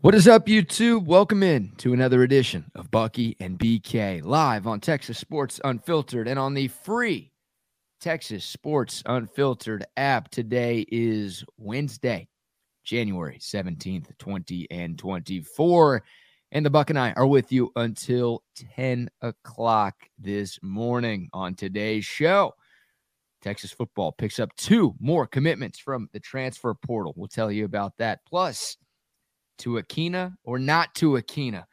What is up, YouTube? Welcome in to another edition of Bucky and BK, live on Texas Sports Unfiltered and on the free Texas Sports Unfiltered app. Today is Wednesday, January 17th, 2024, and the Buck and I are with you until 10 o'clock this morning. On today's show, Texas football picks up two more commitments from the transfer portal. We'll tell you about that. Plus, to Akina or not to Akina.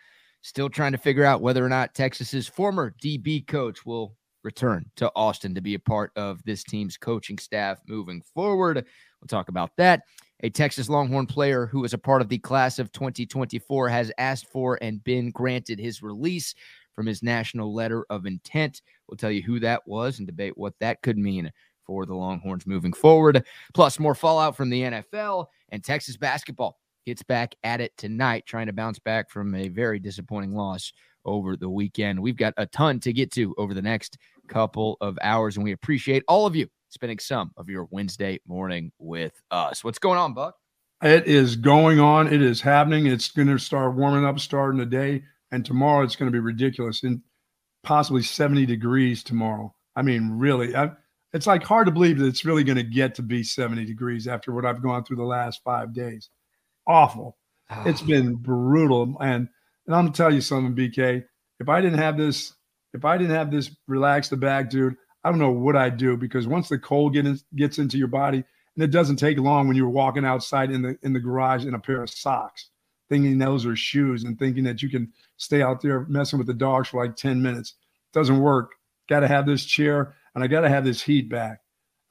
Still trying to figure out whether or not Texas's former DB coach will return to Austin to be a part of this team's coaching staff moving forward. We'll talk about that. A Texas Longhorn player who was a part of the class of 2024 has asked for and been granted his release from his national letter of intent. We'll tell you who that was and debate what that could mean for the Longhorns moving forward. Plus, more fallout from the NFL, and Texas basketball gets back at it tonight, trying to bounce back from a very disappointing loss over the weekend. We've got a ton to get to over the next couple of hours, and we appreciate all of you spending some of your Wednesday morning with us. What's going on, Buck? It is going on. It is happening. It's going to start warming up starting today, and tomorrow it's going to be ridiculous, and possibly 70 degrees tomorrow. I mean, really, it's like hard to believe that it's really going to get to be 70 degrees after what I've gone through the last 5 days. Awful. It's been brutal. And I'm going to tell you something, BK. If I didn't have this relax the bag, dude, I don't know what I'd do, because once the cold gets into your body, and it doesn't take long when you're walking outside in the garage in a pair of socks, thinking those are shoes and thinking that you can stay out there messing with the dogs for like 10 minutes. It doesn't work. Got to have this chair, and I got to have this heat back.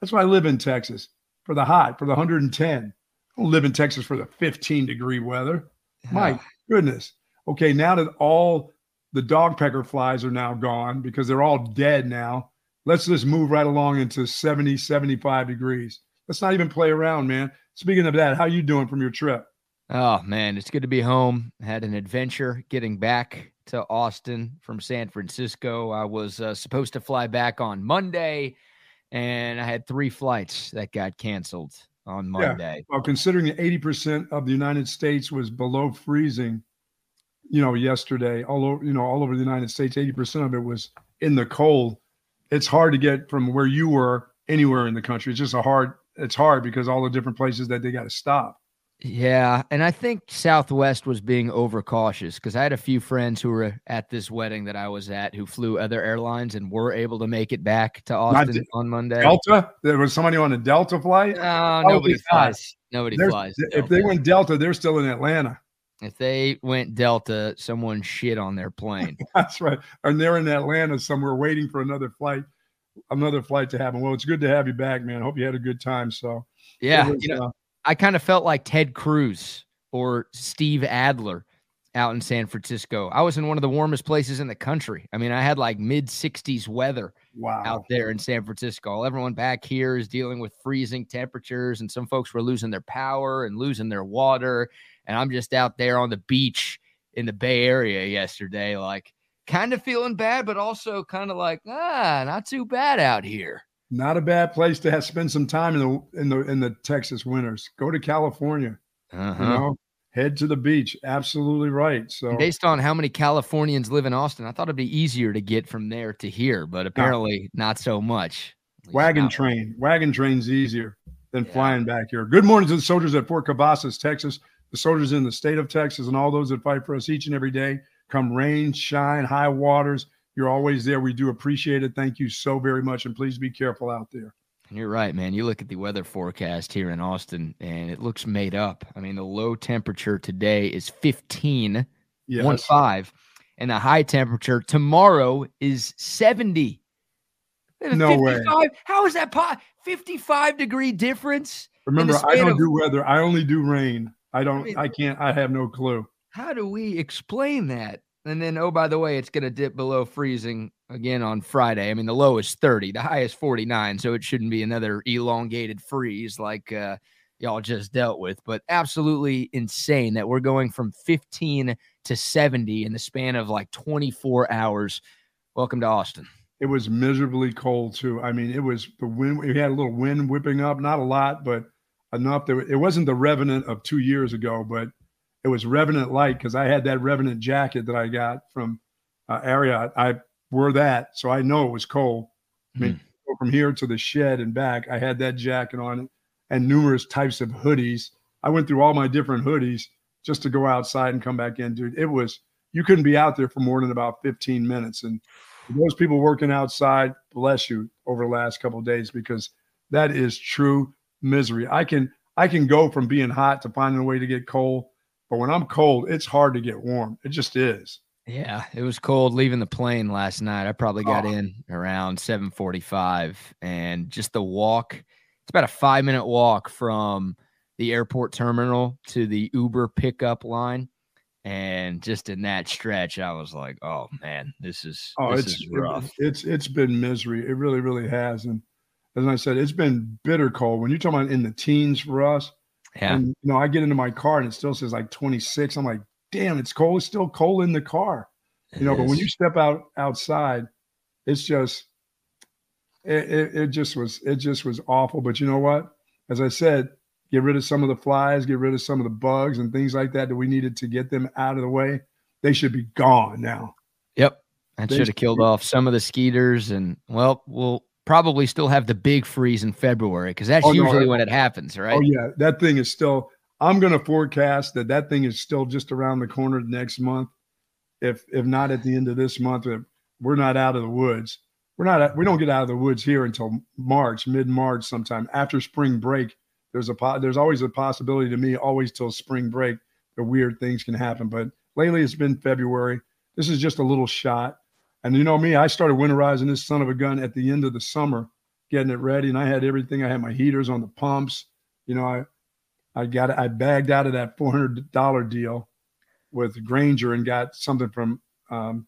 That's why I live in Texas, for the hot, for the 110. I don't live in Texas for the 15-degree weather. My goodness. Okay, now that all the dogpecker flies are now gone because they're all dead now, let's just move right along into 70, 75 degrees. Let's not even play around, man. Speaking of that, how you doing from your trip? Oh, man, it's good to be home. I had an adventure getting back to Austin from San Francisco. I was supposed to fly back on Monday, and I had three flights that got canceled on Monday. Yeah. Well, considering that 80% of the United States was below freezing, you know, yesterday, all over the United States, 80% of it was in the cold. It's hard to get from where you were anywhere in the country. It's just hard because all the different places that they got to stop. Yeah. And I think Southwest was being overcautious, because I had a few friends who were at this wedding that I was at who flew other airlines and were able to make it back to Austin on Monday. Delta? There was somebody on a Delta flight? Nobody flies. If they went Delta, they're still in Atlanta. If they went Delta, someone shit on their plane. That's right. And they're in Atlanta somewhere waiting for another flight to happen. Well, it's good to have you back, man. Hope you had a good time. So, yeah. I kind of felt like Ted Cruz or Steve Adler out in San Francisco. I was in one of the warmest places in the country. I mean, I had like mid-60s weather out there in San Francisco. Everyone back here is dealing with freezing temperatures, and some folks were losing their power and losing their water. And I'm just out there on the beach in the Bay Area yesterday, like kind of feeling bad, but also kind of like, not too bad out here. Not a bad place to spend some time in the Texas winters. Go to California, head to the beach. Absolutely right. So, based on how many Californians live in Austin, I thought it'd be easier to get from there to here, but apparently not so much. Wagon train's easier than flying back here. Good morning to the soldiers at Fort Cavazos, Texas. The soldiers in the state of Texas and all those that fight for us each and every day. Come rain, shine, high waters, you're always there. We do appreciate it. Thank you so very much, and please be careful out there. You're right, man. You look at the weather forecast here in Austin, and it looks made up. I mean, the low temperature today is 15, 1-5, and the high temperature tomorrow is 70. No way. How is that possible? 55-degree difference? Remember, I don't do weather. I only do rain. I have no clue. How do we explain that? And then, oh, by the way, it's going to dip below freezing again on Friday. I mean, the low is 30, the high is 49, so it shouldn't be another elongated freeze like y'all just dealt with. But absolutely insane that we're going from 15 to 70 in the span of like 24 hours. Welcome to Austin. It was miserably cold, too. I mean, it was the wind. We had a little wind whipping up, not a lot, but enough. It wasn't the Revenant of 2 years ago, but It was Revenant Light because I had that Revenant jacket that I got from Ariat. I wore that, so I know it was cold. I mean, from here to the shed and back, I had that jacket on it and numerous types of hoodies. I went through all my different hoodies just to go outside and come back in. Dude, it was – you couldn't be out there for more than about 15 minutes. And those people working outside, bless you, over the last couple of days, because that is true misery. I can go from being hot to finding a way to get cold. But when I'm cold, it's hard to get warm. It just is. Yeah, it was cold leaving the plane last night. I probably got in around 7:45, and just the walk. It's about a 5-minute walk from the airport terminal to the Uber pickup line. And just in that stretch, I was like, oh, man, this is rough. It's been misery. It really, really has. And as I said, it's been bitter cold. When you're talking about in the teens for us, yeah. And, you know, I get into my car and it still says like 26. I'm like, damn, it's cold. It's still cold in the car, you know, but when you step outside, it's just, it just was awful. But you know what, as I said, get rid of some of the flies, get rid of some of the bugs and things like that we needed to get them out of the way. They should be gone now. Yep. That should have killed off some of the skeeters, and well, we'll probably still have the big freeze in February, because that's usually when it happens, right? Oh, yeah. That thing is still – I'm going to forecast that thing is still just around the corner next month. If not at the end of this month, if we're not out of the woods. We don't get out of the woods here until March, mid-March sometime. After spring break, there's always a possibility to me, always till spring break, that weird things can happen. But lately it's been February. This is just a little shot. And you know me, I started winterizing this son of a gun at the end of the summer, getting it ready. And I had everything. I had my heaters on the pumps. You know, I bagged out of that $400 deal with Grainger and got something from Home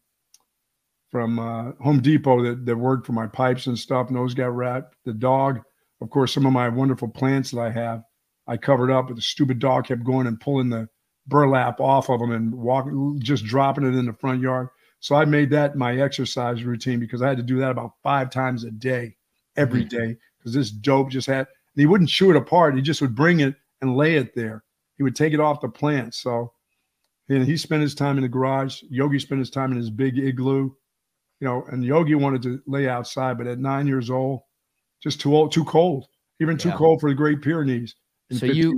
Depot that worked for my pipes and stuff. And those got wrapped. The dog, of course, some of my wonderful plants that I have, I covered up, but the stupid dog kept going and pulling the burlap off of them and just dropping it in the front yard. So I made that my exercise routine, because I had to do that about 5 times a day, every day, because this dope just had – he wouldn't chew it apart. He just would bring it and lay it there. He would take it off the plant. So he spent his time in the garage. Yogi spent his time in his big igloo. You know, and Yogi wanted to lay outside, but at 9 years old, just too old, too cold, even too cold for the Great Pyrenees. So you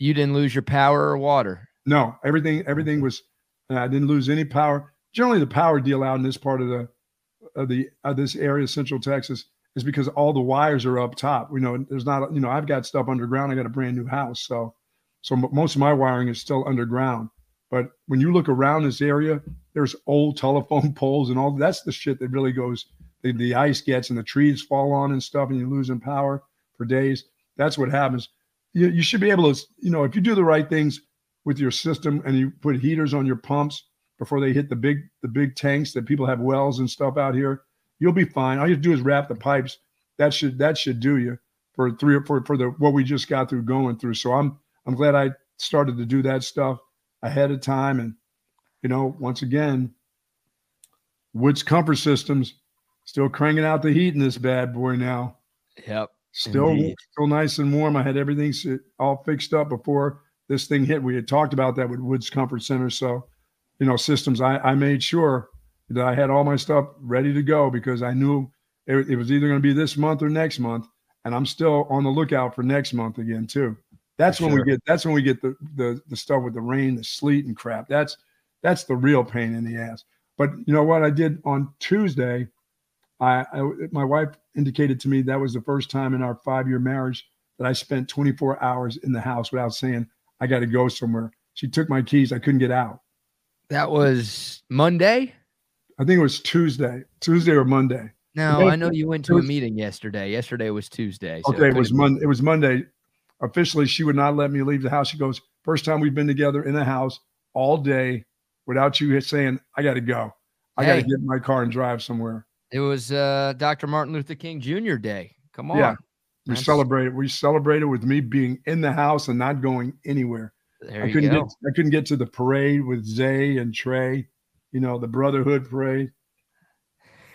didn't lose your power or water? No, everything was – I didn't lose any power. Generally, the power deal out in this part of this area, Central Texas, is because all the wires are up top. You know, there's not. You know, I've got stuff underground. I got a brand new house, so most of my wiring is still underground. But when you look around this area, there's old telephone poles and all. That's the shit that really goes. The ice gets and the trees fall on and stuff, and you're losing power for days. That's what happens. You should be able to. You know, if you do the right things with your system and you put heaters on your pumps before they hit the big tanks that people have wells and stuff out here, you'll be fine. All you have to do is wrap the pipes. That should do you for what we just got through going through. So I'm glad I started to do that stuff ahead of time. And you know, once again, Woods Comfort Systems still cranking out the heat in this bad boy now. Yep. Still nice and warm. I had everything all fixed up before this thing hit. We had talked about that with Woods Comfort Center. So, you know, systems, I made sure that I had all my stuff ready to go, because I knew it was either going to be this month or next month. And I'm still on the lookout for next month again, too. That's when we get the stuff with the rain, the sleet and crap. That's the real pain in the ass. But you know what I did on Tuesday? My wife indicated to me that was the first time in our 5-year marriage that I spent 24 hours in the house without saying, I got to go somewhere. She took my keys. I couldn't get out. That was Monday? I think it was Tuesday. Tuesday or Monday. No, I know you went to a meeting yesterday. Yesterday was Tuesday. So okay, it was Monday. Officially, she would not let me leave the house. She goes, first time we've been together in the house all day without you saying, I got to go. I got to get in my car and drive somewhere. It was Dr. Martin Luther King Jr. Day. Come on. Yeah, we celebrated with me being in the house and not going anywhere. I couldn't get to the parade with Zay and Trey, you know, the Brotherhood parade,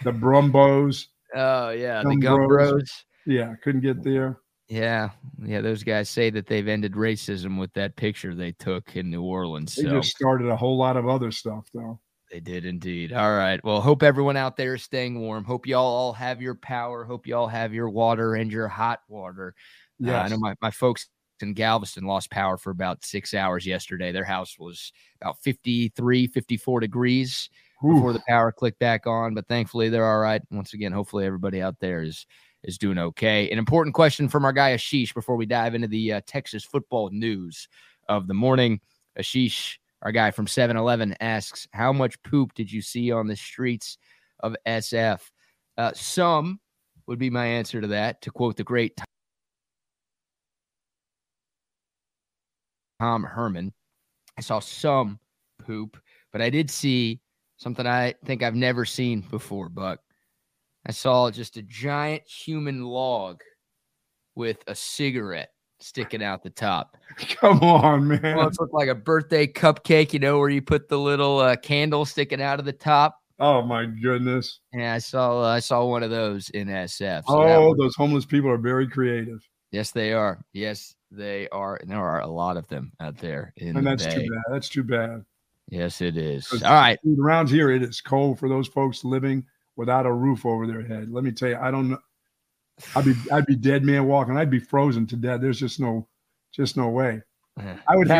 the Brumbos. Oh yeah, the Gumbros. Yeah, couldn't get there. Yeah, those guys say that they've ended racism with that picture they took in New Orleans. They just started a whole lot of other stuff, though. They did indeed. All right. Well, hope everyone out there is staying warm. Hope y'all all have your power. Hope y'all have your water and your hot water. Yeah, I know my folks in Galveston lost power for about 6 hours yesterday. Their house was about 53, 54 degrees before the power clicked back on, but thankfully they're all right. Once again, hopefully everybody out there is doing okay. An important question from our guy Ashish before we dive into the Texas football news of the morning. Ashish, our guy from 7-Eleven, asks, how much poop did you see on the streets of SF? Some would be my answer to that, to quote the great Tom Herman. I saw some poop, but I did see something I think I've never seen before, Buck. I saw just a giant human log with a cigarette sticking out the top. Come on, man. It looked like a birthday cupcake, you know, where you put the little candle sticking out of the top. Oh, my goodness. And I saw one of those in SF. So those homeless people are very creative. Yes, they are. Yes, they are. And there are a lot of them out there. And that's too bad. That's too bad. Yes, it is. All right. Around here, it is cold for those folks living without a roof over their head. Let me tell you, I don't know. I'd be dead man walking. I'd be frozen to death. There's just no way. I would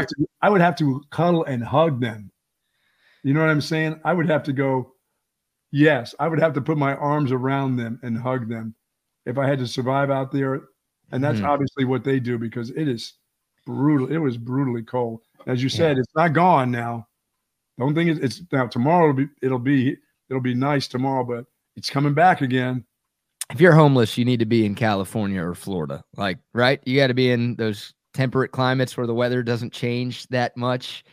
have to cuddle and hug them. You know what I'm saying? I would have to go. Yes, I would have to put my arms around them and hug them if I had to survive out there. And that's obviously what they do, because it is brutal. It was brutally cold. As you said, it's not gone now. Don't think it's now. Tomorrow it'll be nice tomorrow, but it's coming back again. If you're homeless, you need to be in California or Florida, like, right? You got to be in those temperate climates where the weather doesn't change that much.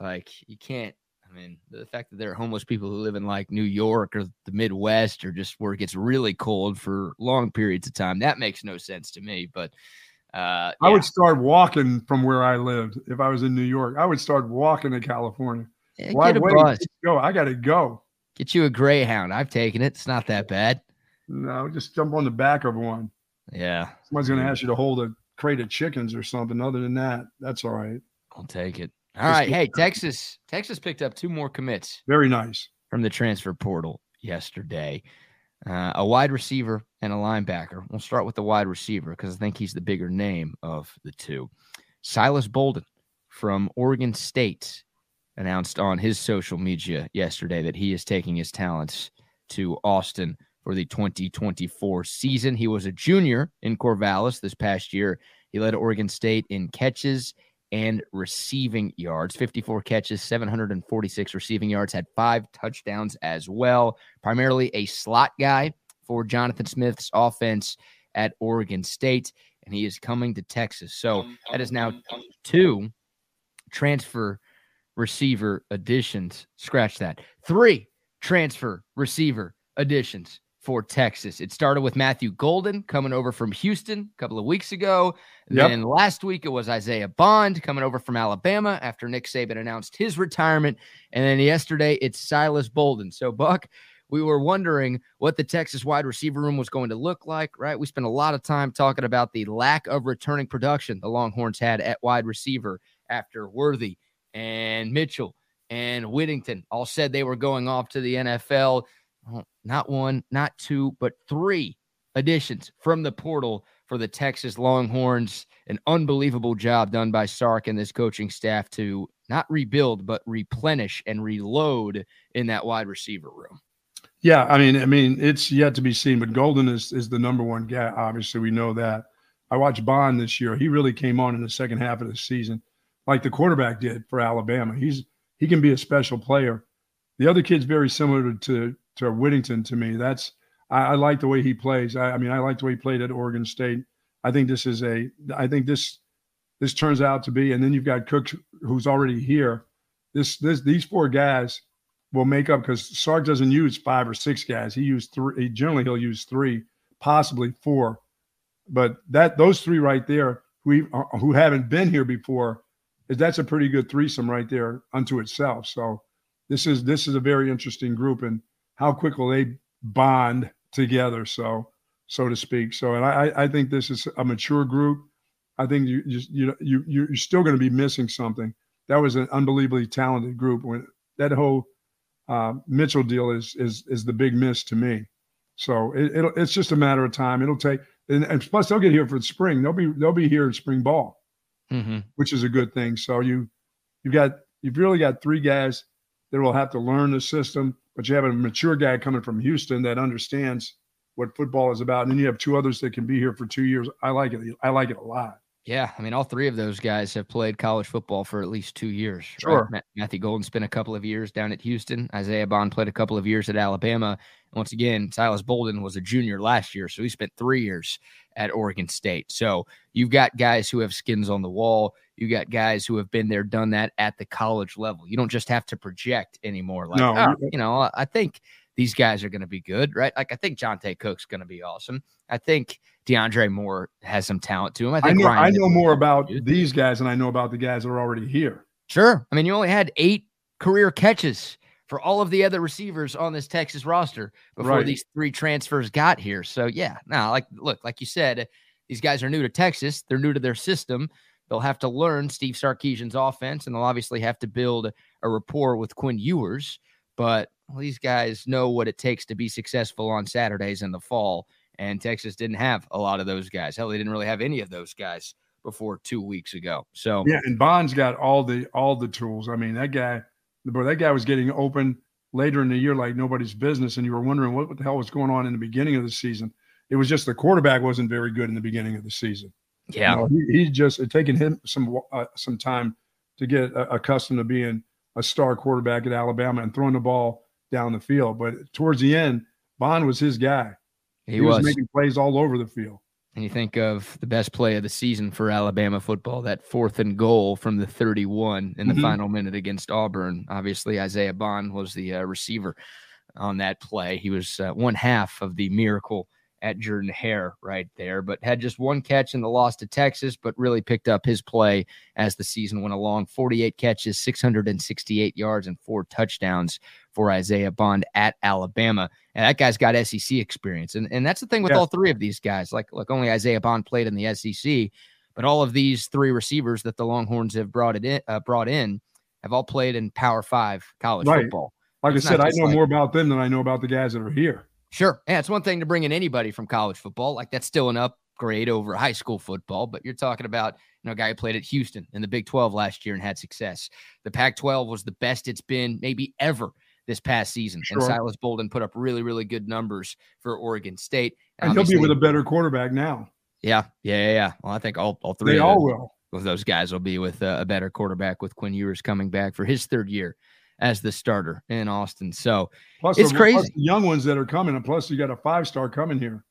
Like, you can't. I mean, the fact that there are homeless people who live in like New York or the Midwest or just where it gets really cold for long periods of time, that makes no sense to me. But I would start walking from where I lived if I was in New York. I would start walking to California. Yeah, why wait? Go! I gotta go. Get you a Greyhound. I've taken it. It's not that bad. No, just jump on the back of one. Yeah. Someone's going to ask you to hold a crate of chickens or something. Other than that, that's all right. I'll take it. All right. Hey, Texas picked up two more commits. Very nice. From the transfer portal yesterday. A wide receiver and a linebacker. We'll start with the wide receiver because I think he's the bigger name of the two. Silas Bolden from Oregon State announced on his social media yesterday that he is taking his talents to Austin for the 2024 season. He was a junior in Corvallis this past year. He led Oregon State in catches and receiving yards, 54 catches, 746 receiving yards, had 5 touchdowns as well. Primarily a slot guy for Jonathan Smith's offense at Oregon State, and he is coming to Texas. So that is now 2 transfer receiver additions. Scratch that. 3 transfer receiver additions for Texas. It started with Matthew Golden coming over from Houston a couple of weeks ago. Yep. Then last week it was Isaiah Bond coming over from Alabama after Nick Saban announced his retirement. And then yesterday it's Silas Bolden. So, Buck, we were wondering what the Texas wide receiver room was going to look like, right? We spent a lot of time talking about the lack of returning production the Longhorns had at wide receiver after Worthy and Mitchell and Whittington all said they were going off to the NFL. Not 1, not 2, but 3 additions from the portal for the Texas Longhorns. An unbelievable job done by Sark and this coaching staff to not rebuild, but replenish and reload in that wide receiver room. Yeah, I mean, it's yet to be seen, but Golden is the number one guy. Obviously, we know that. I watched Bond this year. He really came on in the second half of the season, like the quarterback did for Alabama. He can be a special player. The other kid's very similar to Whittington to me. I like the way he plays. I like the way he played at Oregon State. I think this turns out to be. And then you've got Cook, who's already here. These 4 guys will make up, because Sark doesn't use 5 or 6 guys. He used 3. Generally, he'll use 3, possibly 4. But those 3 right there, who haven't been here before, that's a pretty good threesome right there unto itself. So this is a very interesting group, and how quick will they bond together? So so to speak. So, and I think this is a mature group. I think you're still going to be missing something. That was an unbelievably talented group. When that whole Mitchell deal is the big miss to me. So it's just a matter of time. It'll take, and plus they'll get here for the spring. They'll be here in spring ball, which is a good thing. So you've really got three guys that will have to learn the system, but you have a mature guy coming from Houston that understands what football is about, and then you have two others that can be here for 2 years. I like it. I like it a lot. Yeah, I mean, all three of those guys have played college football for at least 2 years. Sure. Right? Matthew Golden spent a couple of years down at Houston. Isaiah Bond played a couple of years at Alabama. And once again, Silas Bolden was a junior last year, so he spent 3 years at Oregon State. So you've got guys who have skins on the wall. You got guys who have been there, done that at the college level. You don't just have to project anymore. Like, no. I think these guys are going to be good, right? Like, I think Jontae Cook's going to be awesome. I think DeAndre Moore has some talent to him. I know more about these guys than I know about the guys that are already here. Sure. I mean, you only had 8 career catches for all of the other receivers on this Texas roster before these 3 transfers got here. So, yeah. Now, like you said, these guys are new to Texas. They're new to their system. They'll have to learn Steve Sarkisian's offense, and they'll obviously have to build a rapport with Quinn Ewers. But these guys know what it takes to be successful on Saturdays in the fall, and Texas didn't have a lot of those guys. Hell, they didn't really have any of those guys before 2 weeks ago. So yeah, and Bond's got all the tools. I mean, that guy was getting open later in the year like nobody's business, and you were wondering what the hell was going on in the beginning of the season. It was just the quarterback wasn't very good in the beginning of the season. Yeah, he's just taking him some time to get accustomed to being a star quarterback at Alabama and throwing the ball down the field. But towards the end, Bond was his guy. He was making plays all over the field. And you think of the best play of the season for Alabama football, that 4th and goal from the 31 in the final minute against Auburn. Obviously, Isaiah Bond was the receiver on that play. He was one half of the miracle at Jordan Hare right there, but had just one catch in the loss to Texas, but really picked up his play as the season went along. 48 catches, 668 yards, and 4 touchdowns for Isaiah Bond at Alabama. And that guy's got SEC experience. And that's the thing with all three of these guys. Like, look, only Isaiah Bond played in the SEC, but all of these three receivers that the Longhorns have brought in have all played in Power 5 college football. Like it's I said, I know more about them than I know about the guys that are here. Sure. Yeah, it's one thing to bring in anybody from college football. Like, that's still an upgrade over high school football, but you're talking about a guy who played at Houston in the Big 12 last year and had success. The Pac-12 was the best it's been maybe ever this past season. Sure. And Silas Bolden put up really, really good numbers for Oregon State. And he'll be with a better quarterback now. Yeah. Well, I think all three of those guys will be with a better quarterback with Quinn Ewers coming back for his 3rd year as the starter in Austin. So plus it's crazy. Plus the young ones that are coming, and plus you got a 5-star coming here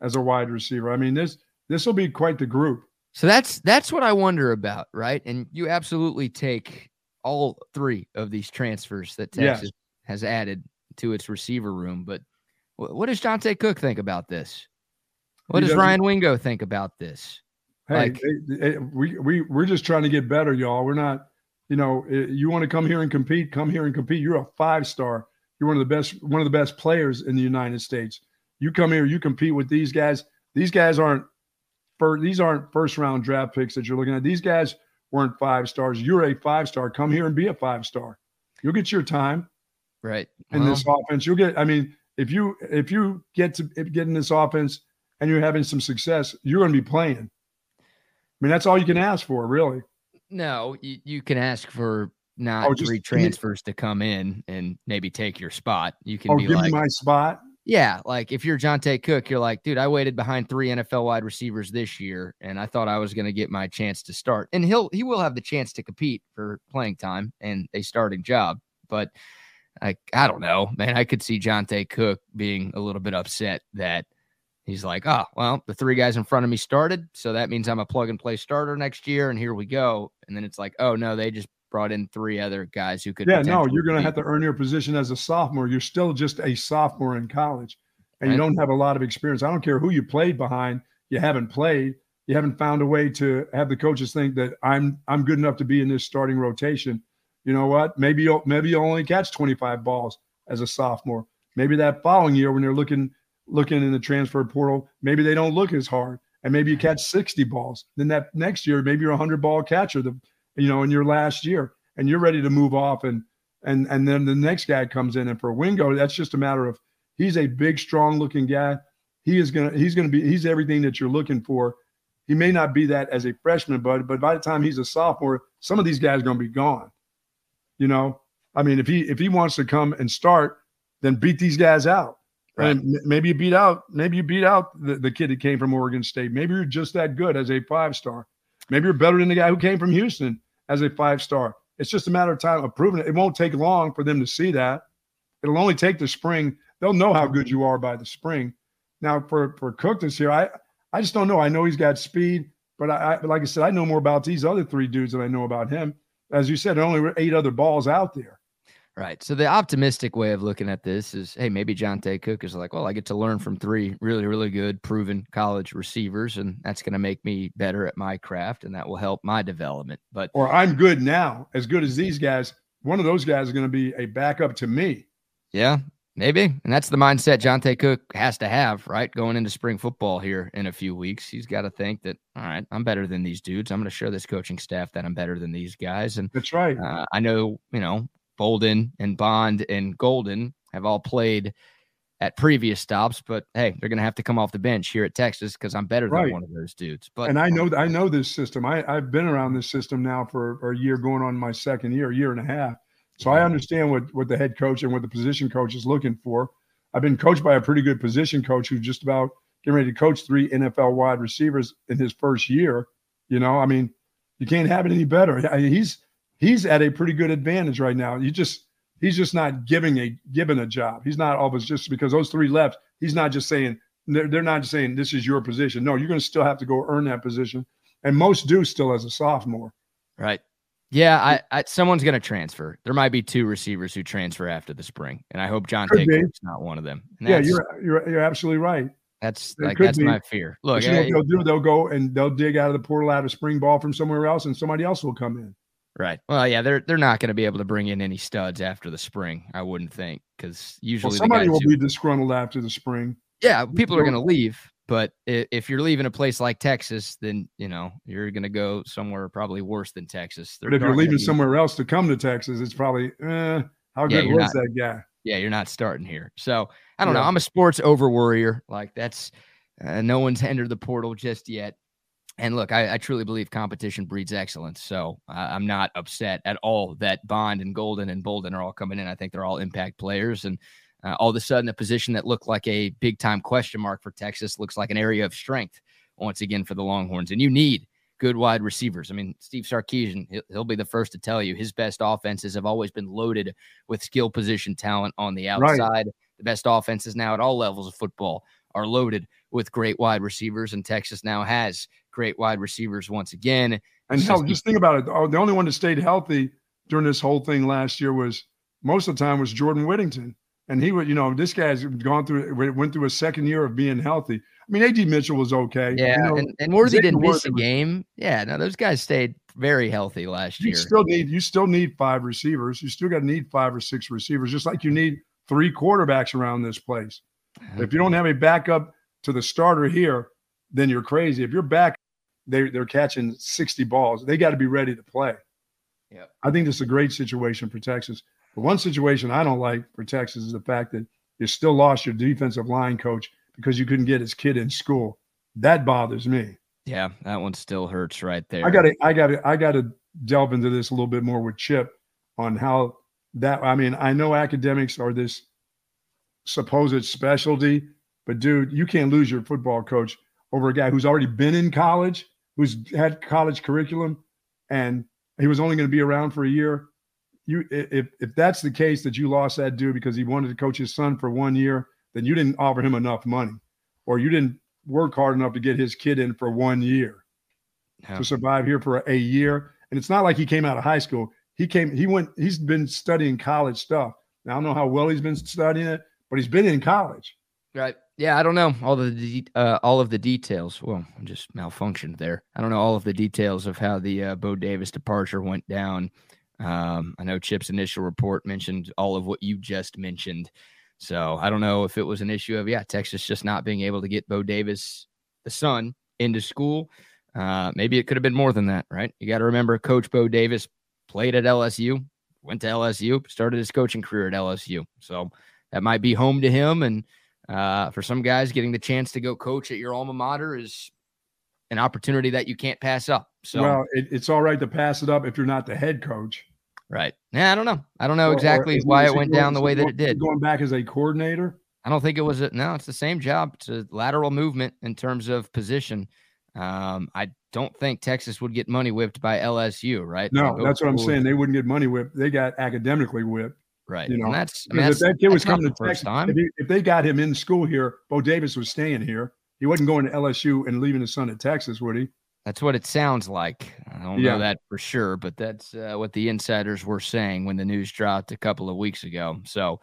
as a wide receiver. I mean, this will be quite the group. So that's what I wonder about, right? And you absolutely take all three of these transfers that Texas has added to its receiver room. But what does Jontae Cook think about this? What does Ryan Wingo think about this? Hey, we're just trying to get better, y'all. We're not... you want to come here and compete, come here and compete. You're a 5-star. You're one of the best players in the United States. You come here, you compete with these guys. These guys aren't first-round draft picks that you're looking at. These guys weren't 5 stars. You're a 5-star. Come here and be a 5-star. You'll get your time. Right. In this offense, you'll get – I mean, if you get in this offense and you're having some success, you're going to be playing. I mean, that's all you can ask for, really. No, you can ask for three transfers to come in and maybe take your spot. You can be give me my spot. Yeah, like if you're Jontae Cook, you're like, dude, I waited behind 3 NFL wide receivers this year, and I thought I was going to get my chance to start. And he will have the chance to compete for playing time and a starting job. But I don't know, man. I could see Jontae Cook being a little bit upset that he's like, oh, well, the 3 guys in front of me started, so that means I'm a plug-and-play starter next year, and here we go. And then it's like, oh, no, they just brought in 3 other guys who could you're going to have to earn your position as a sophomore. You're still just a sophomore in college, and you don't have a lot of experience. I don't care who you played behind. You haven't played. You haven't found a way to have the coaches think that I'm good enough to be in this starting rotation. You know what? Maybe you'll only catch 25 balls as a sophomore. Maybe that following year when they're looking – looking in the transfer portal, maybe they don't look as hard, and maybe you catch 60 balls. Then that next year, maybe you're a 100-ball catcher, in your last year, and you're ready to move off. And then the next guy comes in, and for Wingo, that's just a matter of he's a big, strong-looking guy. He's everything that you're looking for. He may not be that as a freshman, but by the time he's a sophomore, some of these guys are going to be gone. You know, I mean, if he wants to come and start, then beat these guys out. Right. And maybe you beat out the kid that came from Oregon State. Maybe you're just that good as a 5-star. Maybe you're better than the guy who came from Houston as a 5-star. It's just a matter of time of proving it. It won't take long for them to see that. It'll only take the spring. They'll know how good you are by the spring. Now for Cook this year, I just don't know. I know he's got speed, but like I said, I know more about these other three dudes than I know about him. As you said, there are only 8 other balls out there. Right. So the optimistic way of looking at this is, hey, maybe Jontae Cook is like, well, I get to learn from 3 really, really good, proven college receivers, and that's going to make me better at my craft, and that will help my development. Or I'm good now, as good as these guys. One of those guys is going to be a backup to me. Yeah, maybe. And that's the mindset Jontae Cook has to have, right? Going into spring football here in a few weeks, he's got to think that, all right, I'm better than these dudes. I'm going to show this coaching staff that I'm better than these guys. And that's right. I know, Bolden and Bond and Golden have all played at previous stops, but hey, they're going to have to come off the bench here at Texas because I'm better than one of those dudes. But and I know this system. I've been around this system now for a year, going on my second year, year and a half. So I understand what the head coach and what the position coach is looking for. I've been coached by a pretty good position coach who's just about getting ready to coach 3 NFL wide receivers in his first year. I mean, you can't have it any better. He's at a pretty good advantage right now. He's just not given a job. He's not always just because those 3 left. He's not just saying they're not just saying this is your position. No, you're going to still have to go earn that position, and most do still as a sophomore. Right. Yeah, someone's going to transfer. There might be 2 receivers who transfer after the spring, and I hope Jontae Cook's not one of them. Yeah, you're absolutely right. That's my fear. Look, they'll go and they'll dig out of the portal out of spring ball from somewhere else, and somebody else will come in. Right. Well, yeah, they're not going to be able to bring in any studs after the spring, I wouldn't think, because usually somebody will be disgruntled after the spring. Yeah, people are going to leave. But if you're leaving a place like Texas, then, you're going to go somewhere probably worse than Texas. But if you're leaving somewhere else to come to Texas, it's probably, how good was that guy? Yeah, you're not starting here. So I don't know. I'm a sports over-worrier. Like that's no one's entered the portal just yet. And look, I truly believe competition breeds excellence. So I'm not upset at all that Bond and Golden and Bolden are all coming in. I think they're all impact players. And all of a sudden, a position that looked like a big-time question mark for Texas looks like an area of strength once again for the Longhorns. And you need good wide receivers. I mean, Steve Sarkisian, he'll be the first to tell you his best offenses have always been loaded with skill position talent on the outside. Right. The best offenses now at all levels of football are loaded with great wide receivers, and Texas now has great wide receivers once again. And hell, just think about it. The only one that stayed healthy during this whole thing last year was most of the time was Jordan Whittington. And he would, this guy's went through a second year of being healthy. I mean, A.D. Mitchell was okay. Yeah, and Worthy didn't miss a game. Yeah, no, those guys stayed very healthy last year. You still need 5 receivers. You still got to need 5 or 6 receivers, just like you need 3 quarterbacks around this place. If you don't have a backup to the starter here, then you're crazy. If you're back, they're catching 60 balls. They got to be ready to play. Yeah, I think this is a great situation for Texas. But one situation I don't like for Texas is the fact that you still lost your defensive line coach because you couldn't get his kid in school. That bothers me. Yeah, that one still hurts right there. I gotta delve into this a little bit more with Chip on how that. I mean, I know academics are this supposed specialty, but dude, you can't lose your football coach over a guy who's already been in college, who's had college curriculum, and he was only going to be around for a year. If that's the case that you lost that dude because he wanted to coach his son for 1 year, then you didn't offer him enough money, or you didn't work hard enough to get his kid in for 1 year to survive here for a year. And it's not like he came out of high school. He's been studying college stuff. Now, I don't know how well he's been studying it, but he's been in college. Right. Yeah, I don't know all of the details. Well, I just malfunctioned there. I don't know all of the details of how the Bo Davis departure went down. I know Chip's initial report mentioned all of what you just mentioned. So I don't know if it was an issue of, Texas just not being able to get Bo Davis, the son, into school. Maybe it could have been more than that, right? You got to remember, Coach Bo Davis played at LSU, went to LSU, started his coaching career at LSU. So that might be home to him. And for some guys, getting the chance to go coach at your alma mater is an opportunity that you can't pass up. So well, it's all right to pass it up if you're not the head coach. Right. Yeah, I don't know exactly why it went down the way that it did. Going back as a coordinator? I don't think it was. No, it's the same job. It's a lateral movement in terms of position. I don't think Texas would get money whipped by LSU, right? No, that's what I'm saying. They wouldn't get money whipped. They got academically whipped. Right. You know, and that's if that kid was coming to Texas, if they got him in school here, Bo Davis was staying here. He wasn't going to LSU and leaving his son at Texas, would he? That's what it sounds like. I don't know that for sure, but that's what the insiders were saying when the news dropped a couple of weeks ago. So,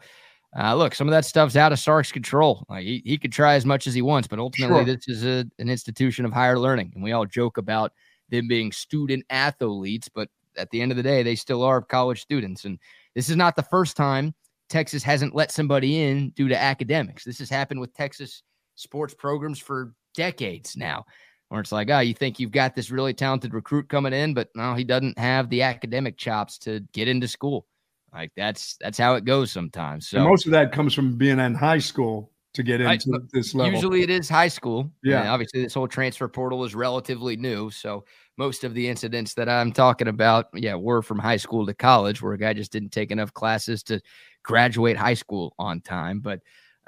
look, some of that stuff's out of Sark's control. Like, he could try as much as he wants, but ultimately this is an institution of higher learning. And we all joke about them being student athletes, but at the end of the day, they still are college students. And this is not the first time Texas hasn't let somebody in due to academics. This has happened with Texas sports programs for decades now. Or it's like, you think you've got this really talented recruit coming in, but no, he doesn't have the academic chops to get into school. Like that's how it goes sometimes. So and most of that comes from being in high school to get into this level. Usually it is high school. Yeah. And obviously this whole transfer portal is relatively new. So most of the incidents that I'm talking about, were from high school to college where a guy just didn't take enough classes to graduate high school on time. But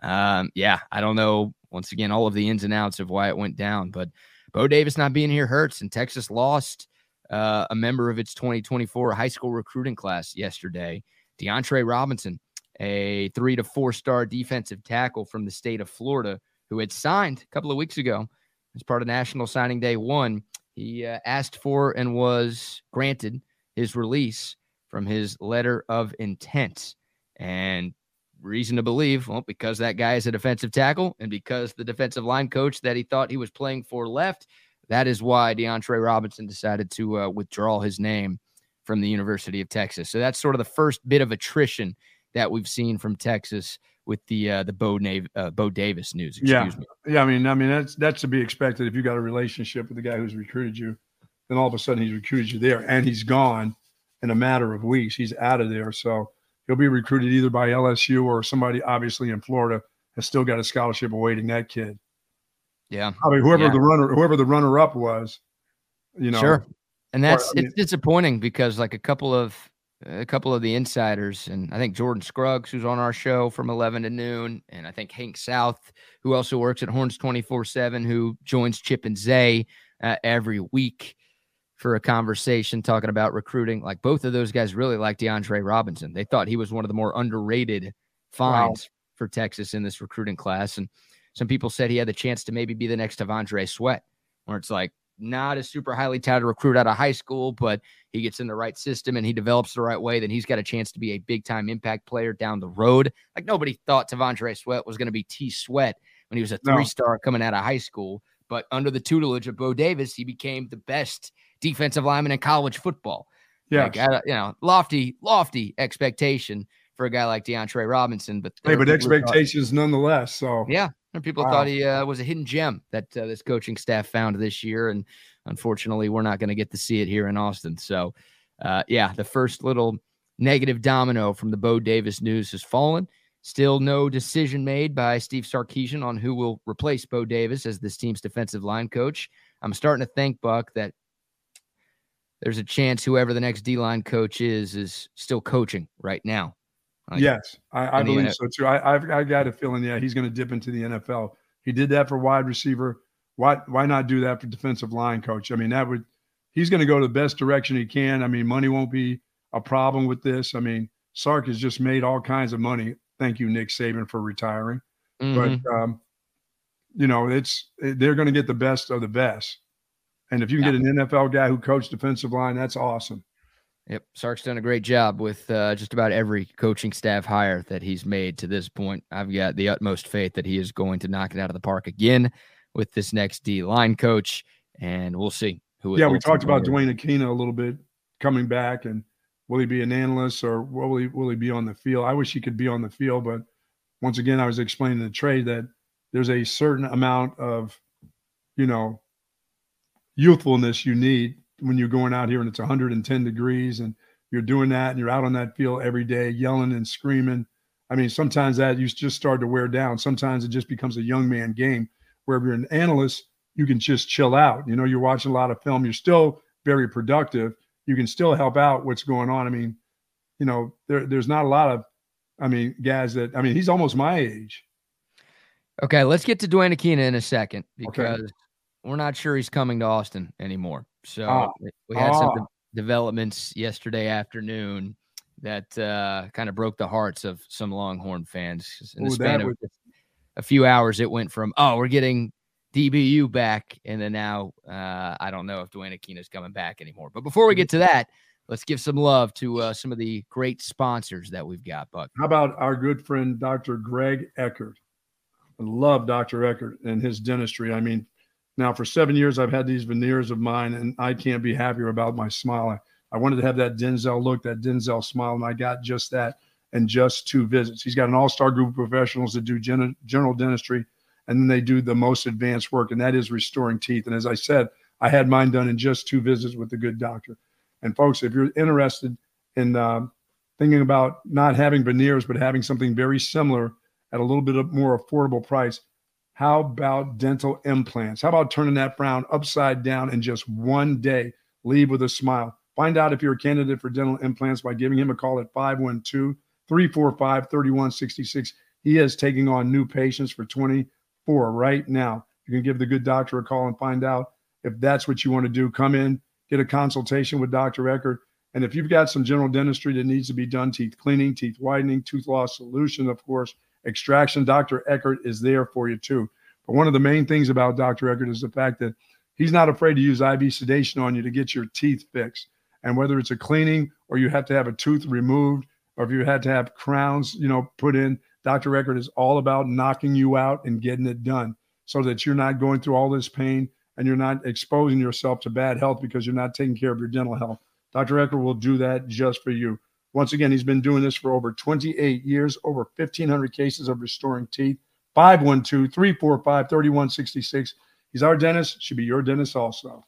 I don't know, once again, all of the ins and outs of why it went down, but Bo Davis not being here hurts, and Texas lost a member of its 2024 high school recruiting class yesterday. DeAndre Robinson, a 3- to 4-star defensive tackle from the state of Florida, who had signed a couple of weeks ago as part of National Signing Day 1. He asked for and was granted his release from his letter of intent. And reason to believe, because that guy is a defensive tackle and because the defensive line coach that he thought he was playing for left, that is why DeAndre Robinson decided to withdraw his name from the University of Texas. So that's sort of the first bit of attrition that we've seen from Texas with the Bo Davis news. Excuse me. Yeah, I mean that's to be expected. If you got a relationship with the guy who's recruited you, then all of a sudden he's recruited you there and he's gone in a matter of weeks. He's out of there. So he'll be recruited either by LSU or somebody, obviously, in Florida has still got a scholarship awaiting that kid. Yeah. I mean, whoever the runner-up was, you know. Sure. And it's disappointing because, like, a couple of the insiders, and I think Jordan Scruggs, who's on our show from 11 to noon, and I think Hank South, who also works at Horns 24/7, who joins Chip and Zay every week for a conversation talking about recruiting. Like, both of those guys really like DeAndre Robinson. They thought he was one of the more underrated finds for Texas in this recruiting class. And some people said he had the chance to maybe be the next Tavondre Sweat, where it's like, not a super highly touted recruit out of high school, but he gets in the right system and he develops the right way, then he's got a chance to be a big-time impact player down the road. Like, nobody thought Tavondre Sweat was going to be T. Sweat when he was a 3-star coming out of high school. But under the tutelage of Bo Davis, he became the best defensive lineman in college football. Yeah, like, lofty expectation for a guy like DeAndre Robinson, but expectations nonetheless. So and people thought he was a hidden gem that this coaching staff found this year, and unfortunately, we're not going to get to see it here in Austin. So, the first little negative domino from the Bo Davis news has fallen. Still no decision made by Steve Sarkisian on who will replace Bo Davis as this team's defensive line coach. I'm starting to think, Buck, that there's a chance whoever the next D-line coach is still coaching right now. Yes, I believe so too. I've got a feeling, he's going to dip into the NFL. He did that for wide receiver. Why not do that for defensive line coach? I mean, he's going to go the best direction he can. I mean, money won't be a problem with this. I mean, Sark has just made all kinds of money. Thank you, Nick Saban, for retiring. Mm-hmm. But, they're going to get the best of the best. And if you can get an NFL guy who coached defensive line, that's awesome. Yep. Sark's done a great job with just about every coaching staff hire that he's made to this point. I've got the utmost faith that he is going to knock it out of the park again with this next D-line coach, and we'll see who it is. Yeah, we talked about Duane Akina a little bit coming back, and will he be an analyst or will he be on the field? I wish he could be on the field, but once again, I was explaining the trade that there's a certain amount of, you know, youthfulness you need when you're going out here and it's 110 degrees and you're doing that and you're out on that field every day yelling and screaming. I mean, sometimes that you just start to wear down. Sometimes it just becomes a young man game where if you're an analyst, you can just chill out. You know, you're watching a lot of film. You're still very productive. You can still help out what's going on. I mean, you know, there's not a lot of, I mean, guys that, I mean, he's almost my age. Okay, let's get to Duane Akina in a second because we're not sure he's coming to Austin anymore. So we had some developments yesterday afternoon that kind of broke the hearts of some Longhorn fans. In the span of a few hours, it went from, oh, we're getting DBU back, and then now I don't know if Duane Akina's coming back anymore. But before we get to that, let's give some love to some of the great sponsors that we've got, Buck. How about our good friend, Dr. Greg Eckert? I love Dr. Eckert and his dentistry. I mean, now for 7 years, I've had these veneers of mine, and I can't be happier about my smile. I wanted to have that Denzel look, that Denzel smile, and I got just that in just 2 visits. He's got an all-star group of professionals that do general dentistry, and then they do the most advanced work, and that is restoring teeth. And as I said, I had mine done in just 2 visits with a good doctor. And folks, if you're interested in thinking about not having veneers but having something very similar at a little bit of more affordable price, how about dental implants? How about turning that frown upside down in just 1 day? Leave with a smile. Find out if you're a candidate for dental implants by giving him a call at 512-345-3166. He is taking on new patients for 24 right now. You can give the good doctor a call and find out if that's what you want to do. Come in, get a consultation with Dr. Eckert. And if you've got some general dentistry that needs to be done, teeth cleaning, teeth whitening, tooth loss solution, of course, extraction, Dr. Eckert is there for you too. But one of the main things about Dr. Eckert is the fact that he's not afraid to use IV sedation on you to get your teeth fixed. And whether it's a cleaning or you have to have a tooth removed or if you had to have crowns, you know, put in, Dr. Eckert is all about knocking you out and getting it done so that you're not going through all this pain and you're not exposing yourself to bad health because you're not taking care of your dental health. Dr. Eckert will do that just for you. Once again, he's been doing this for over 28 years, over 1,500 cases of restoring teeth, 512-345-3166. He's our dentist, should be your dentist also.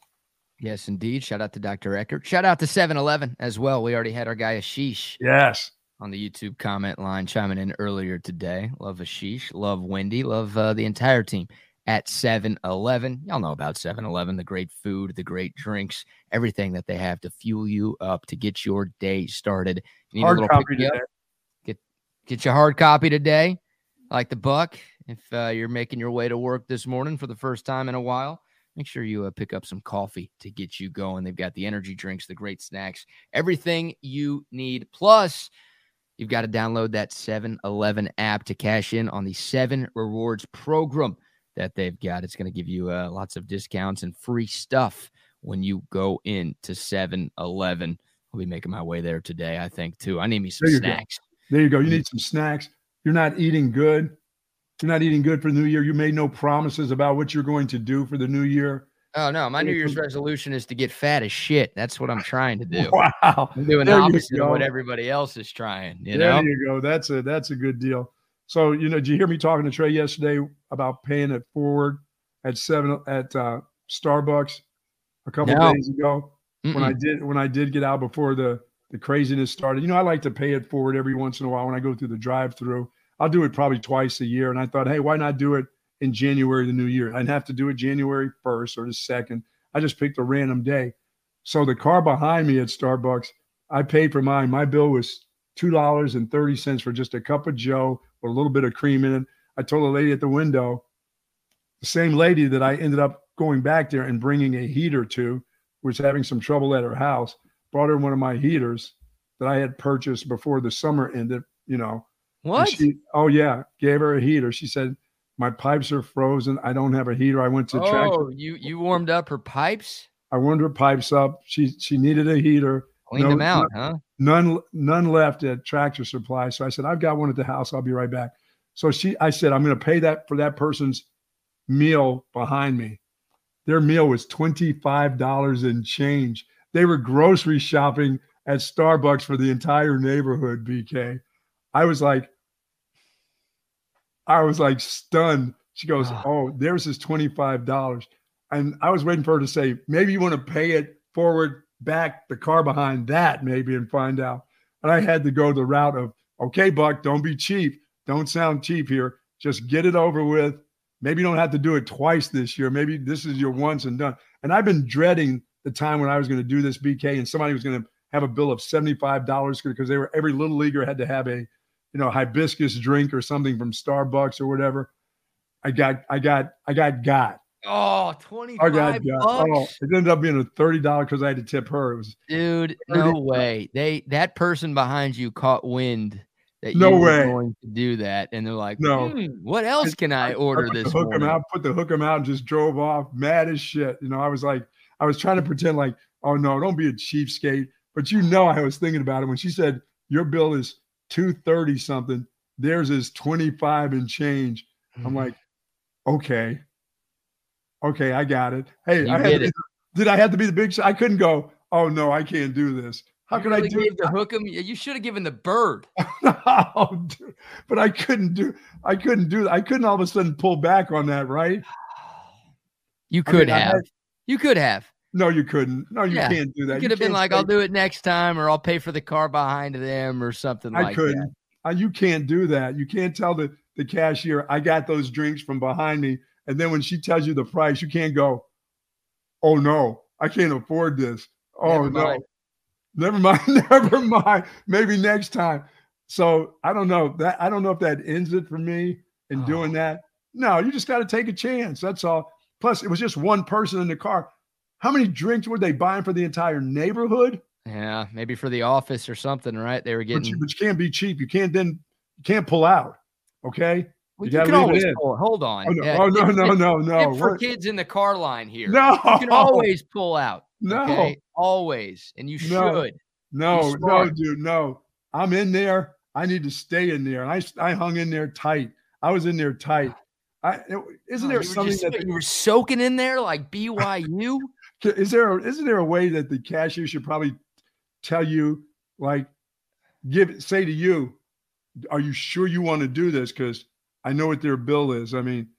Yes, indeed. Shout out to Dr. Eckert. Shout out to 7-Eleven as well. We already had our guy Ashish. Yes. On the YouTube comment line chiming in earlier today. Love Ashish. Love Wendy. Love the entire team at 7-Eleven. Y'all know about 7-Eleven, the great food, the great drinks, everything that they have to fuel you up to get your day started. You need hard a little copy today. Get your hard copy today, like the Buck. If you're making your way to work this morning for the first time in a while, make sure you pick up some coffee to get you going. They've got the energy drinks, the great snacks, everything you need. Plus, you've got to download that 7-Eleven app to cash in on the 7 Rewards program that they've got. It's going to give you lots of discounts and free stuff when you go into 7-Eleven. I'll be making my way there today, I think, too. I need me some snacks. There you go. You need some snacks. You're not eating good. You're not eating good for the new year. You made no promises about what you're going to do for the new year. Oh, no. My New Year's resolution is to get fat as shit. That's what I'm trying to do. Wow. I'm doing the opposite of what everybody else is trying. There you go. That's a good deal. So, you know, did you hear me talking to Trey yesterday about paying it forward at Starbucks a couple days ago when I did get out before the craziness started? You know, I like to pay it forward every once in a while when I go through the drive-through. I'll do it probably twice a year. And I thought, hey, why not do it in January, the new year? I'd have to do it January 1st or the 2nd. I just picked a random day. So the car behind me at Starbucks, I paid for mine. My bill was $2.30 for just a cup of Joe with a little bit of cream in it. I told the lady at the window, the same lady that I ended up going back there and bringing a heater to, who was having some trouble at her house, brought her one of my heaters that I had purchased before the summer ended, you know. What? Gave her a heater. She said, my pipes are frozen. I don't have a heater. I went to track. Oh, you warmed up her pipes? I warmed her pipes up. She needed a heater. Cleaned them out, huh? None left at Tractor Supply. So I said, I've got one at the house. I'll be right back. So I said, I'm going to pay that for that person's meal behind me. Their meal was $25 and change. They were grocery shopping at Starbucks for the entire neighborhood, BK. I was like, I was like stunned. She goes, oh, there's his $25. And I was waiting for her to say, maybe you want to pay it forward, back, the car behind that maybe, and find out. And I had to go the route of, okay, Buck, don't be cheap. Don't sound cheap here. Just get it over with. Maybe you don't have to do it twice this year. Maybe this is your once and done. And I've been dreading the time when I was going to do this, BK, and somebody was going to have a bill of $75 because they were, every little leaguer had to have a, you know, hibiscus drink or something from Starbucks or whatever. I got. Oh, $25. Oh, it ended up being a $30 because I had to tip her. It was dude. $30. No way. That person behind you caught wind that you were going to do that, and they're like, "No, what else can I order this morning?" Put the hook 'em out, and just drove off, mad as shit. You know, I was like, I was trying to pretend like, "Oh no, don't be a cheapskate," but you know, I was thinking about it when she said, "Your bill is $230 something. Theirs is $25 and change." I'm like, okay, I got it. Hey, did I have to be the big shot? I couldn't go, oh no, I can't do this. How could really I do it? The hook 'em? You should have given the bird. No, dude, but I couldn't do that. I couldn't all of a sudden pull back on that, right? You could have. No, you couldn't. No, you can't do that. You could have been like, I'll do it next time, or I'll pay for the car behind them or something like that. I couldn't. You can't do that. You can't tell the cashier, I got those drinks from behind me. And then when she tells you the price, you can't go, oh no, I can't afford this. Oh no, never mind. Maybe next time. So I don't know that. I don't know if that ends it for me in doing that. No, you just got to take a chance. That's all. Plus it was just one person in the car. How many drinks were they buying for the entire neighborhood? Yeah. Maybe for the office or something, right? They were getting, which can't be cheap. You can't pull out. Okay. Well, you can always pull. Hold on. No. For kids in the car line here. No. You can always pull out. No. Okay? Always. And you should. No, dude. No. I'm in there. I need to stay in there. I hung in there tight. I was in there tight. You were soaking in there like BYU? Isn't there a way that the cashier should probably tell you, like, say to you, are you sure you want to do this? Because I know what their bill is. I mean,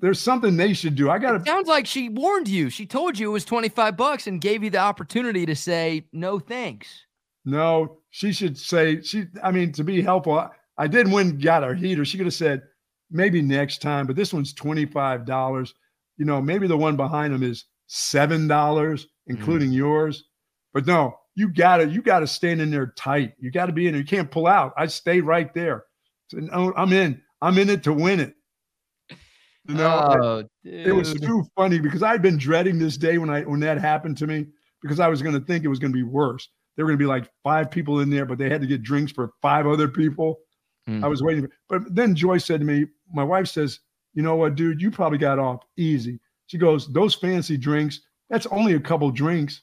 there's something they should do. It sounds like she warned you. She told you it was $25 and gave you the opportunity to say, no, thanks. No, she should say, to be helpful, I did win, got our heater. She could have said, maybe next time, but this one's $25. You know, maybe the one behind them is $7, including yours. But no. You got to stand in there tight. You got to be in there. You can't pull out. I stay right there. So, no, I'm in it to win it. You know, it was too funny because I'd been dreading this day when that happened to me, because I was going to think it was going to be worse. There were going to be like 5 people in there, but they had to get drinks for 5 other people. I was waiting. But then Joyce said to me, my wife says, you know what, dude, you probably got off easy. She goes, those fancy drinks, that's only a couple drinks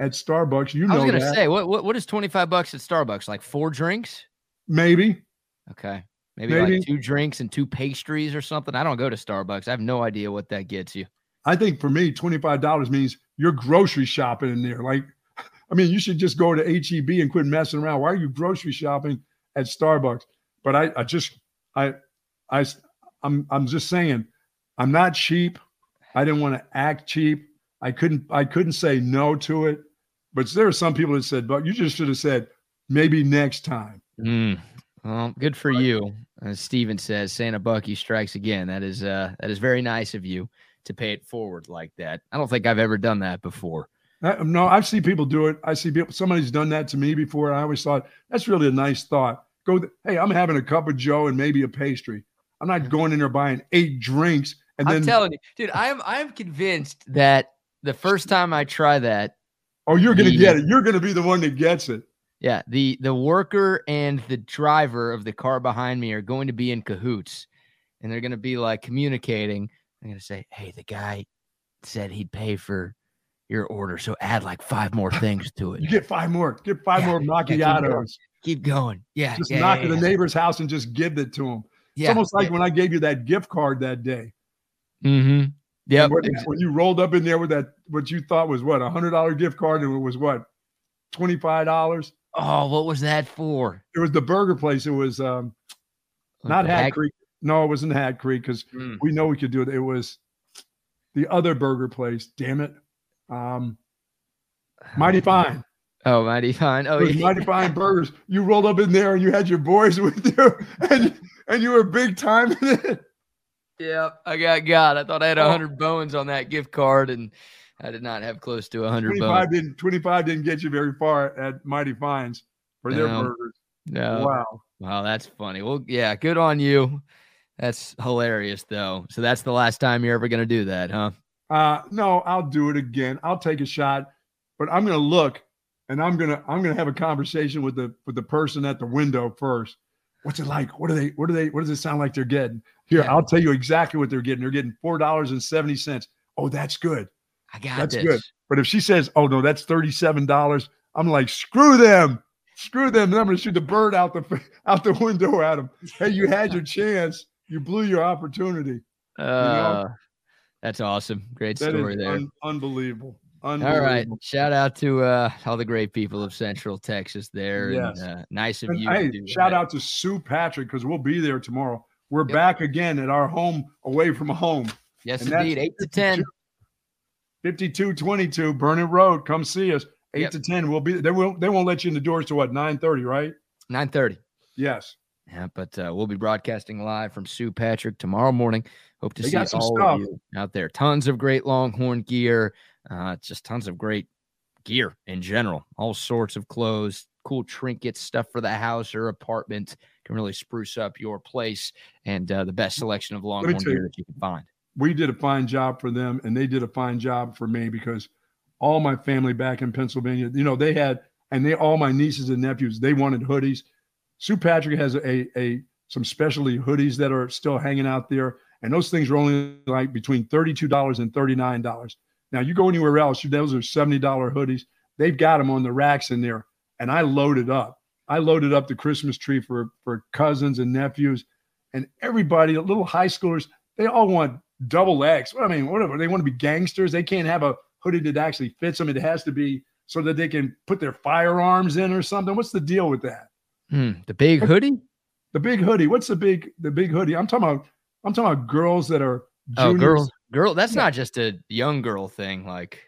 at Starbucks. You know, I was gonna say, what is $25 at Starbucks? Like 4 drinks? Maybe. Okay. Maybe like 2 drinks and 2 pastries or something. I don't go to Starbucks. I have no idea what that gets you. I think for me, $25 means you're grocery shopping in there. Like, I mean, you should just go to H-E-B and quit messing around. Why are you grocery shopping at Starbucks? But I'm just saying, I'm not cheap. I didn't want to act cheap. I couldn't say no to it, but there are some people that said, but you just should have said maybe next time. Well, good for you. As Steven says, Santa Bucky strikes again. That is very nice of you to pay it forward like that. I don't think I've ever done that before. No, I've seen people do it. Somebody's done that to me before. And I always thought that's really a nice thought. Hey, I'm having a cup of Joe and maybe a pastry. I'm not going in there buying 8 drinks. And I'm telling you, dude, I am convinced that the first time I try that. Oh, you're going to get it. You're going to be the one that gets it. Yeah. The worker and the driver of the car behind me are going to be in cahoots, and they're going to be like communicating. I'm going to say, hey, the guy said he'd pay for your order, so add like 5 more things to it. You get 5 more. Get 5 more macchiatos. Keep going. Yeah. Just knock at the neighbor's house and just give it to him. Yeah, it's almost like when I gave you that gift card that day. Mm-hmm. Yeah, when you rolled up in there with that, what you thought was what, $100 gift card, and it was what, $25. Oh, what was that for? It was the burger place. It was not Hat Creek. No, it wasn't Hat Creek because we know we could do it. It was the other burger place. Damn it. Mighty Fine. Oh, Mighty Fine. Oh, yeah. Mighty Fine Burgers. You rolled up in there and you had your boys with you and you were big time in it. Yeah, I got God. I thought I had 100 bones on that gift card, and I did not have close to 100 bones. 25 didn't get you very far at Mighty Fines for their burgers. No. Wow. Wow, that's funny. Well, yeah, good on you. That's hilarious, though. So that's the last time you're ever going to do that, huh? No, I'll do it again. I'll take a shot, but I'm going to look, and I'm going to have a conversation with the person at the window first. What's it like? What does it sound like they're getting? Here, yeah. I'll tell you exactly what they're getting. They're getting $4.70. Oh, that's good. I got that's this. Good. But if she says, oh, no, that's $37, I'm like, screw them. Screw them. I'm going to shoot the bird out the window at them. Hey, you had your chance. You blew your opportunity. You know? That's awesome. Great story there. Unbelievable. All right. Shout out to all the great people of Central Texas there. Yes. And, nice of you. Hey, shout out to Sue Patrick because we'll be there tomorrow. We're back again at our home, away from home. Yes, and indeed. 8 to 10. 5222 Burnett Road. Come see us. 8 to 10. We'll be there. They won't let you in the doors to what, 9:30, right? 9:30. Yes. Yeah, but we'll be broadcasting live from Sue Patrick tomorrow morning. Hope to see all of you out there. Tons of great Longhorn gear. Just tons of great gear in general, all sorts of clothes, cool trinkets, stuff for the house or apartment. Can really spruce up your place and the best selection of Longhorn gear that you can find. We did a fine job for them, and they did a fine job for me because all my family back in Pennsylvania, you know, they had, and they all my nieces and nephews, they wanted hoodies. Sue Patrick has some specialty hoodies that are still hanging out there, and those things are only like between $32 and $39. Now, you go anywhere else, those are $70 hoodies. They've got them on the racks in there, and I loaded up. I loaded up the Christmas tree for cousins and nephews, and everybody, the little high schoolers, they all want double X. I mean, whatever. They want to be gangsters. They can't have a hoodie that actually fits them. It has to be so that they can put their firearms in or something. What's the deal with that? The big hoodie? The big hoodie. What's the big hoodie? I'm talking about girls that are juniors. Oh, girls. Girl, that's not just a young girl thing. Like,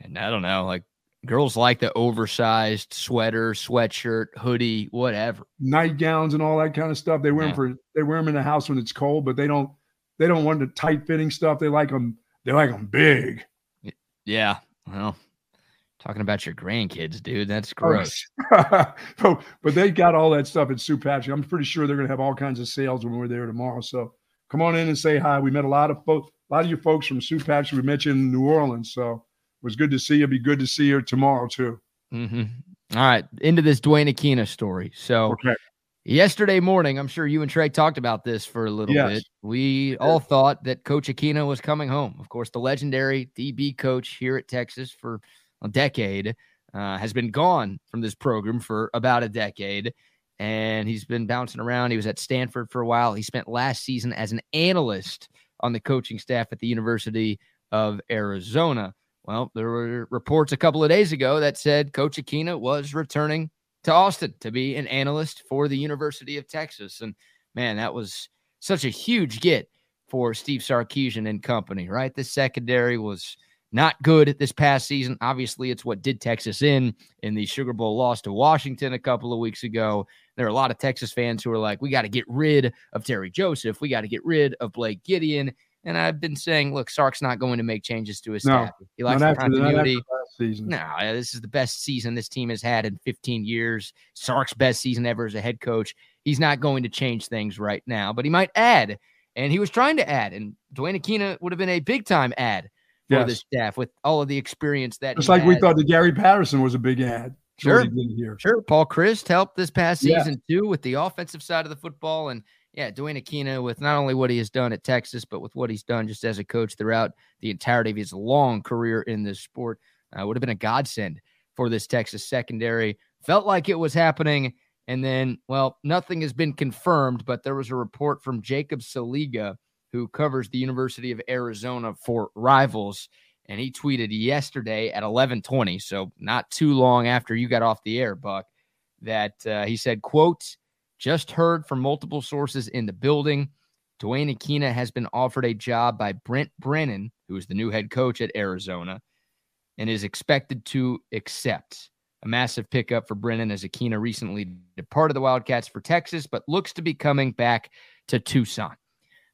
and I don't know, like girls like the oversized sweater, sweatshirt, hoodie, whatever. Nightgowns and all that kind of stuff. They wear them in the house when it's cold, but they don't want the tight fitting stuff. They like them big. Yeah. Well, talking about your grandkids, dude, that's gross. But they got all that stuff at Sue Patrick. I'm pretty sure they're going to have all kinds of sales when we're there tomorrow. So come on in and say hi. We met a lot of folks. A lot of you folks from Sue Patrick, we met you in New Orleans, so it was good to see you. It'd be good to see you tomorrow, too. All right, into this Duane Akina story. So yesterday morning, I'm sure you and Trey talked about this for a little bit. We all thought that Coach Akina was coming home. Of course, the legendary DB coach here at Texas for a decade has been gone from this program for about a decade, and he's been bouncing around. He was at Stanford for a while. He spent last season as an analyst on the coaching staff at the University of Arizona. Well, there were reports a couple of days ago that said Coach Akina was returning to Austin to be an analyst for the University of Texas. And, man, that was such a huge get for Steve Sarkisian and company, right? The secondary was not good this past season. Obviously, it's what did Texas in the Sugar Bowl loss to Washington a couple of weeks ago. There are a lot of Texas fans who are like, we got to get rid of Terry Joseph. We got to get rid of Blake Gideon. And I've been saying, look, Sark's not going to make changes to his staff. He likes the continuity. No, this is the best season this team has had in 15 years. Sark's best season ever as a head coach. He's not going to change things right now, but he might add. And he was trying to add. And Duane Akina would have been a big-time add for the staff with all of the experience that just like had. We thought that Gary Patterson was a big ad. Sure. Paul Chryst helped this past season, too, with the offensive side of the football. And, Duane Akina, with not only what he has done at Texas, but with what he's done just as a coach throughout the entirety of his long career in this sport, would have been a godsend for this Texas secondary. Felt like it was happening. And then, well, nothing has been confirmed, but there was a report from Jacob Saliga, who covers the University of Arizona for Rivals, and he tweeted yesterday at 11:20, so not too long after you got off the air, Buck, that he said, quote, just heard from multiple sources in the building. Duane Akina has been offered a job by Brent Brennan, who is the new head coach at Arizona, and is expected to accept. A massive pickup for Brennan as Akina recently departed the Wildcats for Texas, but looks to be coming back to Tucson.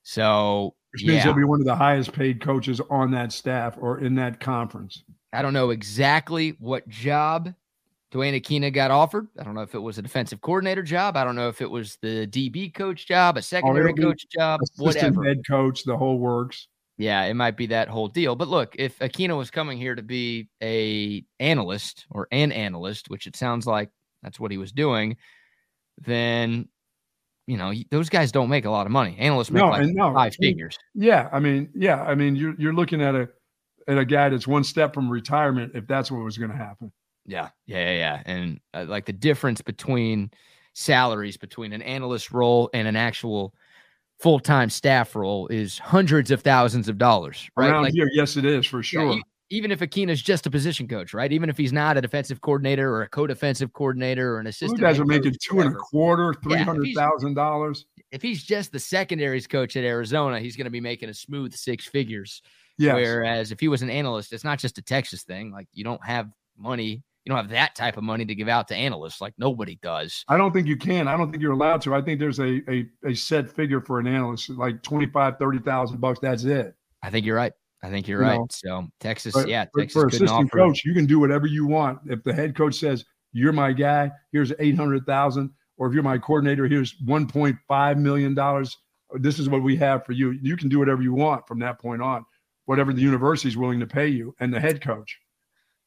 So, which means he'll be one of the highest paid coaches on that staff or in that conference. I don't know exactly what job Duane Akina got offered. I don't know if it was a defensive coordinator job. I don't know if it was the DB coach job, a secondary coach job, whatever. Head coach, the whole works. Yeah, it might be that whole deal. But look, if Akina was coming here to be an analyst, which it sounds like that's what he was doing, then, you know, those guys don't make a lot of money. Analysts make five figures. Yeah, I mean, you're looking at a guy that's one step from retirement if that's what was going to happen. Yeah. And like the difference between salaries between an analyst role and an actual full-time staff role is hundreds of thousands of dollars, right? Around here, yes, it is for sure. Yeah, even if Akina's just a position coach, right? Even if he's not a defensive coordinator or a co-defensive coordinator or an assistant, you guys are making $225,000, $300,000. If he's just the secondaries coach at Arizona, he's going to be making a smooth six figures. Yes. Whereas if he was an analyst, it's not just a Texas thing. Like you don't have money. You don't have that type of money to give out to analysts. Like nobody does. I don't think you can. I don't think you're allowed to. I think there's a set figure for an analyst, like $25,000-$30,000. That's it. I think you're right. I think you're right. So Texas, Texas for assistant coach, you can do whatever you want. If the head coach says you're my guy, here's $800,000, or if you're my coordinator, here's $1.5 million. This is what we have for you. You can do whatever you want from that point on, whatever the university is willing to pay you and the head coach.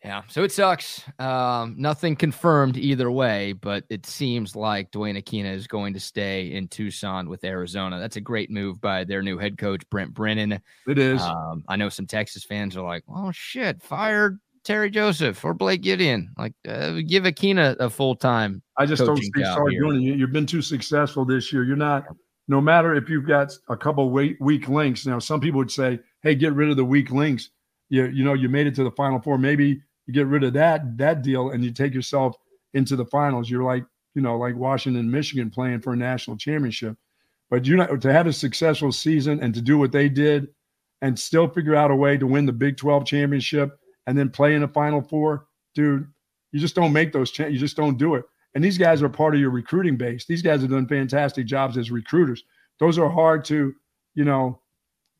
Yeah, so it sucks. Nothing confirmed either way, but it seems like Duane Akina is going to stay in Tucson with Arizona. That's a great move by their new head coach, Brent Brennan. It is. I know some Texas fans are like, oh, shit, fire Terry Joseph or Blake Gideon. Like, give Akina a full-time I just don't think so. You've been too successful this year. You're not – no matter if you've got a couple weak links. Now, some people would say, hey, get rid of the weak links. You made it to the Final Four. Maybe – you get rid of that deal and you take yourself into the finals. You're like Washington, Michigan playing for a national championship. But to have a successful season and to do what they did and still figure out a way to win the Big 12 championship and then play in the Final Four, dude, you just don't make those chances. You just don't do it. And these guys are part of your recruiting base. These guys have done fantastic jobs as recruiters. Those are hard to,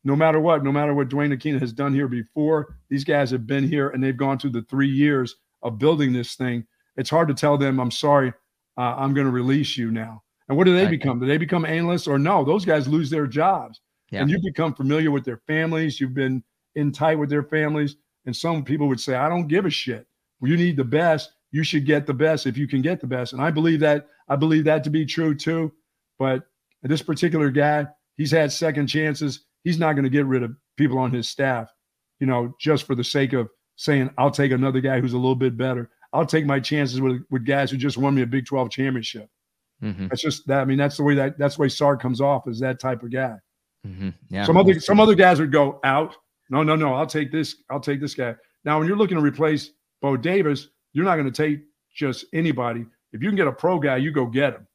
no matter what Duane Akina has done here before, these guys have been here and they've gone through the 3 years of building this thing. It's hard to tell them, I'm sorry, I'm going to release you now. And what do they become? Do they become analysts or no? Those guys lose their jobs. Yeah. And you become familiar with their families. You've been in tight with their families. And some people would say, I don't give a shit. You need the best. You should get the best if you can get the best. And I believe that to be true too. But this particular guy, he's had second chances. He's not going to get rid of people on his staff, just for the sake of saying, I'll take another guy who's a little bit better. I'll take my chances with guys who just won me a Big 12 championship. Mm-hmm. That's just that. I mean, that's the way Sark comes off, is that type of guy. Mm-hmm. Yeah. Some other guys would go out. No. I'll take this guy. Now, when you're looking to replace Bo Davis, you're not going to take just anybody. If you can get a pro guy, you go get him.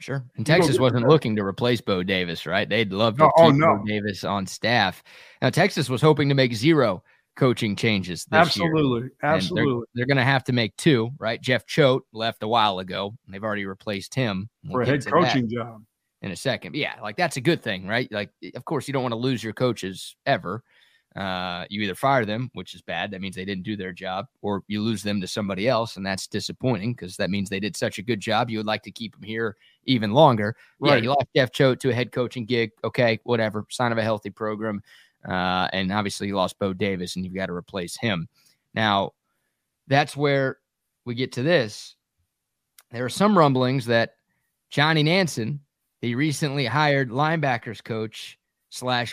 Sure. And Texas wasn't looking to replace Bo Davis, right? They'd love to keep Bo Davis on staff. Now, Texas was hoping to make zero coaching changes this year. Absolutely. They're going to have to make two, right? Jeff Choate left a while ago, and they've already replaced him. For a head coaching job. In a second. But yeah, like that's a good thing, right? Like, of course, you don't want to lose your coaches ever. You either fire them, which is bad. That means they didn't do their job, or you lose them to somebody else. And that's disappointing because that means they did such a good job. You would like to keep them here even longer. Right. Yeah, you lost Jeff Choate to a head coaching gig. Okay, whatever. Sign of a healthy program. And obviously you lost Bo Davis and you've got to replace him. Now, that's where we get to this. There are some rumblings that Johnny Nansen, the recently hired linebackers coach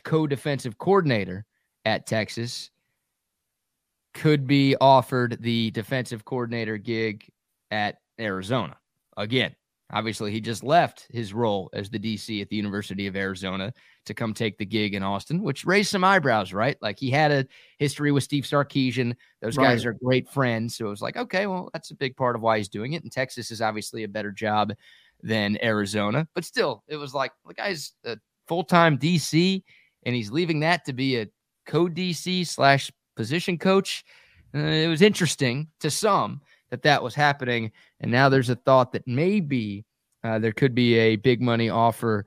/ co-defensive coordinator at Texas, could be offered the defensive coordinator gig at Arizona. Again, obviously he just left his role as the DC at the University of Arizona to come take the gig in Austin, which raised some eyebrows, right? Like he had a history with Steve Sarkisian. Those guys are great friends. So it was like, okay, well, that's a big part of why he's doing it. And Texas is obviously a better job than Arizona, but still it was like the guy's full-time DC, and he's leaving that to be a co-DC / position coach. It was interesting to some that that was happening, and now there's a thought that maybe there could be a big money offer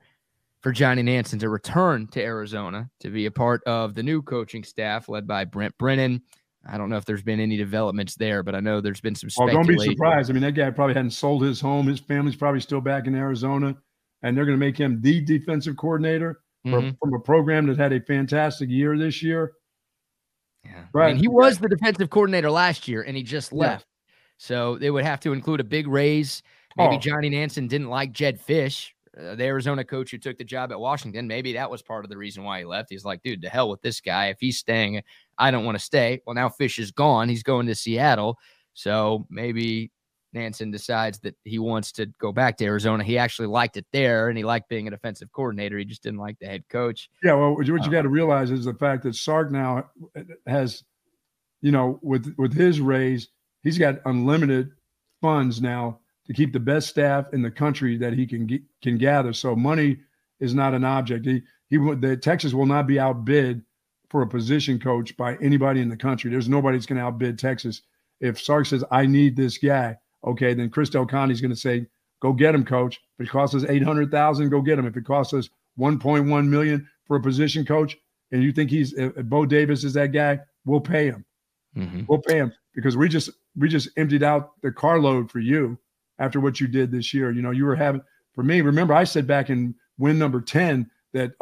for Johnny Nansen to return to Arizona to be a part of the new coaching staff led by Brent Brennan. I don't know if there's been any developments there, but I know there's been some speculation. Well, don't be surprised. I mean, that guy probably hadn't sold his home. His family's probably still back in Arizona, and they're going to make him the defensive coordinator from a program that had a fantastic year this year. Yeah. Right. I mean, he was the defensive coordinator last year, and he just left. Yeah. So they would have to include a big raise. Maybe Johnny Nansen didn't like Jed Fish, the Arizona coach who took the job at Washington. Maybe that was part of the reason why he left. He's like, dude, to hell with this guy. If he's staying, I don't want to stay. Well, now Fish is gone. He's going to Seattle. So maybe Nansen decides that he wants to go back to Arizona. He actually liked it there, and he liked being a defensive coordinator. He just didn't like the head coach. Yeah, well, what you got to realize is the fact that Sark now has, you know, with his raise, he's got unlimited funds now to keep the best staff in the country that he can gather. So money is not an object. The Texas will not be outbid for a position coach by anybody in the country. There's nobody that's going to outbid Texas. If Sark says, I need this guy, okay, then Chris Del Conte's going to say, go get him, coach. If it costs us $800,000, go get him. If it costs us $1.1 million for a position coach, and you think if Bo Davis is that guy, we'll pay him. Mm-hmm. We'll pay him because we just emptied out the carload for you after what you did this year. You know, you were having – for me, remember I said back in win number 10 that,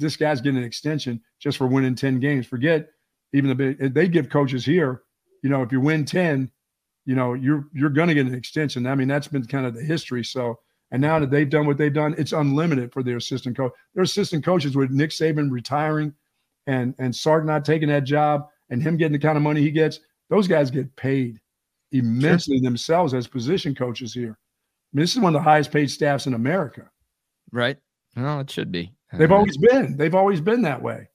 this guy's getting an extension just for winning 10 games. Forget even the – they give coaches here, you know, if you win 10, you know, you're going to get an extension. I mean, that's been kind of the history. So, and now that they've done what they've done, it's unlimited for their assistant coach. Their assistant coaches with Nick Saban retiring and Sark not taking that job and him getting the kind of money he gets, those guys get paid immensely themselves as position coaches here. I mean, this is one of the highest paid staffs in America. Right. Well, it should be. They've always been that way.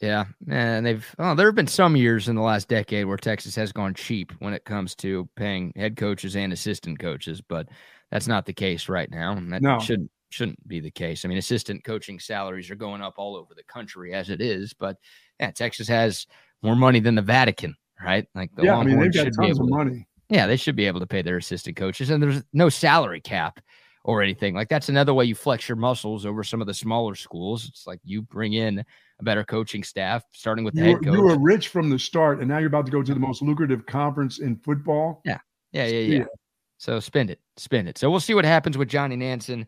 Yeah. And there have been some years in the last decade where Texas has gone cheap when it comes to paying head coaches and assistant coaches, but that's not the case right now. And that shouldn't be the case. I mean, assistant coaching salaries are going up all over the country as it is, but yeah, Texas has more money than the Vatican, right? Like the Longhorns they've got tons of money. Yeah, they should be able to pay their assistant coaches, and there's no salary cap or anything. Like, that's another way you flex your muscles over some of the smaller schools. It's like you bring in a better coaching staff, starting with the head coach. You were rich from the start, and now you're about to go to the most lucrative conference in football. Yeah. So spend it. So we'll see what happens with Johnny Nansen.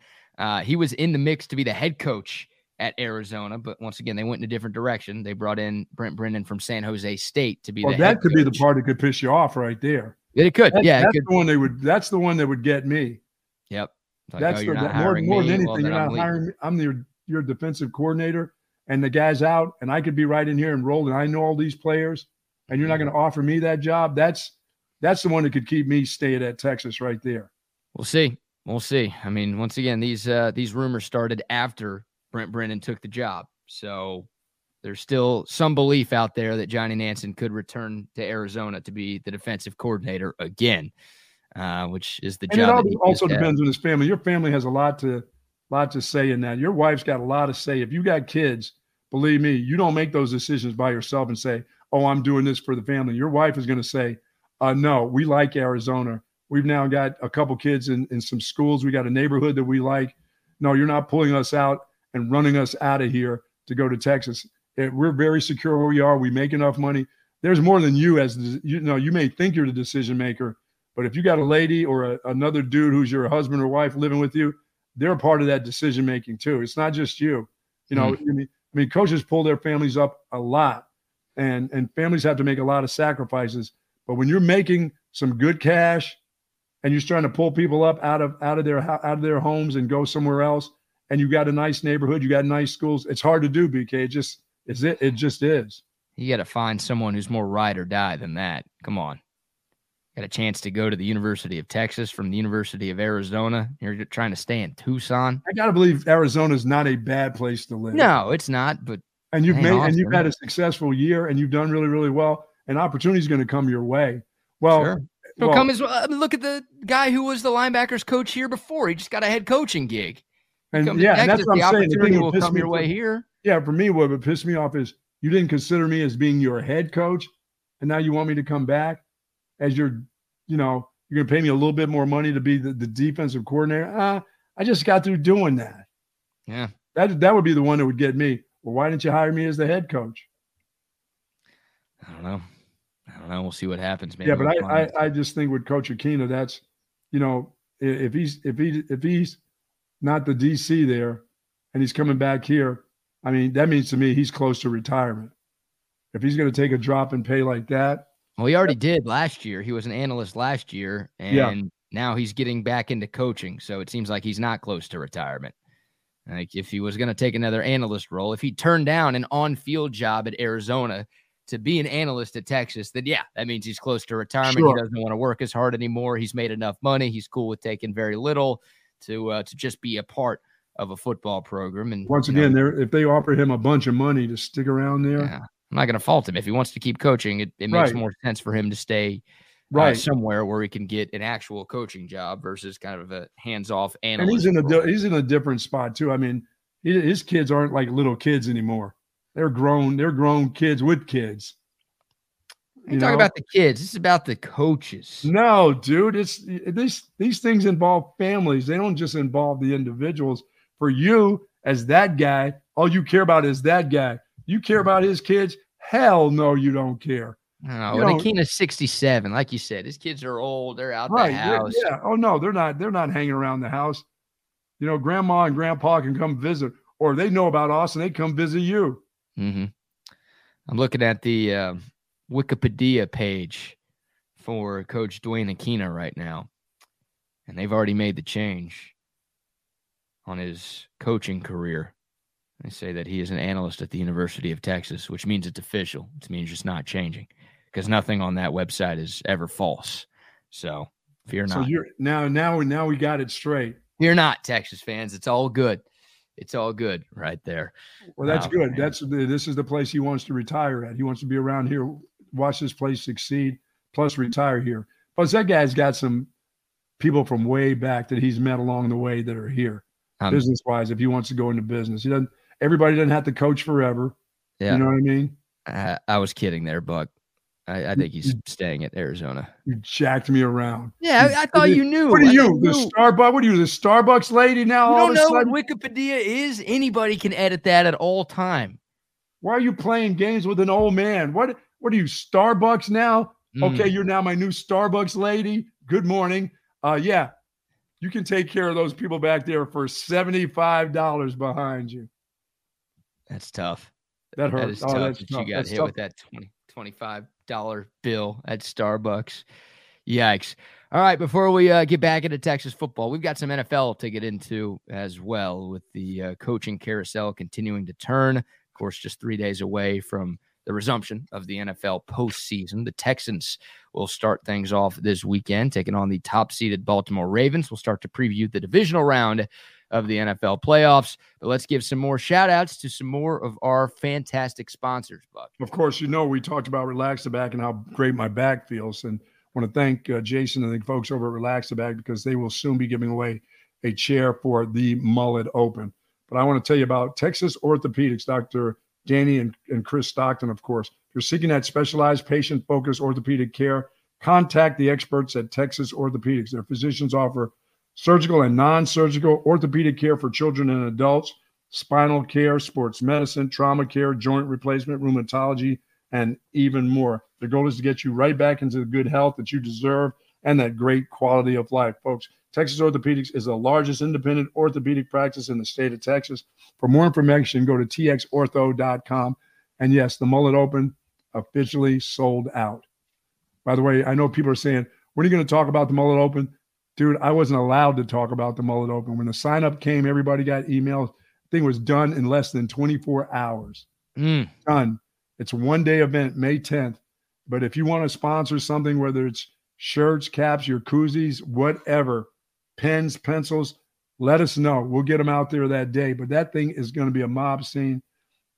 He was in the mix to be the head coach at Arizona, but once again, they went in a different direction. They brought in Brent Brennan from San Jose State to be the head coach. That could be the part that could piss you off right there. It could. That's the one that would get me. Yep. Like, that's more than anything. You're not hiring me. I'm your defensive coordinator, and the guy's out, and I could be right in here enrolled, and I know all these players, and you're not going to offer me that job. That's the one that could keep me staying at Texas right there. We'll see. I mean, once again, these rumors started after Brent Brennan took the job, so there's still some belief out there that Johnny Nansen could return to Arizona to be the defensive coordinator again, which is the job. It also depends on his family. Your family has a lot to say in that. Your wife's got a lot to say. If you got kids, believe me, you don't make those decisions by yourself and say, oh, I'm doing this for the family. Your wife is going to say, no, we like Arizona. We've now got a couple kids in some schools. We got a neighborhood that we like. No, you're not pulling us out and running us out of here to go to Texas. We're very secure where we are. We make enough money. There's more than you you may think you're the decision maker, but if you got a lady or another dude who's your husband or wife living with you, they're part of that decision making too. It's not just you. You know, I mean, coaches pull their families up a lot, and families have to make a lot of sacrifices. But when you're making some good cash and you're trying to pull people up out of their homes and go somewhere else, and you got a nice neighborhood, you got nice schools, it's hard to do, BK. It just is. You got to find someone who's more ride or die than that. Come on. Got a chance to go to the University of Texas from the University of Arizona. You're trying to stay in Tucson. I got to believe Arizona's not a bad place to live. No, it's not. But you've had a successful year, and you've done really, really well. An opportunity is going to come your way. Well, sure. It'll come as well. I mean, look at the guy who was the linebackers coach here before. He just got a head coaching gig. And yeah, that's what I'm saying. The thing will come your way here. Yeah, for me, what would piss me off is you didn't consider me as being your head coach, and now you want me to come back as your, you know, you're going to pay me a little bit more money to be the defensive coordinator. I just got through doing that. Yeah. That would be the one that would get me. Well, why didn't you hire me as the head coach? I don't know. We'll see what happens, man. Yeah, but I just think with Coach Akina, that's, you know, if he's not the DC there and he's coming back here, I mean, that means to me he's close to retirement. If he's going to take a drop in pay like that. Well, he already did last year. He was an analyst last year, and now he's getting back into coaching. So it seems like he's not close to retirement. Like if he was going to take another analyst role, if he turned down an on-field job at Arizona to be an analyst at Texas, then yeah, that means he's close to retirement. Sure. He doesn't want to work as hard anymore. He's made enough money. He's cool with taking very little to just be a part of a football program. And once again, if they offer him a bunch of money to stick around there. Yeah. I'm not going to fault him. If he wants to keep coaching, it makes more sense for him to stay somewhere where he can get an actual coaching job versus kind of a hands-off analyst. And he's in a different spot too. I mean, his kids aren't like little kids anymore. They're grown. They're grown kids with kids. You talk about the kids. This is about the coaches. No, dude. It's these things involve families. They don't just involve the individuals. For you as that guy, all you care about is that guy. You care about his kids? Hell no, you don't care. No, and Akina's 67. Like you said, his kids are old. They're out the house. Yeah. Oh, no, they're not hanging around the house. You know, grandma and grandpa can come visit, or they know about us and they come visit you. Mm-hmm. I'm looking at the Wikipedia page for Coach Duane Akina right now, and they've already made the change on his coaching career. They say that he is an analyst at the University of Texas, which means it's official. It means it's not changing because nothing on that website is ever false. So fear not. So now we got it straight. Fear not, Texas fans. It's all good. It's all good right there. Well, that's good. Man. This is the place he wants to retire at. He wants to be around here, watch this place succeed, plus retire here. Plus, that guy's got some people from way back that he's met along the way that are here, business-wise, if he wants to go into business. He doesn't. Everybody doesn't have to coach forever. Yeah. You know what I mean? I was kidding there, Buck. I think he's staying at Arizona. You jacked me around. Yeah, I thought you knew. What are you, the Starbucks? What are you, the Starbucks lady now? You don't know what Wikipedia is? Anybody can edit that at all time. Why are you playing games with an old man? What are you, Starbucks now? Okay, you're now my new Starbucks lady. Good morning. Yeah, you can take care of those people back there for $75 behind you. That's tough. That hurts. That is tough. That's tough. You got hit with that $25 bill at Starbucks. Yikes. All right, before we get back into Texas football, we've got some NFL to get into as well with the coaching carousel continuing to turn. Of course, just 3 days away from the resumption of the NFL postseason. The Texans will start things off this weekend, taking on the top-seeded Baltimore Ravens. We'll start to preview the divisional round of the NFL playoffs. But let's give some more shout-outs to some more of our fantastic sponsors, Buck. Of course, you know, we talked about Relax the Back and how great my back feels. And I want to thank Jason and the folks over at Relax the Back because they will soon be giving away a chair for the Mullet Open. But I want to tell you about Texas Orthopedics, Dr. Danny and Chris Stockton, of course. If you're seeking that specialized patient-focused orthopedic care, contact the experts at Texas Orthopedics. Their physicians offer surgical and non-surgical orthopedic care for children and adults, spinal care, sports medicine, trauma care, joint replacement, rheumatology, and even more. Their goal is to get you right back into the good health that you deserve and that great quality of life, folks. Texas Orthopedics is the largest independent orthopedic practice in the state of Texas. For more information, go to txortho.com. And yes, the Mullet Open officially sold out. By the way, I know people are saying, when are you going to talk about the Mullet Open? Dude, I wasn't allowed to talk about the Mullet Open. When the sign-up came, everybody got emails. The thing was done in less than 24 hours. Done. It's a one-day event, May 10th. But if you want to sponsor something, whether it's shirts, caps, your koozies, whatever, pens, pencils, let us know. We'll get them out there that day. But that thing is going to be a mob scene,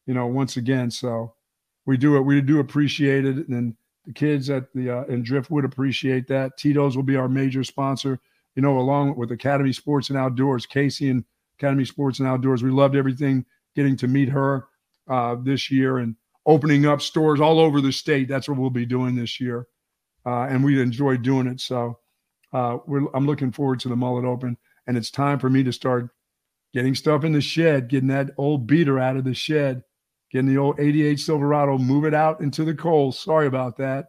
you know, once again. So we do appreciate it. And the kids at the in Driftwood appreciate that. Tito's will be our major sponsor. You know, along with Academy Sports and Outdoors, Casey and Academy Sports and Outdoors. We loved everything, getting to meet her this year and opening up stores all over the state. That's what we'll be doing this year. And we enjoy doing it. So I'm looking forward to the Mullet Open. And it's time for me to start getting stuff in the shed, getting that old beater out of the shed, getting the old 88 Silverado, move it out into the cold. Sorry about that.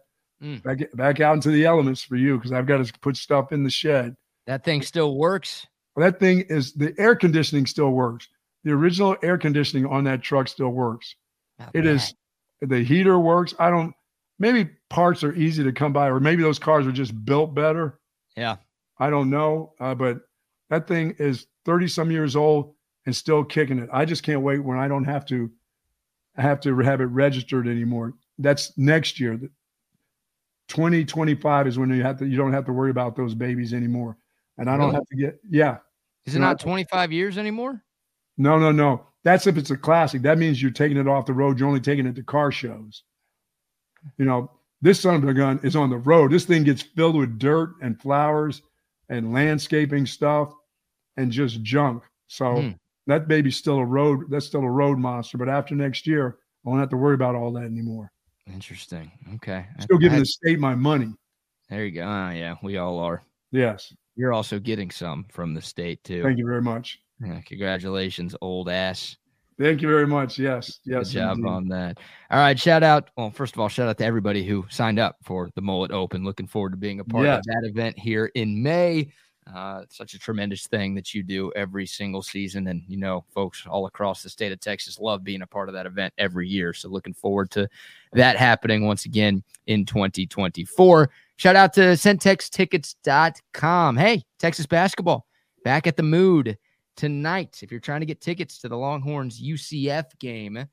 Back out into the elements for you, because I've got to put stuff in the shed. That thing still works? That thing is, the air conditioning still works. The original air conditioning on that truck still works. Not bad. The heater works. Maybe parts are easy to come by, or maybe those cars are just built better. Yeah. I don't know. But that thing is 30 some years old and still kicking it. I just can't wait when I don't have to, have it registered anymore. That's next year. 2025 is when you don't have to worry about those babies anymore. And I don't have to get, Is it not 25 years anymore? No. That's if it's a classic. That means you're taking it off the road. You're only taking it to car shows. You know, this son of a gun is on the road. This thing gets filled with dirt and flowers and landscaping stuff and just junk. So that baby's still a road. That's still a road monster. But after next year, I won't have to worry about all that anymore. Interesting. Okay. Still giving the state my money. There you go. Yeah, we all are. Yes. You're also getting some from the state too. Thank you very much. Yeah, congratulations, old ass. Thank you very much. Yes. Good job on that. All right. Shout out. Well, first of all, shout out to everybody who signed up for the Mullet Open. Looking forward to being a part of that event here in May. Such a tremendous thing that you do every single season. And, you know, folks all across the state of Texas love being a part of that event every year. So looking forward to that happening once again in 2024. Shout out to CentexTickets.com. Hey, Texas basketball back at the Mood tonight. If you're trying to get tickets to the Longhorns UCF game,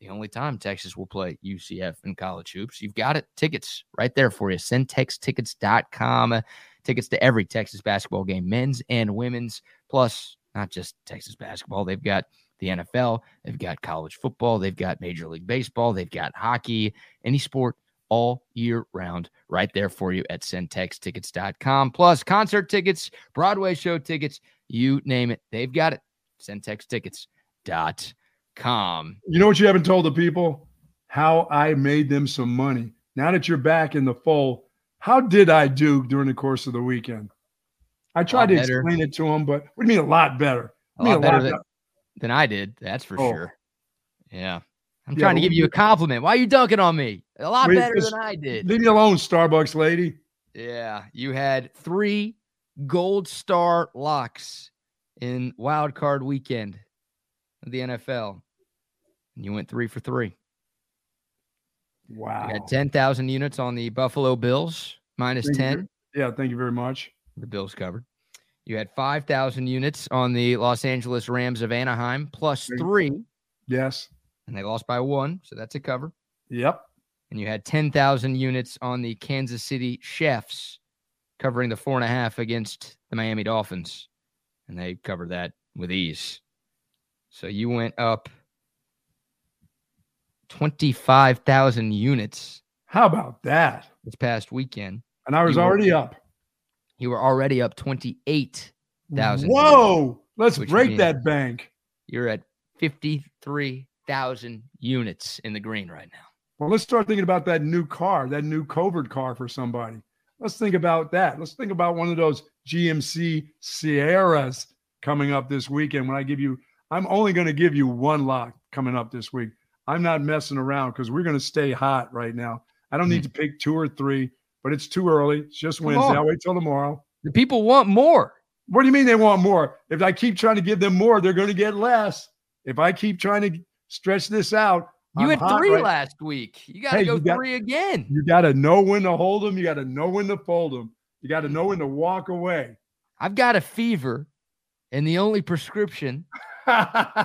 the only time Texas will play UCF in college hoops, you've got it. Tickets right there for you. CentexTickets.com. Tickets to every Texas basketball game, men's and women's, plus not just Texas basketball. They've got the NFL. They've got college football. They've got Major League Baseball. They've got hockey, any sport all year round right there for you at CentexTickets.com. Plus concert tickets, Broadway show tickets, you name it. They've got it. CentexTickets.com. You know what you haven't told the people? How I made them some money. Now that you're back in the fold, how did I do during the course of the weekend? I tried to explain it to them, but what do you mean a lot better? A lot better than I did. That's for sure. Yeah. I'm trying to give you a compliment. Why are you dunking on me? A lot better than I did. Leave me alone, Starbucks lady. Yeah. You had 3 gold star locks in wild card weekend of the NFL. And you went 3 for 3. Wow. You got 10,000 units on the Buffalo Bills, minus 10. Yeah, thank you very much. The Bills covered. You had 5,000 units on the Los Angeles Rams of Anaheim, plus 3. Yes. And they lost by 1, so that's a cover. Yep. And you had 10,000 units on the Kansas City Chiefs, covering the 4.5 against the Miami Dolphins. And they covered that with ease. So you went up 25,000 units. How about that? This past weekend. And I was already up. You were already up 28,000. Whoa! Units, let's break that bank. You're at 53,000 units in the green right now. Well, let's start thinking about that new car, that new Covert car for somebody. Let's think about that. Let's think about one of those GMC Sierras coming up this weekend. When I'm only going to give you 1 lock coming up this week. I'm not messing around because we're going to stay hot right now. I don't need to pick 2 or 3, but it's too early. It's just Wednesday. I'll wait till tomorrow. The people want more. What do you mean they want more? If I keep trying to give them more, they're going to get less. If I keep trying to stretch this out, you had three last week. You got to go 3 again. You got to know when to hold them. You got to know when to fold them. You got to know when to walk away. I've got a fever, and the only prescription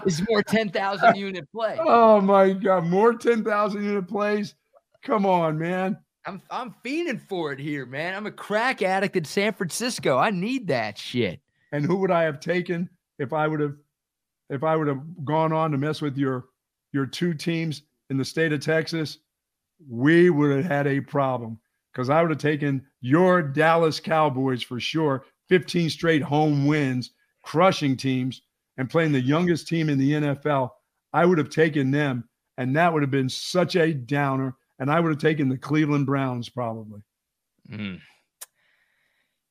is more 10,000 unit play. Oh my God, more 10,000 unit plays! Come on, man. I'm fiending for it here, man. I'm a crack addict in San Francisco. I need that shit. And who would I have taken if I would have gone on to mess with your 2 teams in the state of Texas? We would have had a problem because I would have taken your Dallas Cowboys for sure. 15 straight home wins, crushing teams. and playing the youngest team in the NFL, I would have taken them, and that would have been such a downer, and I would have taken the Cleveland Browns probably. Mm.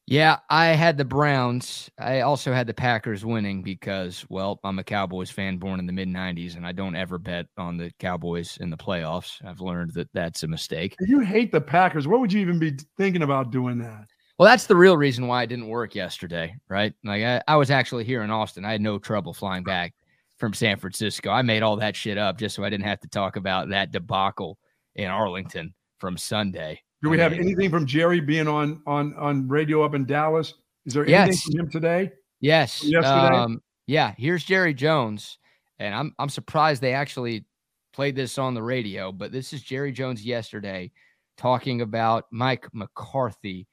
Yeah, I had the Browns. I also had the Packers winning because, well, I'm a Cowboys fan born in the mid-'90s, and I don't ever bet on the Cowboys in the playoffs. I've learned that that's a mistake. If you hate the Packers, what would you even be thinking about doing that? Well, that's the real reason why I didn't work yesterday, right? Like, I was actually here in Austin. I had no trouble flying back from San Francisco. I made all that shit up just so I didn't have to talk about that debacle in Arlington from Sunday. Do we have anything from Jerry being on radio up in Dallas? Is there anything from him today? Yes. Yesterday? Yeah. Here's Jerry Jones, and I'm surprised they actually played this on the radio. But this is Jerry Jones yesterday talking about Mike McCarthy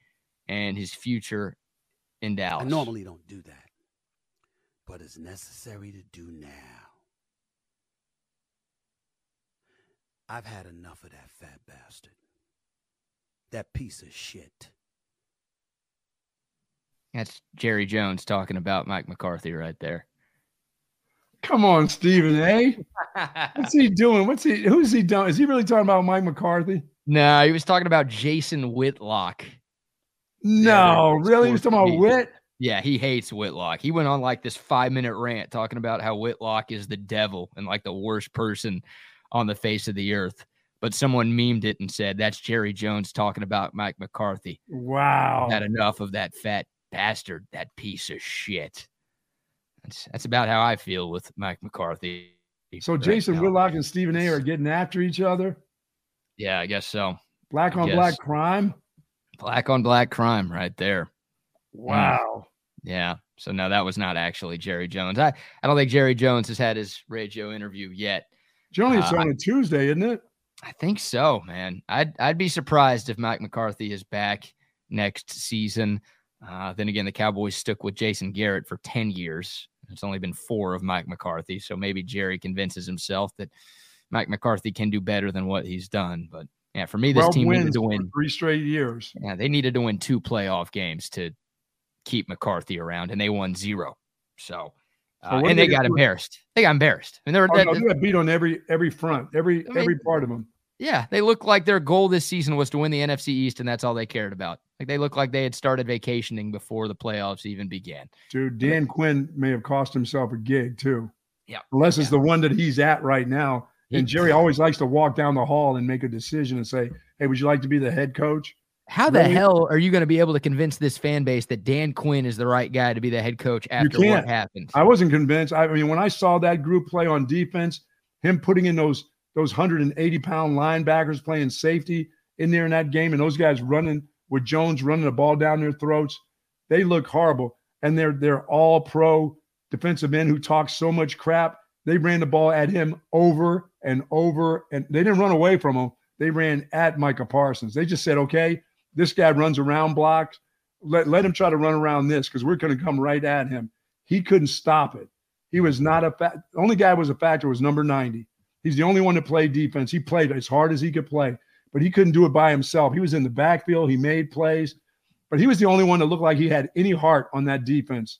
and his future in Dallas. I normally don't do that, but it's necessary to do now. I've had enough of that fat bastard. That piece of shit. That's Jerry Jones talking about Mike McCarthy right there. Come on, Stephen A. What's he doing? Who's he doing? Is he really talking about Mike McCarthy? No, he was talking about Jason Whitlock. No, really? He was talking about Whit? Yeah, he hates Whitlock. He went on like this 5-minute rant talking about how Whitlock is the devil and like the worst person on the face of the earth. But someone memed it and said, that's Jerry Jones talking about Mike McCarthy. Wow. Not enough of that fat bastard, that piece of shit. That's about how I feel with Mike McCarthy. So right Jason now. Whitlock and Stephen A are getting after each other? Yeah, I guess so. Black on black crime? Black on black crime right there. Wow. Yeah. So, no, that was not actually Jerry Jones. I don't think Jerry Jones has had his radio interview yet. Generally, it's on a Tuesday, isn't it? I think so, man. I'd be surprised if Mike McCarthy is back next season. Then again, the Cowboys stuck with Jason Garrett for 10 years. It's only been 4 of Mike McCarthy, so maybe Jerry convinces himself that Mike McCarthy can do better than what he's done. But, yeah, for me, this team needed to win 3 straight years. Yeah, they needed to win 2 playoff games to keep McCarthy around, and they won 0. So – and they got embarrassed. They got embarrassed. I mean, they got beat on every front, every part of them. Yeah, they looked like their goal this season was to win the NFC East, and that's all they cared about. Like they looked like they had started vacationing before the playoffs even began. Dude, Dan Quinn may have cost himself a gig too. Yeah, unless it's the one that he's at right now. And Jerry always likes to walk down the hall and make a decision and say, "Hey, would you like to be the head coach?" How the hell are you going to be able to convince this fan base that Dan Quinn is the right guy to be the head coach after what happened? I wasn't convinced. I mean, when I saw that group play on defense, him putting in those 180-pound linebackers playing safety in there in that game, and those guys running with Jones running the ball down their throats, they look horrible. And they're all pro defensive men who talk so much crap. They ran the ball at him over and over, and they didn't run away from him. They ran at Micah Parsons. They just said, okay, this guy runs around blocks. Let him try to run around this because we're going to come right at him. He couldn't stop it. He was not a factor. The only guy who was a factor was number 90. He's the only one to play defense. He played as hard as he could play, but he couldn't do it by himself. He was in the backfield. He made plays, but he was the only one that looked like he had any heart on that defense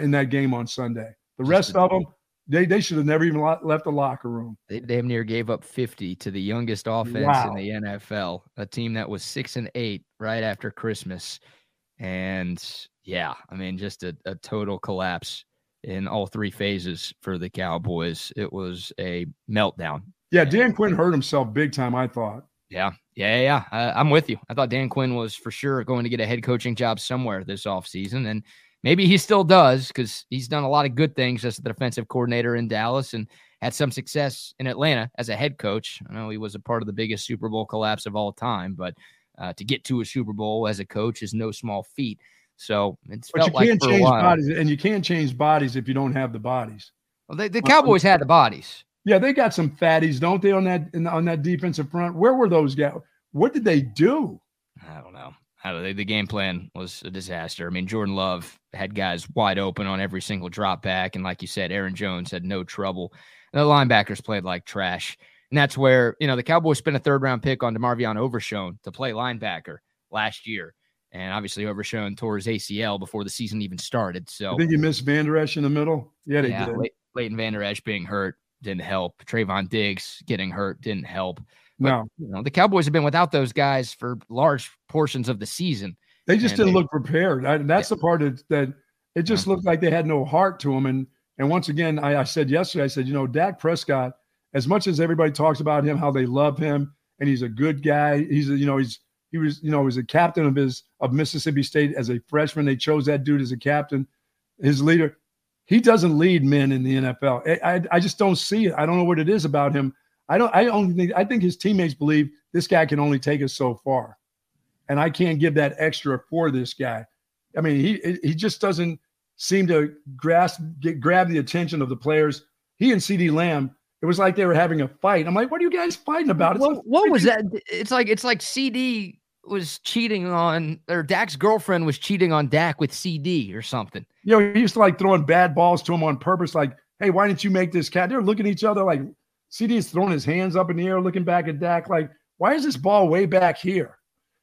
in that game on Sunday. The rest of them, they should have never even left the locker room. They damn near gave up 50 to the youngest offense in the NFL, a team that was 6-8 right after Christmas. And, yeah, I mean, just a total collapse in all 3 phases for the Cowboys. It was a meltdown. Yeah, Dan Quinn hurt himself big time, I thought. Yeah. I'm with you. I thought Dan Quinn was for sure going to get a head coaching job somewhere this offseason, and maybe he still does because he's done a lot of good things as the defensive coordinator in Dallas and had some success in Atlanta as a head coach. I know he was a part of the biggest Super Bowl collapse of all time, but to get to a Super Bowl as a coach is no small feat. So it's felt like for a while. Bodies, and you can't change bodies if you don't have the bodies. Well, the Cowboys had the bodies. Yeah, they got some fatties, don't they, on that defensive front? Where were those guys? What did they do? I don't know. The game plan was a disaster. I mean, Jordan Love had guys wide open on every single drop back. And like you said, Aaron Jones had no trouble. And the linebackers played like trash. And that's where, you know, the Cowboys spent a 3rd round pick on DeMarvion Overshone to play linebacker last year. and obviously Overshown tore his ACL before the season even started. So I think you missed Vander Esch in the middle. Yeah, Leighton Vander Esch being hurt didn't help. Trayvon Diggs getting hurt didn't help. But, no, you know, the Cowboys have been without those guys for large portions of the season. They just didn't look prepared. That's the part that it just looked like they had no heart to them. And once again, I said yesterday, I said, you know, Dak Prescott, as much as everybody talks about him, how they love him, and he's a good guy. He was a captain of Mississippi State as a freshman. They chose that dude as a captain, his leader. He doesn't lead men in the NFL. I just don't see it. I don't know what it is about him. I think his teammates believe this guy can only take us so far, and I can't give that extra for this guy. I mean, he just doesn't seem to grab the attention of the players. He and CeeDee Lamb, it was like they were having a fight. I'm like, what are you guys fighting about? What was that? It's like CeeDee was cheating on, or Dak's girlfriend was cheating on Dak with CeeDee or something. You know, he used to like throwing bad balls to him on purpose. Like, hey, why didn't you make this catch? They're looking at each other like, CeeDee's throwing his hands up in the air, looking back at Dak like, why is this ball way back here?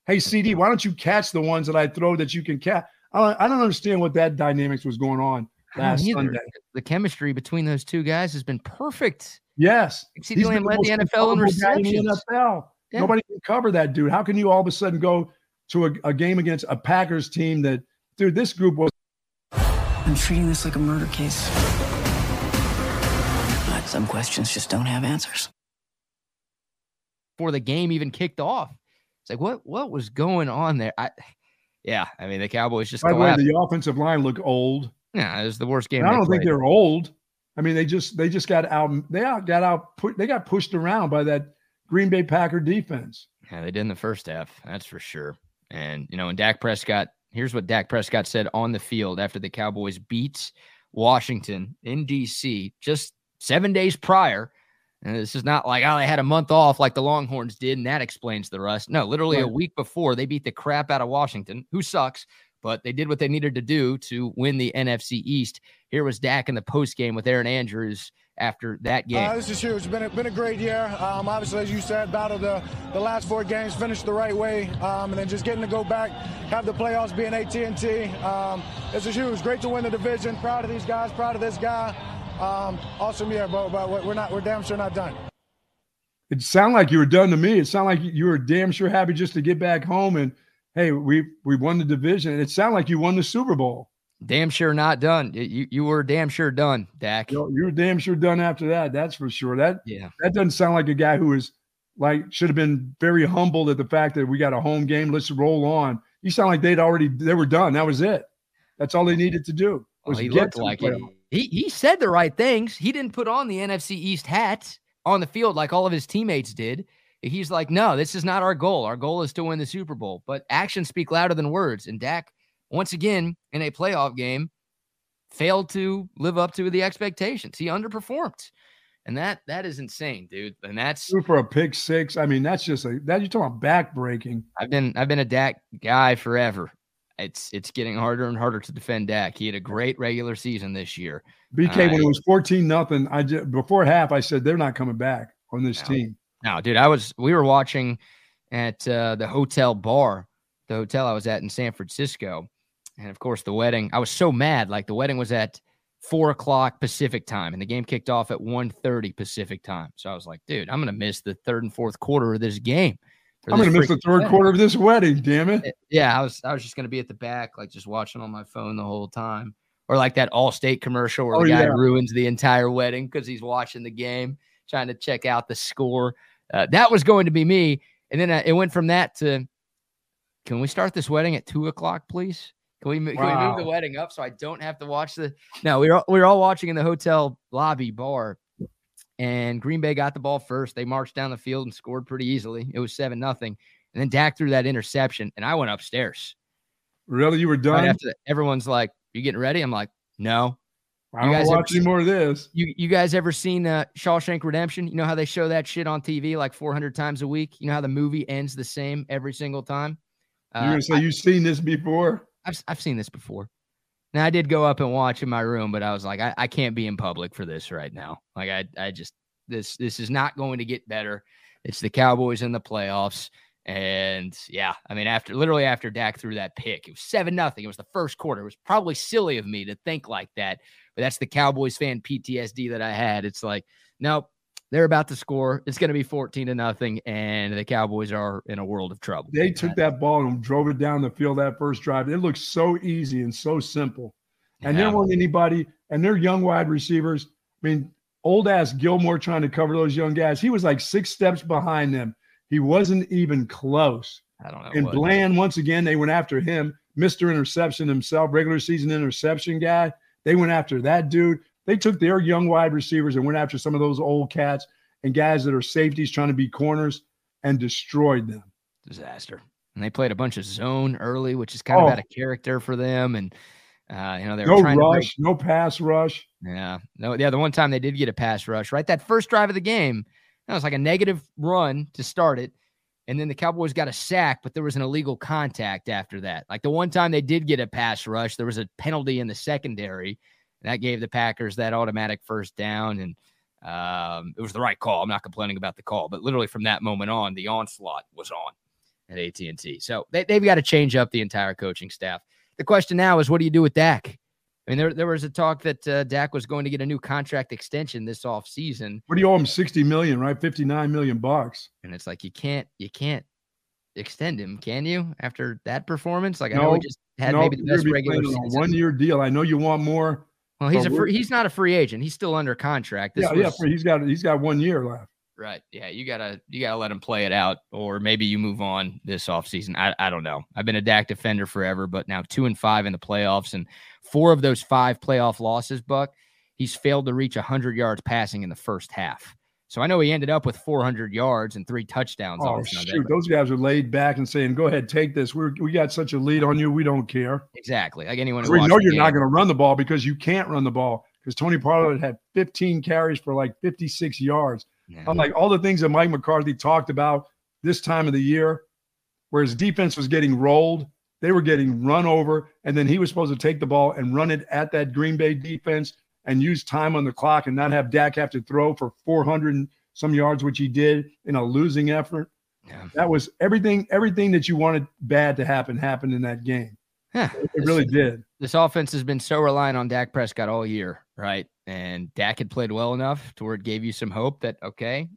Hey, CeeDee, why don't you catch the ones that I throw that you can catch? I don't understand what that dynamics was going on last Sunday. The chemistry between those two guys has been perfect. Yes. CeeDee Lamb led the NFL in receptions. Yeah. Nobody can cover that dude. How can you all of a sudden go to a game against a Packers team that, dude, this group was. I'm treating this like a murder case. But some questions just don't have answers. Before the game even kicked off, it's like, what was going on there? The Cowboys just. By the way, the offensive line looked old. Yeah, it was the worst game. I don't think they're old. I mean, they just got out. They got pushed around by that Green Bay Packer defense. Yeah, they did in the first half. That's for sure. And, you know, and Dak Prescott, here's what Dak Prescott said on the field after the Cowboys beat Washington in D.C. just 7 days prior. And this is not like, oh, they had a month off like the Longhorns did, and that explains the rust. No, literally a week before, they beat the crap out of Washington, who sucks, but they did what they needed to do to win the NFC East. Here was Dak in the postgame with Aaron Andrews after that game. This is huge. Been a great year. Obviously, as you said, battled the last four games, finished the right way, and then just getting to go back, have the playoffs being AT&T. This is huge. Great to win the division. Proud of these guys. Proud of this guy. Awesome year, but we're damn sure not done. It sounded like you were done to me. It sounded like you were damn sure happy just to get back home and, hey, we won the division. And it sounded like you won the Super Bowl. Damn sure not done. You were damn sure done, Dak. You were damn sure done after that. That's for sure. That doesn't sound like a guy who is like should have been very humbled at the fact that we got a home game. Let's roll on. You sound like they were done. That was it. That's all they needed to do. Well, he looked like it. He said the right things. He didn't put on the NFC East hat on the field like all of his teammates did. He's like, no, this is not our goal. Our goal is to win the Super Bowl. But actions speak louder than words. And Dak, once again, in a playoff game, failed to live up to the expectations. He underperformed. And that is insane, dude. And that's for a pick six. I mean, that's just you're talking about back-breaking. I've been a Dak guy forever. It's getting harder and harder to defend Dak. He had a great regular season this year. BK, when it was 14-0, before half, I said, they're not coming back on this team. No, dude, we were watching at the hotel I was at in San Francisco. And, of course, the wedding, I was so mad. Like, the wedding was at 4 o'clock Pacific time, and the game kicked off at 1:30 Pacific time. So I was like, dude, I'm going to miss the third and fourth quarter of this game. I'm going to miss the third quarter of this wedding, damn it. Yeah, I was just going to be at the back, like just watching on my phone the whole time. Or like that Allstate commercial where the guy ruins the entire wedding because he's watching the game, trying to check out the score. That was going to be me. And then it went from that to, can we start this wedding at 2 o'clock, please? Can we move the wedding up so I don't have to watch the – no, we were all watching in the hotel lobby bar. And Green Bay got the ball first. They marched down the field and scored pretty easily. It was 7-0. And then Dak threw that interception, and I went upstairs. Really? You were done? Right after that, everyone's like, you getting ready? I'm like, no. I don't watch any more of this. You guys ever seen Shawshank Redemption? You know how they show that shit on TV like 400 times a week? You know how the movie ends the same every single time? You're going to say you've seen this before? I've seen this before. Now, I did go up and watch in my room, but I was like, I can't be in public for this right now. Like, I just, this is not going to get better. It's the Cowboys in the playoffs. And yeah, I mean, after Dak threw that pick, it was 7-0. It was the first quarter. It was probably silly of me to think like that, but that's the Cowboys fan PTSD that I had. It's like, nope, they're about to score. It's going to be 14-0, and the Cowboys are in a world of trouble. They took that ball and drove it down the field that first drive. It looked so easy and so simple. And there weren't anybody, and they're young wide receivers. I mean, old-ass Gilmore trying to cover those young guys. He was like 6 steps behind them. He wasn't even close. I don't know. And Bland, once again, they went after him. Mr. Interception himself, regular season interception guy. They went after that dude. They took their young wide receivers and went after some of those old cats and guys that are safeties trying to be corners and destroyed them. Disaster. And they played a bunch of zone early, which is kind of out of character for them. And they were trying rush, no pass rush. Yeah. No, the other one time they did get a pass rush, right? That first drive of the game, that was like a negative run to start it. And then the Cowboys got a sack, but there was an illegal contact after that. Like the one time they did get a pass rush, there was a penalty in the secondary. And that gave the Packers that automatic first down. And it was the right call. I'm not complaining about the call, but literally from that moment on, the onslaught was on at AT&T. So they've got to change up the entire coaching staff. The question now is, what do you do with Dak? I mean, there was a talk that Dak was going to get a new contract extension this offseason. What do you owe him? $60 million, right? $59 million. And it's like, you can't extend him, can you? After that performance, like I know he just had maybe the best regular season. One-year deal. I know you want more. Well, he's not a free agent. He's still under contract. He's got 1 year left. Right. Yeah. You gotta let him play it out, or maybe you move on this offseason. I don't know. I've been a Dak defender forever, but now 2-5 in the playoffs, and 4 of those 5 playoff losses, Buck, he's failed to reach 100 yards passing in the first half. So I know he ended up with 400 yards and 3 touchdowns. Oh, shoot. Those guys are laid back and saying, go ahead, take this. We got such a lead on you. We don't care. Exactly. Like anyone who you're not going to run the ball, because you can't run the ball, because Tony Pollard had 15 carries for like 56 yards. Yeah. Unlike all the things that Mike McCarthy talked about this time of the year, where his defense was getting rolled, they were getting run over, and then he was supposed to take the ball and run it at that Green Bay defense and use time on the clock and not have Dak have to throw for 400 and some yards, which he did in a losing effort. Yeah. That was everything that you wanted bad to happen, happened in that game. Yeah, it really did. This offense has been so reliant on Dak Prescott all year, right? And Dak had played well enough to where it gave you some hope that, okay,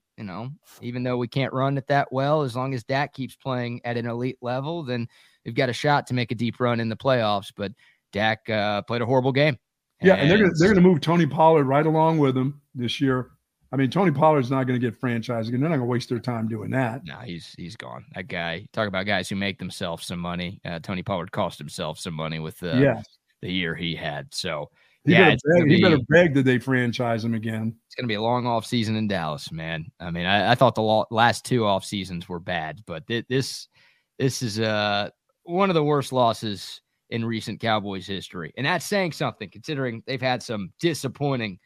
even though we can't run it that well, as long as Dak keeps playing at an elite level, then we've got a shot to make a deep run in the playoffs. But Dak played a horrible game. Yeah, and they're going to move Tony Pollard right along with him this year. I mean, Tony Pollard's not going to get franchised again. They're not going to waste their time doing that. No, he's gone. That guy. Talk about guys who make themselves some money. Tony Pollard cost himself some money with the year he had. So he better beg that they franchise him again. It's going to be a long off season in Dallas, man. I mean, I thought the last 2 off seasons were bad, but this is one of the worst losses in recent Cowboys history. And that's saying something, considering they've had some disappointing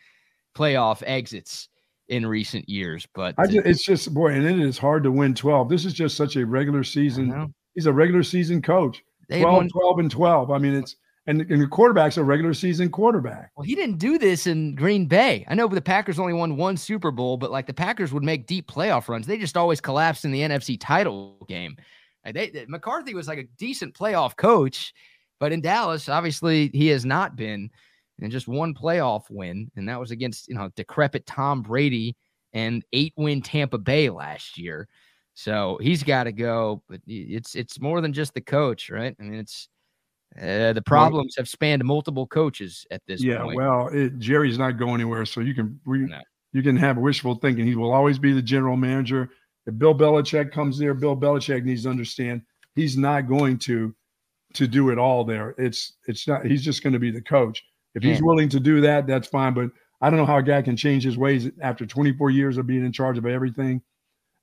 playoff exits in recent years. But it's just, boy, and it is hard to win 12. This is just such a regular season. He's a regular season coach. 12-12. I mean, and the quarterback's a regular season quarterback. Well, he didn't do this in Green Bay. I know the Packers only won 1 Super Bowl, but like the Packers would make deep playoff runs. They just always collapsed in the NFC title game. Like McCarthy was like a decent playoff coach. But in Dallas, obviously, he has not been, in just 1 playoff win, and that was against, decrepit Tom Brady and 8-win Tampa Bay last year. So he's got to go, but it's more than just the coach, right? I mean, it's the problems have spanned multiple coaches at this point. Yeah, well, Jerry's not going anywhere, so you can have wishful thinking. He will always be the general manager. If Bill Belichick comes there, Bill Belichick needs to understand he's not going to do it all there. It's not, he's just going to be the coach. If he's willing to do that, that's fine. But I don't know how a guy can change his ways after 24 years of being in charge of everything.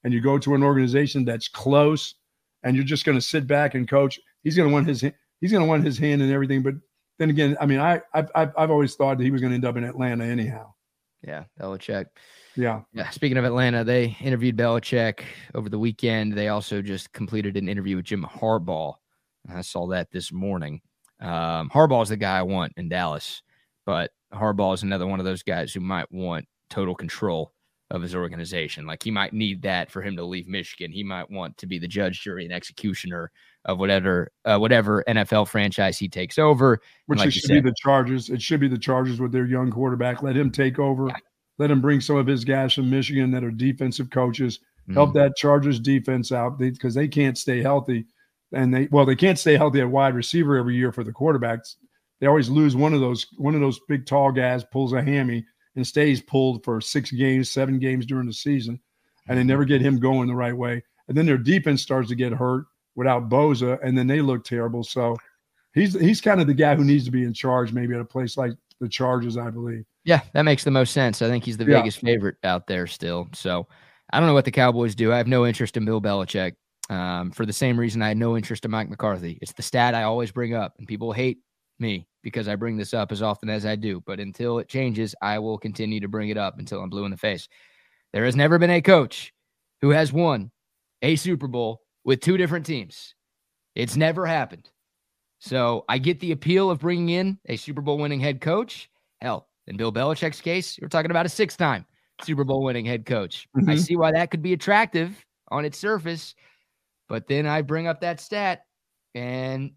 And you go to an organization that's close and you're just going to sit back and coach. He's going to want his hand in everything. But then again, I mean, I've always thought that he was going to end up in Atlanta anyhow. Yeah. Belichick. Yeah. Speaking of Atlanta, they interviewed Belichick over the weekend. They also just completed an interview with Jim Harbaugh. I saw that this morning. Harbaugh is the guy I want in Dallas, but Harbaugh is another one of those guys who might want total control of his organization. Like, he might need that for him to leave Michigan. He might want to be the judge, jury, and executioner of whatever NFL franchise he takes over. Which like it should be the Chargers. It should be the Chargers with their young quarterback. Let him take over. Yeah. Let him bring some of his guys from Michigan that are defensive coaches. Help that Chargers defense out because they can't stay healthy. And they can't stay healthy at wide receiver every year for the quarterbacks. They always lose one of those big tall guys pulls a hammy and stays pulled for 6 games, 7 games during the season, and they never get him going the right way. And then their defense starts to get hurt without Boza, and then they look terrible. So he's kind of the guy who needs to be in charge maybe at a place like the Chargers, I believe. Yeah, that makes the most sense. I think he's the biggest favorite out there still. So I don't know what the Cowboys do. I have no interest in Bill Belichick. For the same reason I had no interest in Mike McCarthy. It's the stat I always bring up, and people hate me because I bring this up as often as I do. But until it changes, I will continue to bring it up until I'm blue in the face. There has never been a coach who has won a Super Bowl with 2 different teams. It's never happened. So I get the appeal of bringing in a Super Bowl winning head coach. Hell, in Bill Belichick's case, you're talking about a 6-time Super Bowl winning head coach. Mm-hmm. I see why that could be attractive on its surface. But then I bring up that stat, and,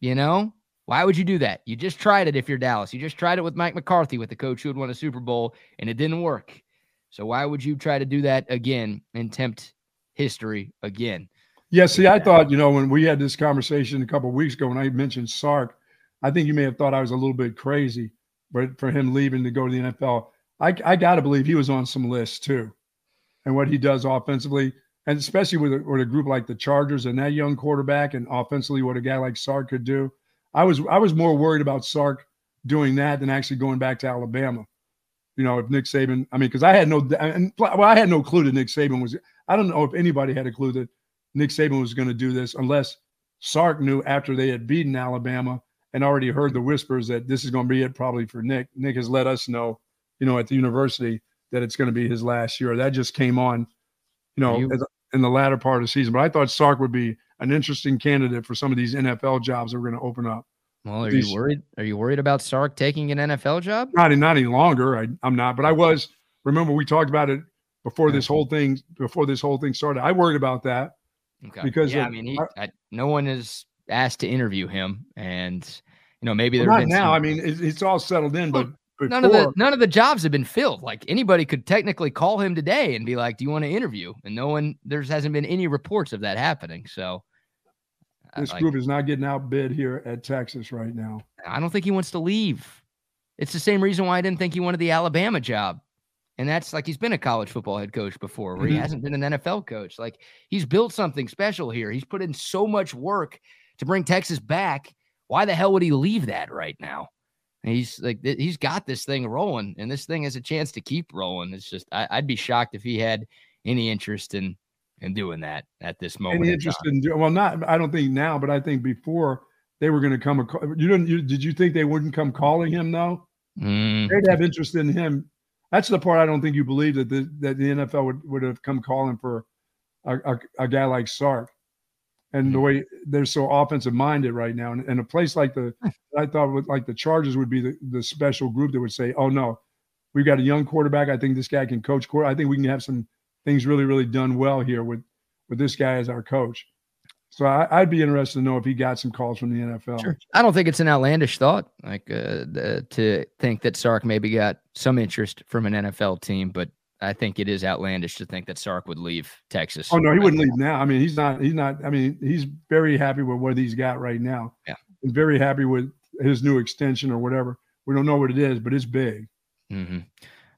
you know, why would you do that? You just tried it if you're Dallas. You just tried it with Mike McCarthy, with the coach who had won a Super Bowl, and it didn't work. So why would you try to do that again and tempt history again? Yeah, see, I thought, you know, when we had this conversation a couple of weeks ago, when I mentioned Sark, I think you may have thought I was a little bit crazy but for him leaving to go to the NFL. I got to believe he was on some lists too, and what he does offensively. And especially with a group like the Chargers and that young quarterback, and offensively what a guy like Sark could do. I was more worried about Sark doing that than actually going back to Alabama. You know, if Nick Saban, I mean, because I had no clue that Nick Saban was. I don't know if anybody had a clue that Nick Saban was going to do this, unless Sark knew after they had beaten Alabama and already heard the whispers that this is going to be it probably for Nick. Nick has let us know, you know, at the university that it's going to be his last year. That just came on, you know, in the latter part of the season. But I thought Sark would be an interesting candidate for some of these NFL jobs that we're going to open up. Well, you worried? Are you worried about Sark taking an NFL job? Not any longer. I'm not, but I was. Remember, we talked about it before this whole thing started. I worried about that because no one is asked to interview him, and you know maybe there's not now. I mean, it's all settled in, but. Before. None of the jobs have been filled. Like, anybody could technically call him today and be like, "Do you want to interview?" And there hasn't been any reports of that happening. So this group is not getting outbid here at Texas right now. I don't think he wants to leave. It's the same reason why I didn't think he wanted the Alabama job. And that's like, he's been a college football head coach before, where he hasn't been an NFL coach. Like, he's built something special here. He's put in so much work to bring Texas back. Why the hell would he leave that right now? He's like, he's got this thing rolling, and this thing has a chance to keep rolling. It's just, I'd be shocked if he had any interest in doing that at this moment. Any interest in doing? Well, not. I don't think now, but I think before they were going to come. Did you think they wouldn't come calling him though? They'd have interest in him. That's the part I don't think you believe, that the NFL would have come calling for a guy like Sark. And the way they're so offensive minded right now, and a place like I thought the Chargers would be the special group that would say, "Oh no, we've got a young quarterback. I think this guy can coach quarterback. I think we can have some things really, really done well here with this guy as our coach." So I'd be interested to know if he got some calls from the NFL. Sure. I don't think it's an outlandish thought, like to think that Sark maybe got some interest from an NFL team, but I think it is outlandish to think that Sark would leave Texas. Oh no, he wouldn't leave now. I mean, he's not. I mean, he's very happy with what he's got right now. Yeah. And very happy with his new extension or whatever. We don't know what it is, but it's big. Mm-hmm.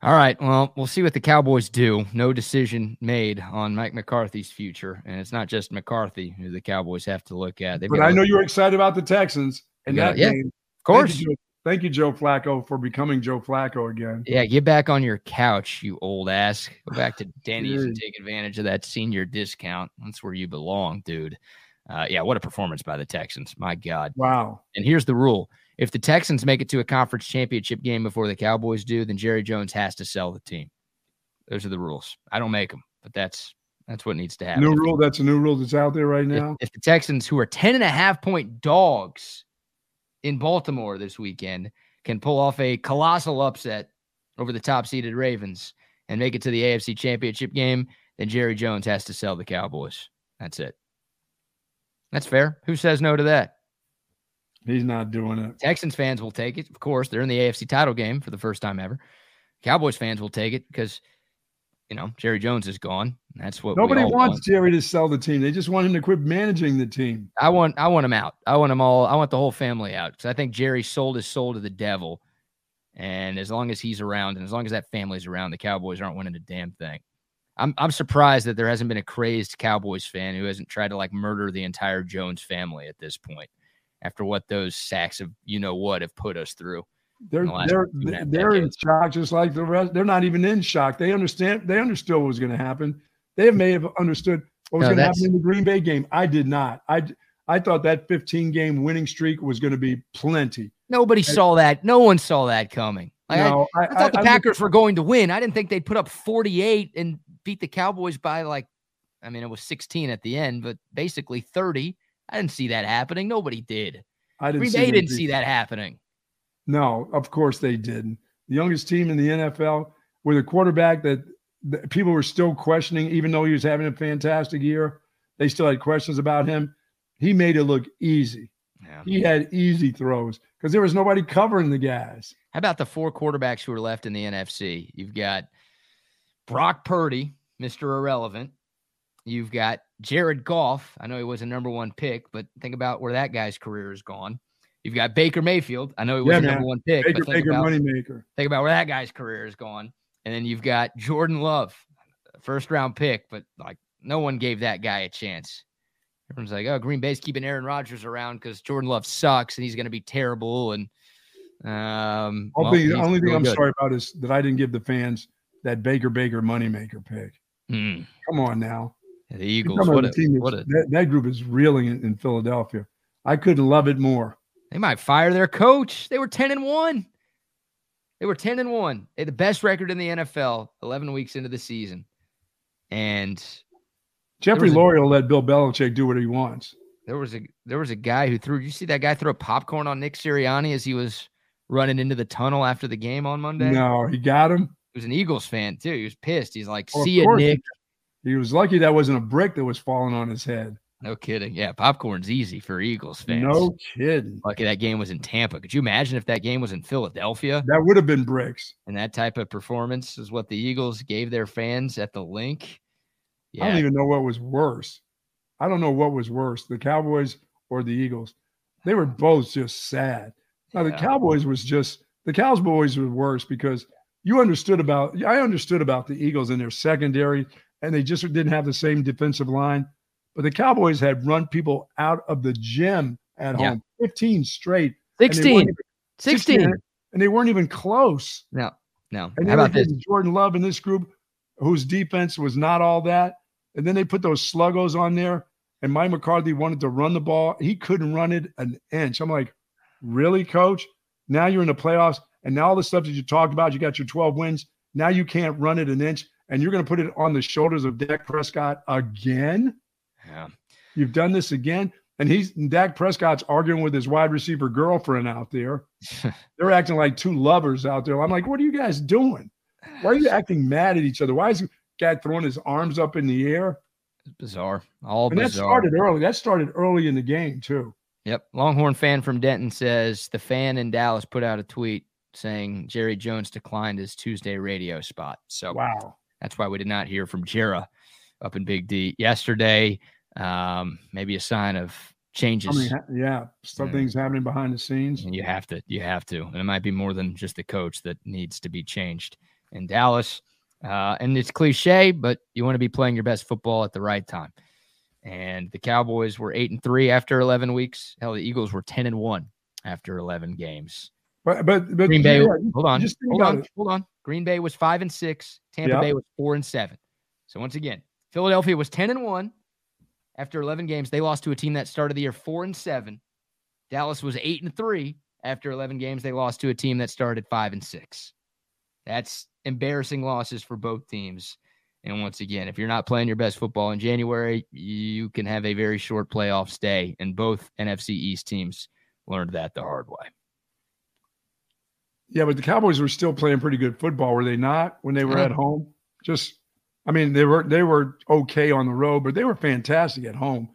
All right. Well, we'll see what the Cowboys do. No decision made on Mike McCarthy's future. And it's not just McCarthy who the Cowboys have to look at. But I know you're excited about the Texans and that game. Of course. Thank you, Joe Flacco, for becoming Joe Flacco again. Yeah, get back on your couch, you old ass. Go back to Denny's and take advantage of that senior discount. That's where you belong, dude. Yeah, what a performance by the Texans. My God. Wow. And here's the rule. If the Texans make it to a conference championship game before the Cowboys do, then Jerry Jones has to sell the team. Those are the rules. I don't make them, but that's what needs to happen. New rule. That's a new rule that's out there right now. If the Texans, who are 10.5-point dogs in Baltimore this weekend, can pull off a colossal upset over the top-seeded Ravens, and make it to the AFC Championship game, then Jerry Jones has to sell the Cowboys. That's it. That's fair. Who says no to that? He's not doing it. Texans fans will take it. Of course, they're in the AFC title game for the first time ever. Cowboys fans will take it because, you know, Jerry Jones is gone. That's what nobody wants. Jerry to sell the team. They just want him to quit managing the team. I want him out. I want them all. I want the whole family out because I think Jerry sold his soul to the devil. And as long as he's around and as long as that family's around, the Cowboys aren't winning a damn thing. I'm surprised that there hasn't been a crazed Cowboys fan who hasn't tried to like murder the entire Jones family at this point after what those sacks of you know what have put us through. They're in shock just like the rest. They're not even in shock. They understood what was going to happen. They may have understood what was going to happen in the Green Bay game. I did not. I thought that 15-game winning streak was going to be plenty. Nobody saw that. No one saw that coming. Like, no, I thought the Packers were going to win. I didn't think they'd put up 48 and beat the Cowboys by it was 16 at the end, but basically 30. I didn't see that happening. Nobody did. Green Bay didn't see that happening. No, of course they didn't. The youngest team in the NFL with a quarterback that people were still questioning, even though he was having a fantastic year, they still had questions about him. He made it look easy. Yeah. He had easy throws because there was nobody covering the guys. How about the four quarterbacks who are left in the NFC? You've got Brock Purdy, Mr. Irrelevant. You've got Jared Goff. I know he was a number one pick, but think about where that guy's career is gone. You've got Baker Mayfield. I know he was a number one pick. Baker moneymaker. Think about where that guy's career is gone. And then you've got Jordan Love, first-round pick, but no one gave that guy a chance. Everyone's like, oh, Green Bay's keeping Aaron Rodgers around because Jordan Love sucks and he's going to be terrible. And the only thing I'm sorry about is that I didn't give the fans that Baker moneymaker pick. Mm. Come on now. The Eagles. That group is reeling in Philadelphia. I couldn't love it more. They might fire their coach. They were 10-1. They had the best record in the NFL 11 weeks into the season. And Jeffrey Lurie will let Bill Belichick do what he wants. There was a guy who threw – you see that guy throw a popcorn on Nick Sirianni as he was running into the tunnel after the game on Monday? No, he got him. He was an Eagles fan too. He was pissed. He's like, see ya, Nick. He was lucky that wasn't a brick that was falling on his head. No kidding. Yeah, popcorn's easy for Eagles fans. No kidding. Lucky that game was in Tampa. Could you imagine if that game was in Philadelphia? That would have been bricks. And that type of performance is what the Eagles gave their fans at the link. Yeah. I don't even know what was worse. The Cowboys or the Eagles. They were both just sad. Now, the Cowboys was just – the Cowboys were worse because I understood about the Eagles in their secondary, and they just didn't have the same defensive line. But the Cowboys had run people out of the gym at home, 15 straight. 16. And they weren't even close. No. And how about this? Jordan Love in this group, whose defense was not all that. And then they put those sluggos on there, and Mike McCarthy wanted to run the ball. He couldn't run it an inch. I'm like, really, coach? Now you're in the playoffs, and now all the stuff that you talked about, you got your 12 wins. Now you can't run it an inch, and you're going to put it on the shoulders of Dak Prescott again? Yeah. You've done this again. And Dak Prescott's arguing with his wide receiver girlfriend out there. They're acting like two lovers out there. I'm like, what are you guys doing? Why are you acting mad at each other? Why is the guy throwing his arms up in the air? It's bizarre. That started early. That started early in the game, too. Yep. Longhorn fan from Denton says the fan in Dallas put out a tweet saying Jerry Jones declined his Tuesday radio spot. So wow. That's why we did not hear from Jera up in Big D yesterday. Maybe a sign of changes. Something's happening behind the scenes. And you have to, and it might be more than just the coach that needs to be changed in Dallas. And it's cliche, but you want to be playing your best football at the right time. And the Cowboys were 8-3 after 11 weeks. Hell, the Eagles were 10-1 after 11 games. But Green Bay, hold on. Green Bay was 5-6. Tampa Bay was 4-7. So once again, Philadelphia was 10-1. After 11 games, they lost to a team that started the year 4-7. Dallas was 8-3. After 11 games, they lost to a team that started 5-6. That's embarrassing losses for both teams. And once again, if you're not playing your best football in January, you can have a very short playoff stay. And both NFC East teams learned that the hard way. Yeah, but the Cowboys were still playing pretty good football, were they not, when they were at home? Just, I mean, they were okay on the road, but they were fantastic at home.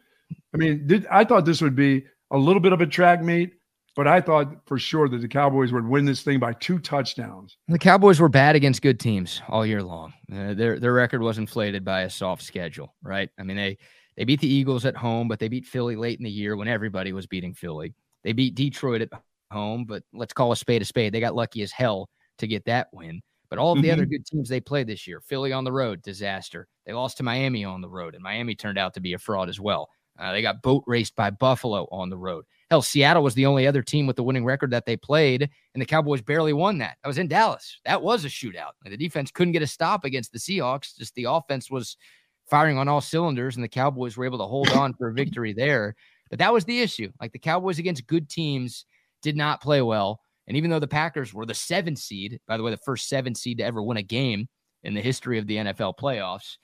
I mean, I thought this would be a little bit of a track meet, but I thought for sure that the Cowboys would win this thing by 2 touchdowns. The Cowboys were bad against good teams all year long. Their record was inflated by a soft schedule, right? I mean, they beat the Eagles at home, but they beat Philly late in the year when everybody was beating Philly. They beat Detroit at home, but let's call a spade. They got lucky as hell to get that win. But all of the other good teams they played this year, Philly on the road, disaster. They lost to Miami on the road, and Miami turned out to be a fraud as well. They got boat raced by Buffalo on the road. Hell, Seattle was the only other team with the winning record that they played, and the Cowboys barely won that. I was in Dallas. That was a shootout. The defense couldn't get a stop against the Seahawks. Just the offense was firing on all cylinders, and the Cowboys were able to hold on for a victory there. But that was the issue. Like, the Cowboys against good teams did not play well. And even though the Packers were the 7th seed, by the way, the first 7th seed to ever win a game in the history of the NFL playoffs,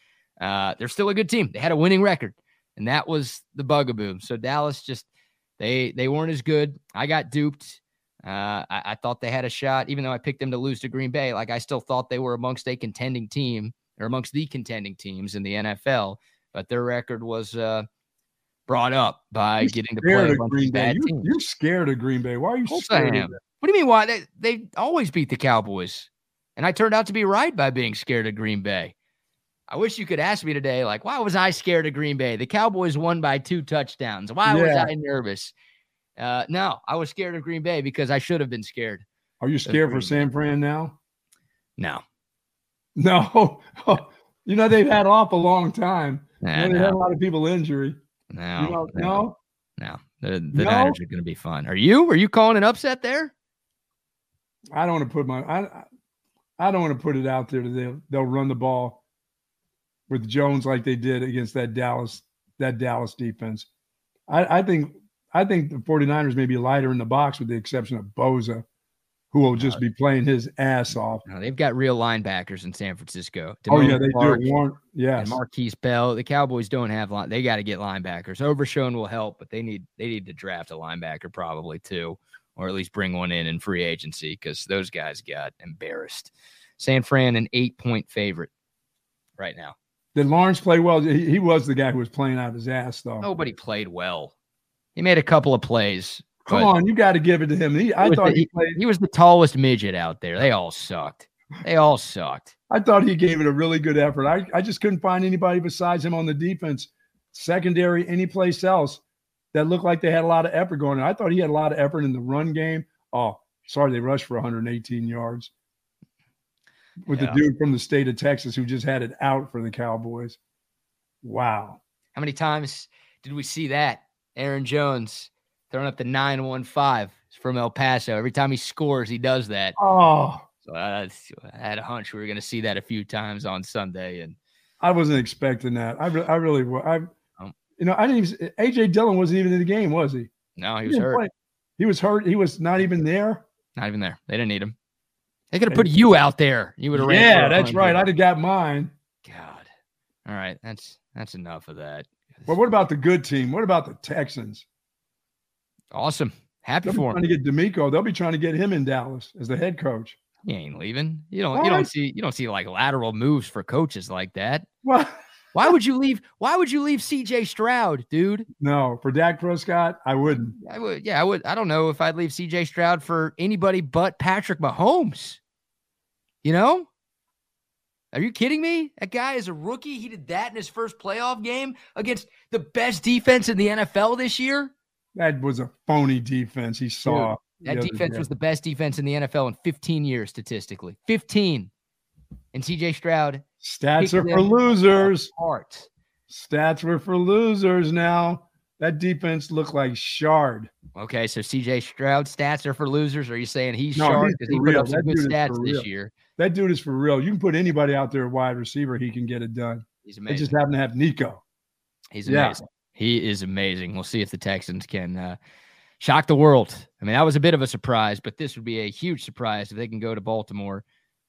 they're still a good team. They had a winning record, and that was the bugaboo. So Dallas just, they weren't as good. I got duped. I thought they had a shot, even though I picked them to lose to Green Bay. Like, I still thought they were amongst a contending team, or amongst the contending teams in the NFL, but their record was brought up by getting to play a bunch of bad teams. You're scared of Green Bay. Why are you scared of them? What do you mean why? They always beat the Cowboys, and I turned out to be right by being scared of Green Bay. I wish you could ask me today, like, why was I scared of Green Bay? The Cowboys won by 2 touchdowns. Why was I nervous? No, I was scared of Green Bay because I should have been scared. Are you scared for San Fran now? No. You know, they've had off a long time. They've had a lot of people injury. No. The Niners are going to be fun. Are you calling an upset there? I don't want to put I don't want to put it out there that they'll run the ball with Jones like they did against that Dallas defense. I think the 49ers may be lighter in the box with the exception of Bosa, who will just be playing his ass off. No, they've got real linebackers in San Francisco. They do. And Marquise Bell. The Cowboys don't have line. They got to get linebackers. Overshown will help, but they need to draft a linebacker probably too, or at least bring one in free agency because those guys got embarrassed. San Fran, an 8-point favorite right now. Did Lawrence play well? He was the guy who was playing out of his ass, though. Nobody played well. He made a couple of plays. Come on, you got to give it to him. I thought he was the tallest midget out there. They all sucked. I thought he gave it a really good effort. I just couldn't find anybody besides him on the defense, secondary, any place else that looked like they had a lot of effort going on. I thought he had a lot of effort in the run game. Oh, sorry, they rushed for 118 yards with the dude from the state of Texas who just had it out for the Cowboys. Wow. How many times did we see that? Aaron Jones throwing up the 915 from El Paso. Every time he scores, he does that. Oh. So I had a hunch we were going to see that a few times on Sunday. And I wasn't expecting that. I didn't even – A.J. Dillon wasn't even in the game, was he? No, he was hurt. Play. He was hurt. He was not even there? Not even there. They didn't need him. They could have put you out there. You would have ran. Yeah, that's right. I'd have got mine. God. All right. That's enough of that. Well, what about the good team? What about the Texans? Awesome. Happy for him. They'll be trying to get D'Amico. They'll be trying to get him in Dallas as the head coach. He ain't leaving. You don't see like lateral moves for coaches like that. What? Why would you leave? Why would you leave CJ Stroud, dude? No, for Dak Prescott, I wouldn't. I would. I don't know if I'd leave CJ Stroud for anybody but Patrick Mahomes. You know? Are you kidding me? That guy is a rookie. He did that in his first playoff game against the best defense in the NFL this year. That was a phony defense. He saw. Dude, that defense was the best defense in the NFL in 15 years, statistically. 15. And CJ Stroud. Stats are for losers. Stats were for losers now. That defense looked like shard. Okay, so CJ Stroud, stats are for losers. Are you saying he's shard because he put up some good stats this year? That dude is for real. You can put anybody out there wide receiver, he can get it done. He's amazing. They just happen to have Nico. He's amazing. He is amazing. We'll see if the Texans can shock the world. I mean, that was a bit of a surprise, but this would be a huge surprise if they can go to Baltimore.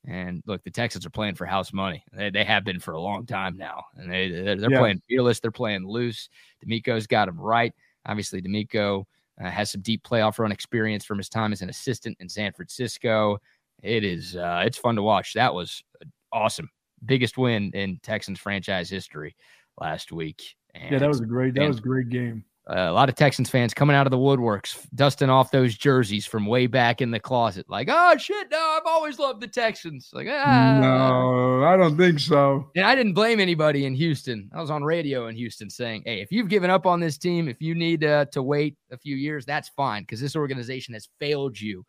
And look, the Texans are playing for house money. They have been for a long time now. And they're playing fearless. They're playing loose. D'Amico's got them right. Obviously, D'Amico has some deep playoff run experience from his time as an assistant in San Francisco. It's fun to watch. That was awesome. biggest win in Texans franchise history last week. And yeah, that was a great game. A lot of Texans fans coming out of the woodworks, dusting off those jerseys from way back in the closet. Like, oh, shit, no, I've always loved the Texans. Like, no, I don't think so. And I didn't blame anybody in Houston. I was on radio in Houston saying, hey, if you've given up on this team, if you need to wait a few years, that's fine, because this organization has failed you.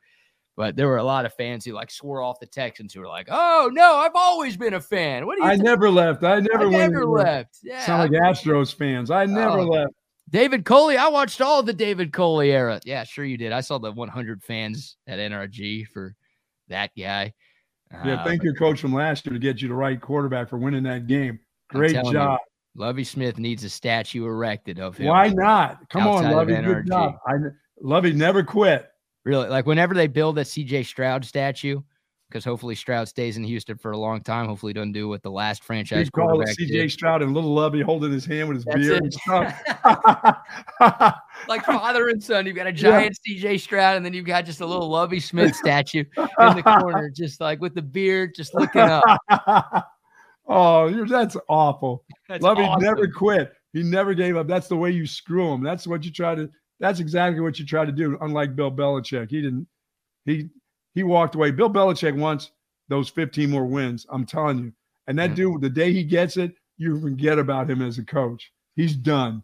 But there were a lot of fans who, like, swore off the Texans who were like, oh, no, I've always been a fan. What do you I think? Never left. I never left. Yeah, sound like Astros fans. I never left. David Coley, I watched all the David Coley era. Yeah, sure you did. I saw the 100 fans at NRG for that guy. Yeah, thank your coach from last year to get you the right quarterback for winning that game. Great job. You, Lovie Smith needs a statue erected of him. Why not? Come on, Lovie. Good job. Lovie never quit. Really, like whenever they build a CJ Stroud statue, because hopefully Stroud stays in Houston for a long time. Hopefully doesn't do what the last franchise quarterback did. C.J. Stroud and little Lovey holding his hand with his beard and stuff. Like father and son, you've got a giant C.J. Stroud, and then you've got just a little Lovey Smith statue in the corner, just like with the beard, just looking up. Oh, that's awful. That's Lovey awesome. Never quit. He never gave up. That's the way you screw him. That's what you try to – that's exactly what you try to do, unlike Bill Belichick. He didn't – He walked away. Bill Belichick wants those 15 more wins. I'm telling you. And that dude, the day he gets it, you forget about him as a coach. He's done.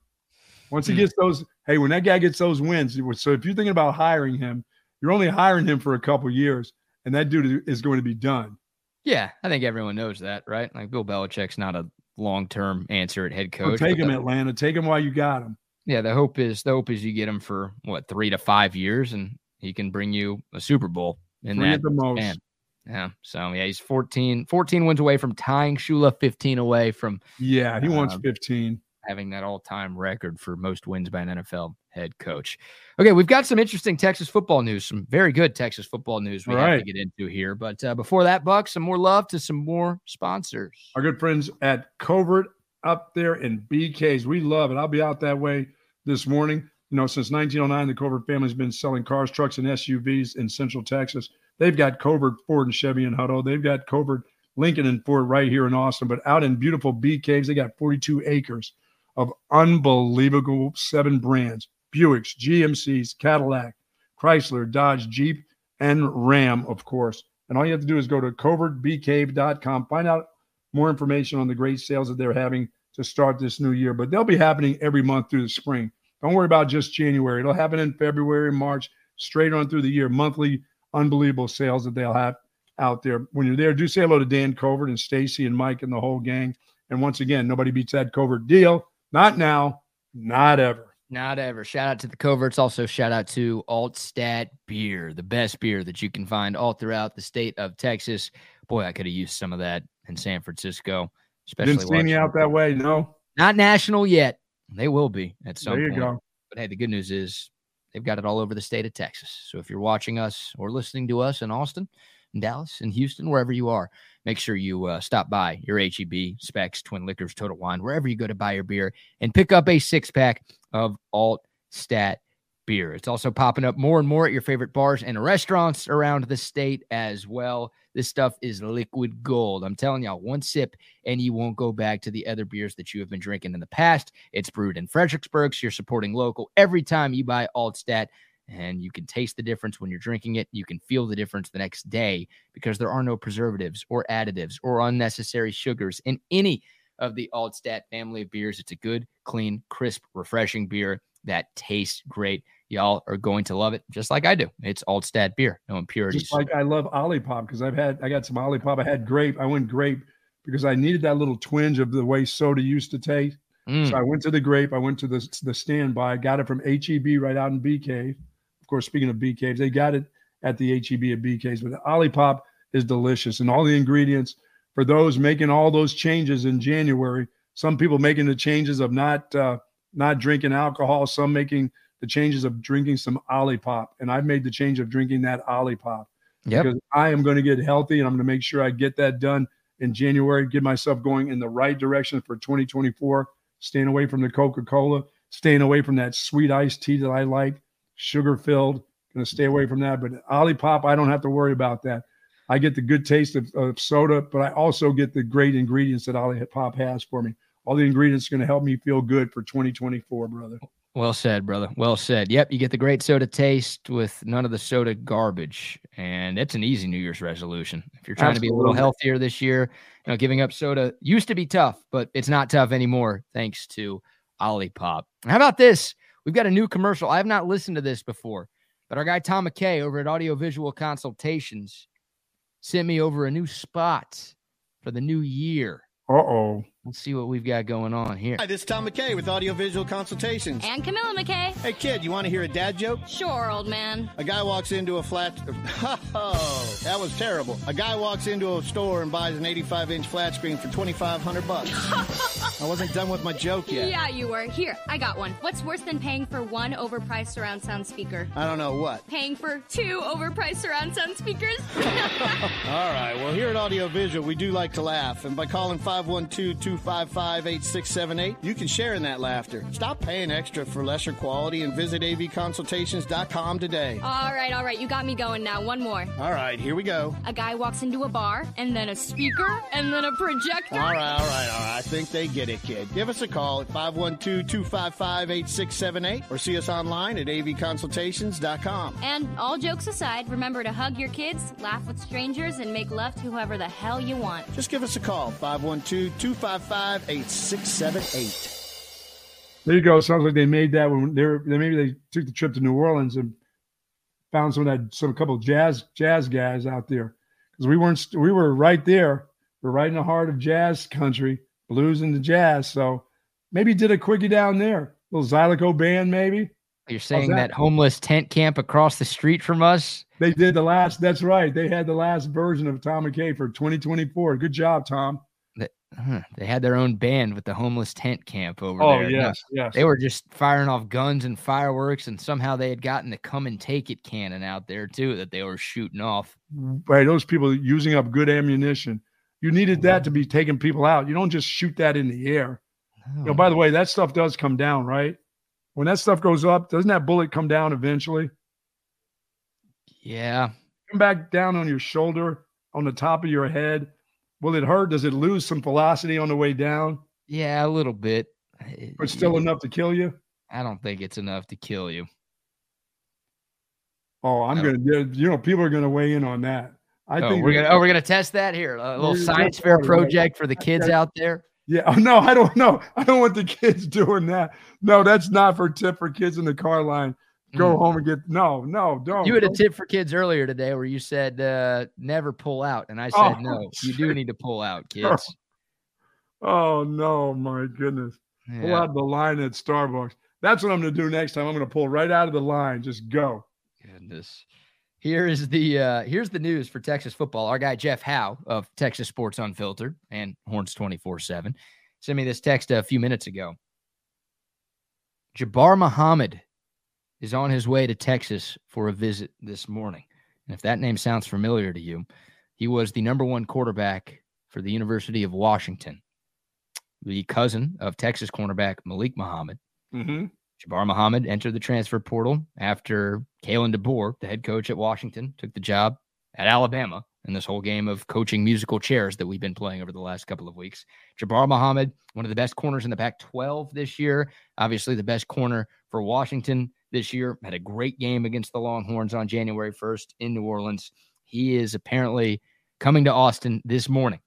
Once he gets those, hey, when that guy gets those wins, so if you're thinking about hiring him, you're only hiring him for a couple years, and that dude is going to be done. Yeah, I think everyone knows that, right? Like Bill Belichick's not a long-term answer at head coach. Well, take him, Atlanta. Take him while you got him. Yeah, the hope is you get him for, 3 to 5 years, and he can bring you a Super Bowl. And that the most. Man. Yeah. So yeah, he's 14 wins away from tying Shula, 15 away from he wants 15. Having that all-time record for most wins by an NFL head coach. Okay, we've got some interesting Texas football news, some very good Texas football news we have to get into here. But before that, Buck, some more love to some more sponsors. Our good friends at Covert up there in BK's. We love it. I'll be out that way this morning. You know, since 1909, the Covert family has been selling cars, trucks, and SUVs in Central Texas. They've got Covert Ford and Chevy in Hutto. They've got Covert Lincoln and Ford right here in Austin. But out in beautiful Bee Caves, they got 42 acres of unbelievable 7 brands. Buicks, GMCs, Cadillac, Chrysler, Dodge, Jeep, and Ram, of course. And all you have to do is go to covertbeecave.com. Find out more information on the great sales that they're having to start this new year. But they'll be happening every month through the spring. Don't worry about just January. It'll happen in February, March, straight on through the year. Monthly, unbelievable sales that they'll have out there. When you're there, do say hello to Dan Covert and Stacy and Mike and the whole gang. And once again, nobody beats that Covert deal. Not now, not ever. Not ever. Shout out to the Coverts. Also, shout out to Altstadt Beer, the best beer that you can find all throughout the state of Texas. Boy, I could have used some of that in San Francisco. Didn't see me out that way, no? Not national yet. They will be at some point. There you go. But, hey, the good news is they've got it all over the state of Texas. So if you're watching us or listening to us in Austin, in Dallas, in Houston, wherever you are, make sure you stop by your H-E-B, Specs, Twin Liquors, Total Wine, wherever you go to buy your beer, and pick up a 6-pack of Altstadt Beer. It's also popping up more and more at your favorite bars and restaurants around the state as well. This stuff is liquid gold. I'm telling y'all, one sip and you won't go back to the other beers that you have been drinking in the past. It's brewed in Fredericksburg, so you're supporting local every time you buy Altstadt, and you can taste the difference when you're drinking it. You can feel the difference the next day because there are no preservatives or additives or unnecessary sugars in any of the Altstadt family of beers. It's a good, clean, crisp, refreshing beer that tastes great. Y'all are going to love it, just like I do. It's Altstadt beer, no impurities. Just like I love Olipop, because I got some Olipop. I had grape. I went grape because I needed that little twinge of the way soda used to taste. So I went to the grape. I went to the standby. Got it from H-E-B right out in Bee Cave. Of course, speaking of Bee Caves, they got it at the H-E-B at Bee Caves. But the Olipop is delicious, and all the ingredients for those making all those changes in January. Some people making the changes of not drinking alcohol. Some making the changes of drinking some Olipop. And I've made the change of drinking that Olipop. Yep. Because I am going to get healthy, and I'm going to make sure I get that done in January, get myself going in the right direction for 2024, staying away from the Coca-Cola, staying away from that sweet iced tea that I like, sugar-filled, going to stay away from that. But Olipop, I don't have to worry about that. I get the good taste of soda, but I also get the great ingredients that Ollie Pop has for me. All the ingredients are going to help me feel good for 2024, brother. Well said, brother. Well said. Yep, you get the great soda taste with none of the soda garbage, and it's an easy New Year's resolution. If you're trying to be a little healthier this year, you know, giving up soda used to be tough, but it's not tough anymore thanks to Ollie Pop. How about this? We've got a new commercial. I have not listened to this before, but our guy Tom McKay over at Audiovisual Consultations sent me over a new spot for the new year. Uh-oh. Let's see what we've got going on here. Hi, this is Tom McKay with Audiovisual Consultations. And Camilla McKay. Hey, kid, you want to hear a dad joke? Sure, old man. A guy walks into a flat... Oh, that was terrible. A guy walks into a store and buys an 85-inch flat screen for $2,500. I wasn't done with my joke yet. Yeah, you were. Here, I got one. What's worse than paying for one overpriced surround sound speaker? I don't know what. Paying for two overpriced surround sound speakers? All right, well, here at Audiovisual, we do like to laugh. And by calling 512-255-8678, you can share in that laughter. Stop paying extra for lesser quality and visit avconsultations.com today. All right, you got me going now. One more. All right, here we go. A guy walks into a bar, and then a speaker, and then a projector. All right, I think they get it, kid. Give us a call at 512-255-8678 or see us online at avconsultations.com. And all jokes aside, remember to hug your kids, laugh with strangers, and make love to whoever the hell you want. Just give us a call, 512-255-8678. There you go. Sounds like they made that when maybe they took the trip to New Orleans and found a couple of jazz guys out there, because we were right there. We're right in the heart of jazz country, blues and the jazz. So maybe did a quickie down there, a little Zydeco band maybe. You're saying that homeless tent camp across the street from us? They did the last. That's right. They had the last version of Tom McKay for 2024. Good job, Tom. They had their own band with the homeless tent camp over there. Oh, yes. They were just firing off guns and fireworks, and somehow they had gotten the come and take it cannon out there, too, that they were shooting off. Right, those people using up good ammunition. You needed that to be taking people out. You don't just shoot that in the air. Oh. You know, by the way, that stuff does come down, right? When that stuff goes up, doesn't that bullet come down eventually? Yeah. Come back down on your shoulder, on the top of your head. Will it hurt? Does it lose some velocity on the way down? Yeah, a little bit. But still enough to kill you? I don't think it's enough to kill you. Oh, I'm going to, people are going to weigh in on that. We're going to test that here. A little science fair project for the kids out there. Yeah. Oh, no, I don't know. I don't want the kids doing that. No, that's not for tip for kids in the car line. Go home and get – no, don't. You had a tip for kids earlier today where you said never pull out, and I said no. You do need to pull out, kids. Oh, no, my goodness. Yeah. Pull out the line at Starbucks. That's what I'm going to do next time. I'm going to pull right out of the line. Just go. Goodness. Here's the news for Texas football. Our guy Jeff Howe of Texas Sports Unfiltered and Horns 24/7 sent me this text a few minutes ago. Jabbar Muhammad is on his way to Texas for a visit this morning. And if that name sounds familiar to you, he was the number 1 quarterback for the University of Washington. The cousin of Texas cornerback Malik Muhammad. Mm-hmm. Jabbar Muhammad entered the transfer portal after Kalen DeBoer, the head coach at Washington, took the job at Alabama in this whole game of coaching musical chairs that we've been playing over the last couple of weeks. Jabbar Muhammad, one of the best corners in the Pac-12 this year, obviously the best corner for Washington this year, had a great game against the Longhorns on January 1st in New Orleans. He is apparently coming to Austin this morning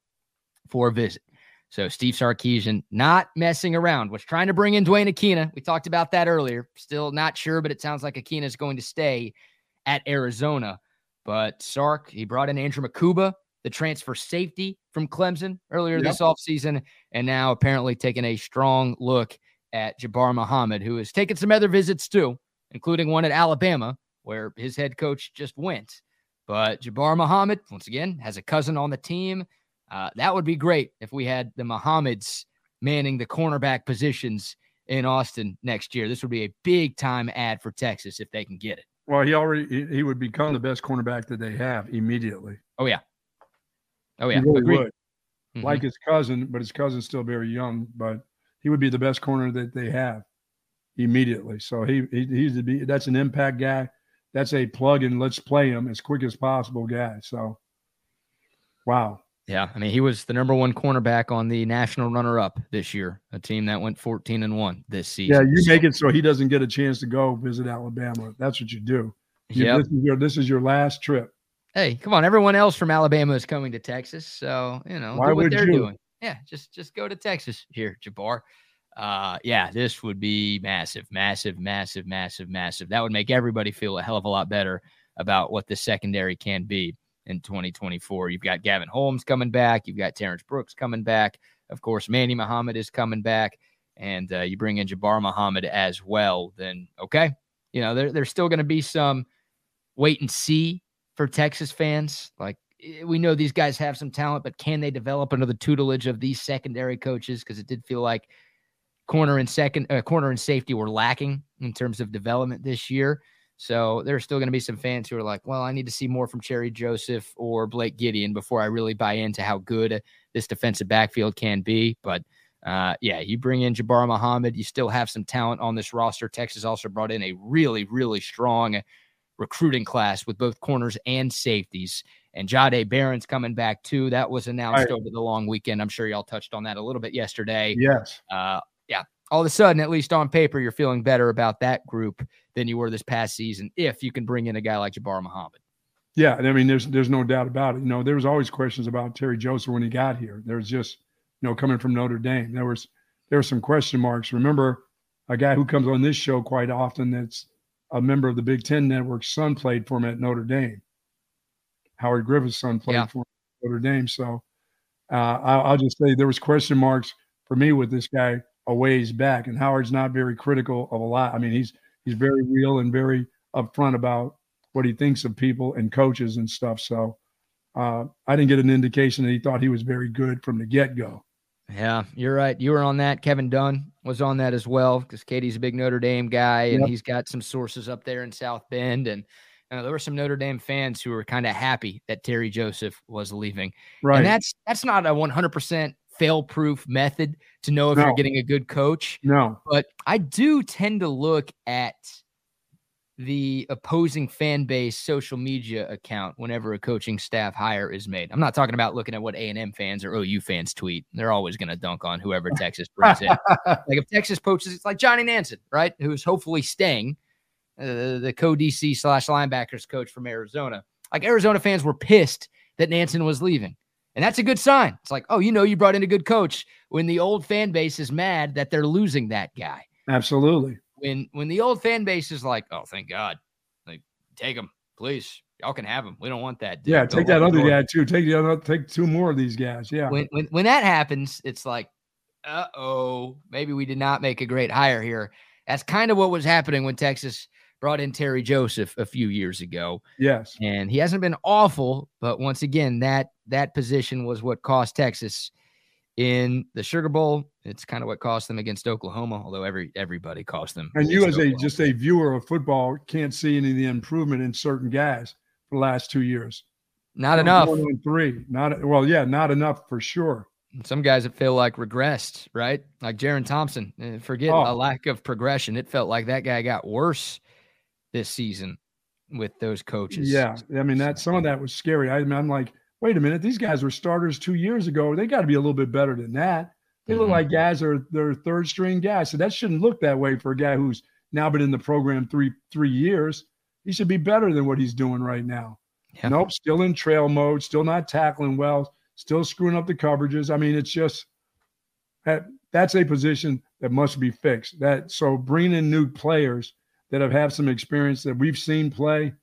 for a visit. So Steve Sarkisian, not messing around, was trying to bring in Duane Akina. We talked about that earlier. Still not sure, but it sounds like Akina is going to stay at Arizona. But Sark, he brought in Andrew Makuba, the transfer safety from Clemson earlier this offseason, and now apparently taking a strong look at Jabbar Muhammad, who has taken some other visits too, including one at Alabama, where his head coach just went. But Jabbar Muhammad, once again, has a cousin on the team. That would be great if we had the Muhammads manning the cornerback positions in Austin next year. This would be a big-time ad for Texas if they can get it. Well, he would become the best cornerback that they have immediately. Oh, yeah. He really would. Mm-hmm. Like his cousin, but his cousin's still very young. But he would be the best corner that they have immediately. So that's an impact guy. That's a plug-in, let's play him as quick as possible guy. So Wow. Yeah, I mean, he was the #1 cornerback on the national runner-up this year, a team that went 14-1 this season. Yeah, you make it so he doesn't get a chance to go visit Alabama. That's what you do. Yeah, this is your last trip. Hey, come on! Everyone else from Alabama is coming to Texas, so you know do what they're doing. Yeah, just go to Texas here, Jabbar. Yeah, this would be massive, massive, massive, massive, massive. That would make everybody feel a hell of a lot better about what the secondary can be in 2024. You've got Gavin Holmes coming back. You've got Terrence Brooks coming back. Of course, Manny Muhammad is coming back. And you bring in Jabbar Muhammad as well, then, okay. You know, there's still going to be some wait and see for Texas fans. Like, we know these guys have some talent, but can they develop under the tutelage of these secondary coaches? Because it did feel like corner and safety were lacking in terms of development this year. So there's still going to be some fans who are like, well, I need to see more from Terry Joseph or Blake Gideon before I really buy into how good this defensive backfield can be. But yeah, you bring in Jabbar Muhammad. You still have some talent on this roster. Texas also brought in a really, really strong recruiting class with both corners and safeties. And Jade Barron's coming back too. That was announced over the long weekend. I'm sure y'all touched on that a little bit yesterday. Yes. Yeah. All of a sudden, at least on paper, you're feeling better about that group than you were this past season if you can bring in a guy like Jabbar Muhammad. Yeah, I mean, there's no doubt about it. You know, there was always questions about Terry Joseph when he got here. There was just, you know, coming from Notre Dame, there were some question marks. Remember, a guy who comes on this show quite often that's a member of the Big Ten Network's son played for him at Notre Dame. Howard Griffith's son played for him at Notre Dame. So I'll just say there was question marks for me with this guy a ways back, and Howard's not very critical of a lot. I mean, he's very real and very upfront about what he thinks of people and coaches and stuff. So I didn't get an indication that he thought he was very good from the get-go. Yeah, you're right. You were on that. Kevin Dunn was on that as well, because Katie's a big Notre Dame guy, and he's got some sources up there in South Bend. And there were some Notre Dame fans who were kind of happy that Terry Joseph was leaving. Right. And that's not a 100% fail-proof method to know if you're getting a good coach. No. But I do tend to look at the opposing fan base social media account whenever a coaching staff hire is made. I'm not talking about looking at what A&M fans or OU fans tweet. They're always going to dunk on whoever Texas brings in. Like if Texas poaches, it's like Johnny Nansen, right, who's hopefully staying, the co-DC/linebackers coach from Arizona. Like Arizona fans were pissed that Nansen was leaving. And that's a good sign. It's like, oh, you know, you brought in a good coach when the old fan base is mad that they're losing that guy. Absolutely. When the old fan base is like, oh, thank God. Like, take him, please. Y'all can have him. We don't want that. Dude. Yeah, take that other guy too. Take two more of these guys. Yeah. When that happens, it's like, uh-oh, maybe we did not make a great hire here. That's kind of what was happening when Texas brought in Terry Joseph a few years ago. Yes. And he hasn't been awful, but once again, that position was what cost Texas in the Sugar Bowl. It's kind of what cost them against Oklahoma, although everybody cost them. And you as a viewer of football can't see any of the improvement in certain guys for the last 2 years. Not enough. 1-3. Not enough for sure. Some guys that feel like regressed, right? Like Jaron Thompson. Forget a lack of progression. It felt like that guy got worse this season with those coaches. Yeah. I mean, some of that was scary. I mean, I'm like, wait a minute, these guys were starters 2 years ago. They got to be a little bit better than that. They look like guys are their third string guys. So that shouldn't look that way for a guy who's now been in the program three years. He should be better than what he's doing right now. Yeah. Nope. Still in trail mode, still not tackling well, still screwing up the coverages. I mean, it's just that's a position that must be fixed. So bringing in new players that have had some experience that we've seen play,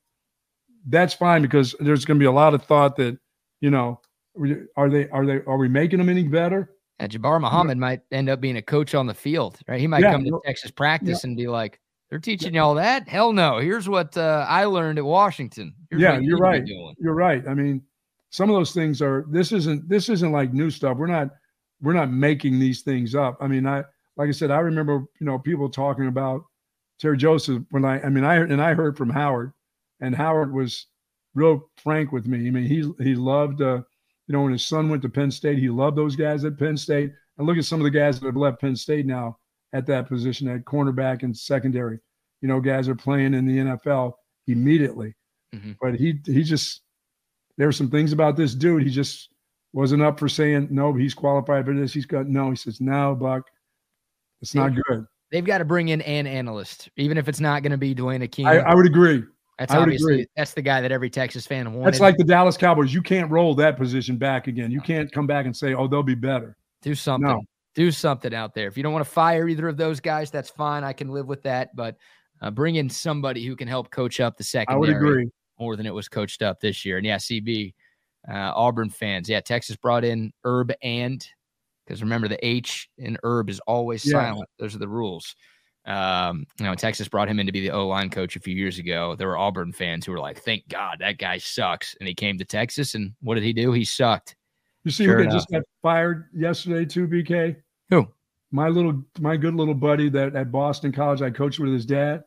that's fine, because there's going to be a lot of thought that, you know, are we making them any better? And Jabbar Muhammad might end up being a coach on the field, right? He might come to Texas practice and be like, they're teaching you all that? Hell no. Here's what I learned at Washington. You're right. You're right. I mean, some of those things this isn't like new stuff. We're not making these things up. I mean, I remember, you know, people talking about Terry Joseph when I heard from Howard, and Howard was real frank with me. I mean, he loved, you know, when his son went to Penn State, he loved those guys at Penn State. And look at some of the guys that have left Penn State now at that position, at cornerback and secondary. You know, guys are playing in the NFL immediately. Mm-hmm. But he just, there were some things about this dude. He just wasn't up for saying, no, he's qualified for this. He's got, no, he says, no, Buck, it's not good. They've got to bring in an analyst, even if it's not going to be Duane Akina. I would agree. That's obviously that's the guy that every Texas fan wanted. That's like the Dallas Cowboys. You can't roll that position back again. You can't come back and say, oh, they'll be better. Do something. No. Do something out there. If you don't want to fire either of those guys, that's fine. I can live with that. But bring in somebody who can help coach up the secondary. I would agree. More than it was coached up this year. And, yeah, CB, Auburn fans. Yeah, Texas brought in Herb and because, remember, the H in Herb is always silent. Those are the rules. You know, Texas brought him in to be the O-line coach a few years ago. There were Auburn fans who were like, thank God that guy sucks. And he came to Texas, and what did he do? He sucked. You see who just got fired yesterday too, BK? Who? My good little buddy that at Boston College I coached with his dad,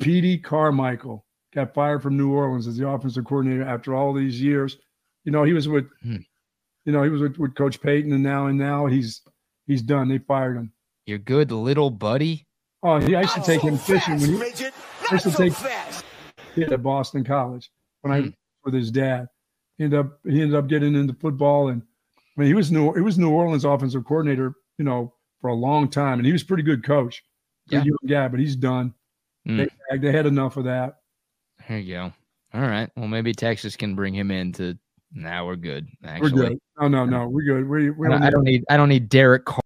Petey Carmichael, got fired from New Orleans as the offensive coordinator after all these years. You know, he was with with Coach Payton, and now he's done. They fired him. Your good little buddy? Oh, yeah, I used to take him fishing when he used to take him at Boston College when I was with his dad. He ended up getting into football, and I mean he was New Orleans offensive coordinator, you know, for a long time, and he was a pretty good coach, young guy, but he's done. They had enough of that. There you go. All right. Well, maybe Texas can bring him in to. Now we're good. Actually, we're good. No, we're good. I don't need Derek Carr.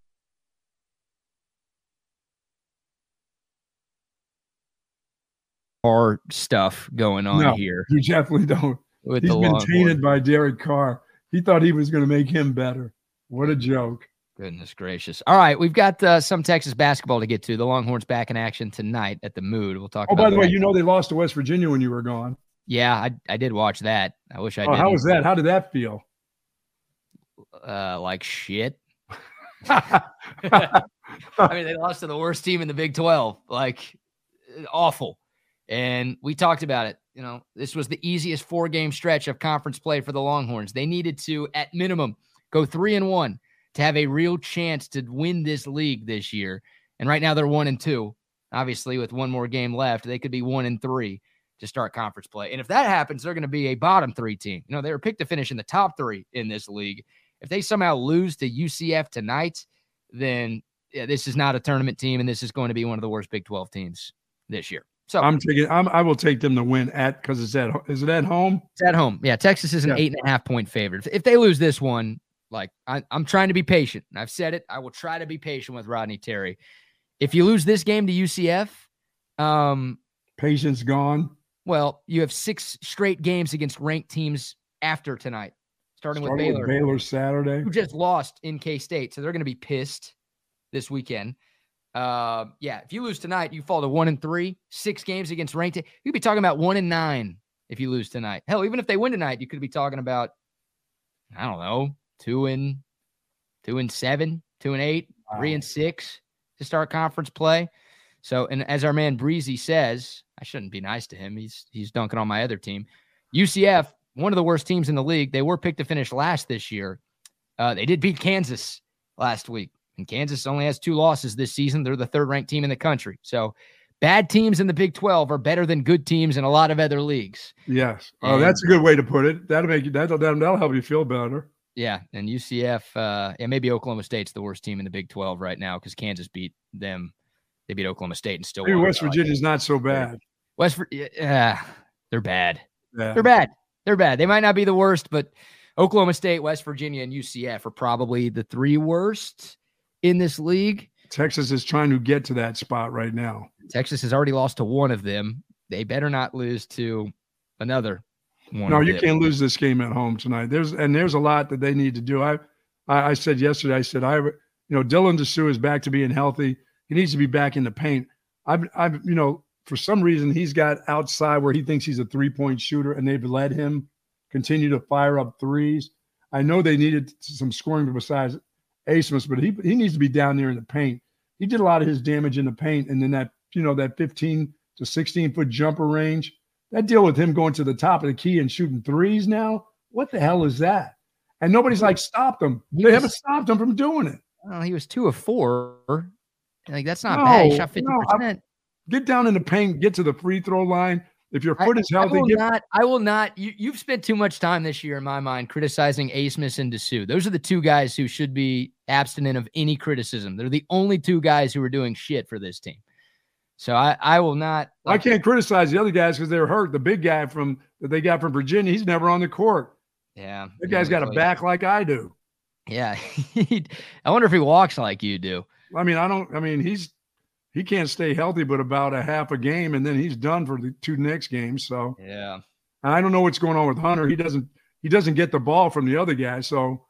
Carr stuff going on here. You definitely don't. He's been tainted by Derek Carr. He thought he was going to make him better. What a joke. Goodness gracious. All right, we've got some Texas basketball to get to. The Longhorns back in action tonight at the Mood. We'll talk about that. Oh, by the way, you know they lost to West Virginia when you were gone. Yeah, I did watch that. I wish I did. How was that? How did that feel? Like shit. I mean, they lost to the worst team in the Big 12. Like, awful. And we talked about it. You know, this was the easiest four-game stretch of conference play for the Longhorns. They needed to, at minimum, go 3-1 to have a real chance to win this league this year. And right now they're 1-2. Obviously, with one more game left, they could be 1-3 to start conference play. And if that happens, they're going to be a bottom three team. You know, they were picked to finish in the top three in this league. If they somehow lose to UCF tonight, then this is not a tournament team, and this is going to be one of the worst Big 12 teams this year. So I will take them to win because it's at. Is it at home? It's at home. Yeah, Texas is an 8.5-point favorite. If they lose this one, like I'm trying to be patient. I've said it. I will try to be patient with Rodney Terry. If you lose this game to UCF, patience gone. Well, you have 6 straight games against ranked teams after tonight, starting with Baylor Saturday, who just lost in K-State, so they're going to be pissed this weekend. If you lose tonight, you fall to 1-3, 6 games against ranked. You'd be talking about 1-9 if you lose tonight. Hell, even if they win tonight, you could be talking about, I don't know, 2-7, 2-8, 3-6 to start conference play. So, and as our man Breezy says, I shouldn't be nice to him. He's dunking on my other team. UCF, one of the worst teams in the league. They were picked to finish last this year. They did beat Kansas last week. And Kansas only has 2 losses this season. They're the 3rd-ranked team in the country. So bad teams in the Big 12 are better than good teams in a lot of other leagues. Yes. Oh, that's a good way to put it. That'll help you feel better. Yeah, and UCF, maybe Oklahoma State's the worst team in the Big 12 right now because Kansas beat them. They beat Oklahoma State and still. Maybe West Virginia's not so bad. They're bad. Yeah. They're bad. They might not be the worst, but Oklahoma State, West Virginia, and UCF are probably the 3 worst in this league. Texas is trying to get to that spot right now. Texas has already lost to one of them. They better not lose to another one. No, you can't lose this game at home tonight. There's a lot that they need to do. I said yesterday, Dylan DeSue is back to being healthy. He needs to be back in the paint. For some reason he's got outside where he thinks he's a 3-point shooter, and they've let him continue to fire up threes. I know they needed some scoring besides Asmus, but he needs to be down there in the paint. He did a lot of his damage in the paint, and then that 15 to 16-foot jumper range, that deal with him going to the top of the key and shooting threes now, what the hell is that? And nobody's like stopped him. They haven't stopped him from doing it. Well, he was 2 of 4. Like, that's not bad. He shot 50%. Get down in the paint, get to the free throw line. If your foot is healthy, I will not. You've spent too much time this year, in my mind, criticizing Asmus and DeSue. Those are the two guys who should be abstinent of any criticism. They're the only two guys who are doing shit for this team. So I will not. I can't criticize the other guys because they're hurt. The big guy that they got from Virginia, he's never on the court. Yeah, that guy's got a back like I do. Yeah, I wonder if he walks like you do. I mean, he can't stay healthy, but about a half a game, and then he's done for the two next games. So yeah, I don't know what's going on with Hunter. He doesn't get the ball from the other guy, so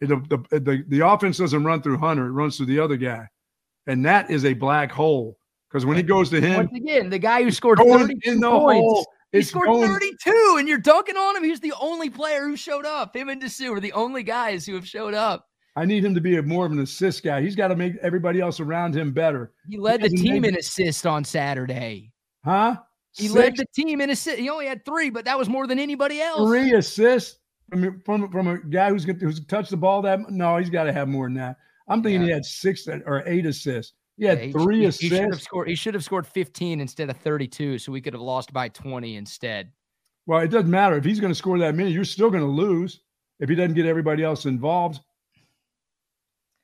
the offense doesn't run through Hunter; it runs through the other guy, and that is a black hole because when he goes to him, once again, the guy who scored 32 points. He scored 32, and you're dunking on him. He's the only player who showed up. Him and DeSue are the only guys who have showed up. I need him to be more of an assist guy. He's got to make everybody else around him better. He led the team in assists on Saturday. Huh? He led the team in assists. He only had 3, but that was more than anybody else. 3 assists from a guy who's touched the ball that – no, he's got to have more than that. I'm thinking he had 6 or 8 assists. He had 3 assists. He should have scored 15 instead of 32, so we could have lost by 20 instead. Well, it doesn't matter. If he's going to score that many, you're still going to lose if he doesn't get everybody else involved.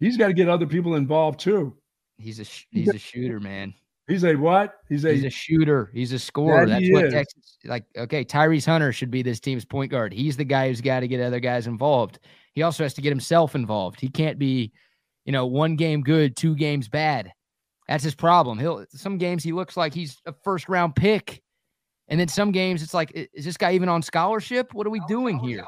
He's got to get other people involved too. He's a shooter, man. He's a what? He's a shooter. He's a scorer. That's what Texas like. Okay, Tyrese Hunter should be this team's point guard. He's the guy who's got to get other guys involved. He also has to get himself involved. He can't be, one game good, 2 games bad. That's his problem. Some games he looks like he's a first-round pick, and then some games it's like, is this guy even on scholarship? What are we doing here?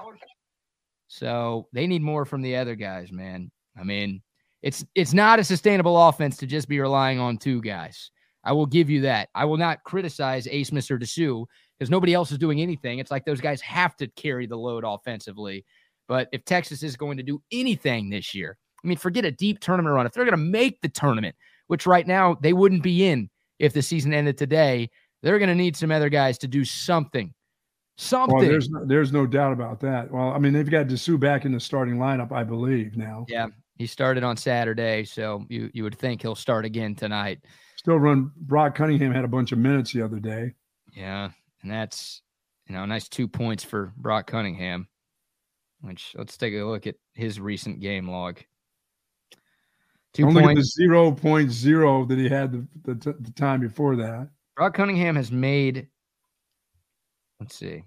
So they need more from the other guys, man. I mean, it's not a sustainable offense to just be relying on 2 guys. I will give you that. I will not criticize Asmus or DeSue because nobody else is doing anything. It's like those guys have to carry the load offensively. But if Texas is going to do anything this year, I mean, forget a deep tournament run. If they're going to make the tournament, which right now they wouldn't be in if the season ended today, they're going to need some other guys to do something. Something. Well, there's no doubt about that. Well, I mean, they've got DeSue back in the starting lineup, I believe, now. Yeah, he started on Saturday, so you would think he'll start again tonight. Still run. Brock Cunningham had a bunch of minutes the other day. Yeah, and that's, a nice 2 points for Brock Cunningham, which let's take a look at his recent game log. 2 Only points. The 0.0 that he had the time before that. Brock Cunningham has made, let's see,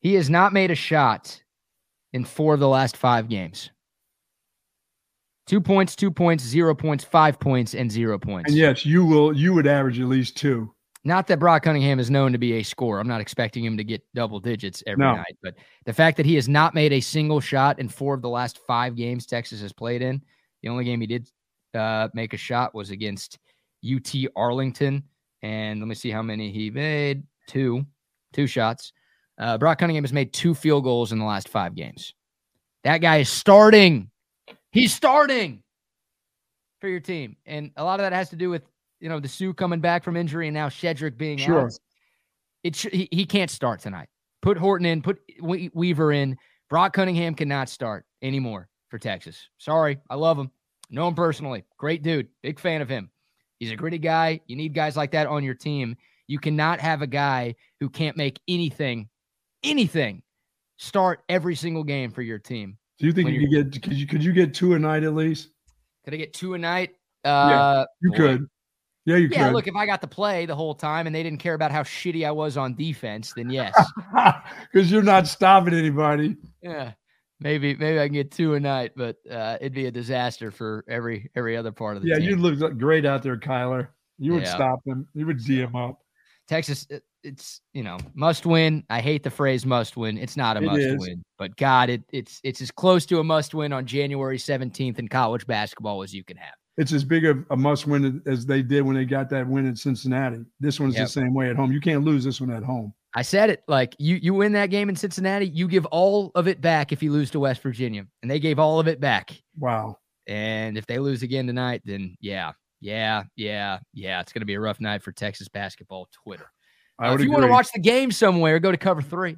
he has not made a shot in 4 of the last 5 games. 2 points, 2 points, 0 points, 5 points, and 0 points. And yes, you would average at least 2. Not that Brock Cunningham is known to be a scorer. I'm not expecting him to get double digits every night, but the fact that he has not made a single shot in 4 of the last 5 games Texas has played in. The only game he did make a shot was against UT Arlington. And let me see how many he made. 2 shots. Brock Cunningham has made 2 field goals in the last 5 games. That guy is starting. He's starting for your team. And a lot of that has to do with, DeSue coming back from injury and now Shedrick being out. He can't start tonight. Put Horton in. Put Weaver in. Brock Cunningham cannot start anymore for Texas. Sorry. I love him. Know him personally. Great dude. Big fan of him. He's a gritty guy. You need guys like that on your team. You cannot have a guy who can't make anything start every single game for your team. Do you think you could get could you get 2 a night at least? Could I get 2 a night? Yeah, you could. Yeah, you could. Yeah, look, if I got to play the whole time and they didn't care about how shitty I was on defense, then yes. Because you're not stopping anybody. Yeah. Maybe I can get 2 a night, but it'd be a disaster for every other part of the team. Yeah, you look great out there, Kyler. You would stop them. You would D them up. Texas, it's must win. I hate the phrase must win. It's not a must win, but God, it's as close to a must win on January 17th in college basketball as you can have. It's as big of a must win as they did when they got that win in Cincinnati. This one's the same way at home. You can't lose this one at home. I said it, like you win that game in Cincinnati, you give all of it back if you lose to West Virginia, and they gave all of it back. Wow. And if they lose again tonight, then yeah. It's going to be a rough night for Texas basketball Twitter. If you want to watch the game somewhere, go to Cover 3.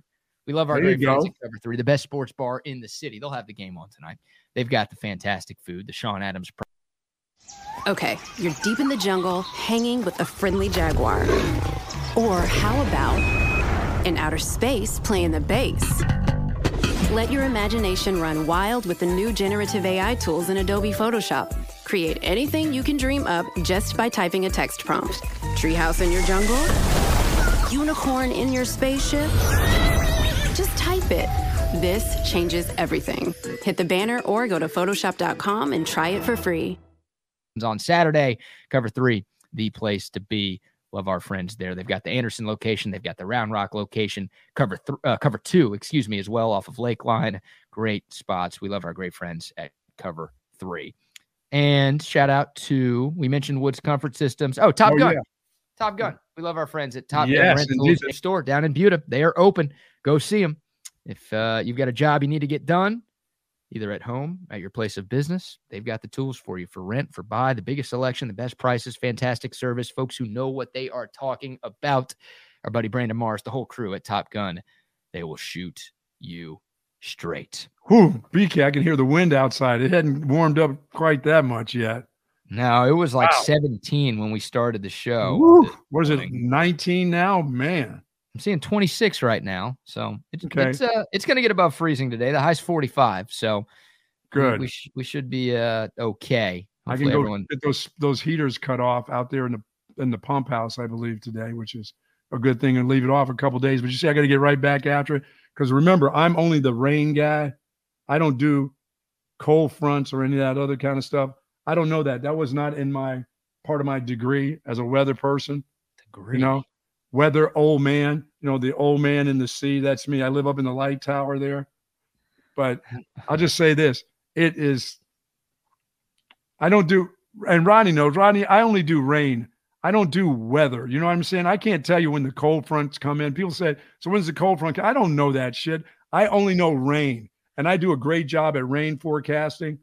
We love our great fans at Cover 3, the best sports bar in the city. They'll have the game on tonight. They've got the fantastic food, the Sean Adams. Okay, you're deep in the jungle, hanging with a friendly jaguar. Or how about in outer space playing the bass? Let your imagination run wild with the new generative AI tools in Adobe Photoshop. Create anything you can dream up just by typing a text prompt. Treehouse in your jungle? Unicorn in your spaceship? Just type it. This changes everything. Hit the banner or go to Photoshop.com and try it for free. On Saturday, Cover 3, the place to be. Love our friends there. They've got the Anderson location. They've got the Round Rock location. Cover 2, excuse me, as well, off of Lakeline. Great spots. We love our great friends at Cover 3. And shout out to, we mentioned Woods Comfort Systems. Oh, Top Gun. Yeah. Top Gun. We love our friends at Top Gun Rental Store down in Buda. They are open. Go see them. If you've got a job you need to get done, either at home, at your place of business, they've got the tools for you for rent, for buy, the biggest selection, the best prices, fantastic service, folks who know what they are talking about. Our buddy Brandon Morris, the whole crew at Top Gun, they will shoot you straight. Whew, BK, I can hear the wind outside. It hadn't warmed up quite that much yet. No, it was like 17 when we started the show. Woo, what is it, 19 now? Man. I'm seeing 26 right now, so it's going to get above freezing today. The high's 45, so good. We should be okay. Hopefully I can go get those heaters cut off out there in the pump house, I believe, today, which is a good thing, and leave it off a couple days. But you see, I got to get right back after it because remember, I'm only the rain guy. I don't do cold fronts or any of that other kind of stuff. I don't know that. That was not in my part of my degree as a weather person. Degree, you know. Weather, old man, the old man in the sea. That's me. I live up in the light tower there. But I'll just say this. I don't do, and Ronnie knows, I only do rain. I don't do weather. You know what I'm saying? I can't tell you when the cold fronts come in. People say, so when's the cold front? I don't know that shit. I only know rain. And I do a great job at rain forecasting.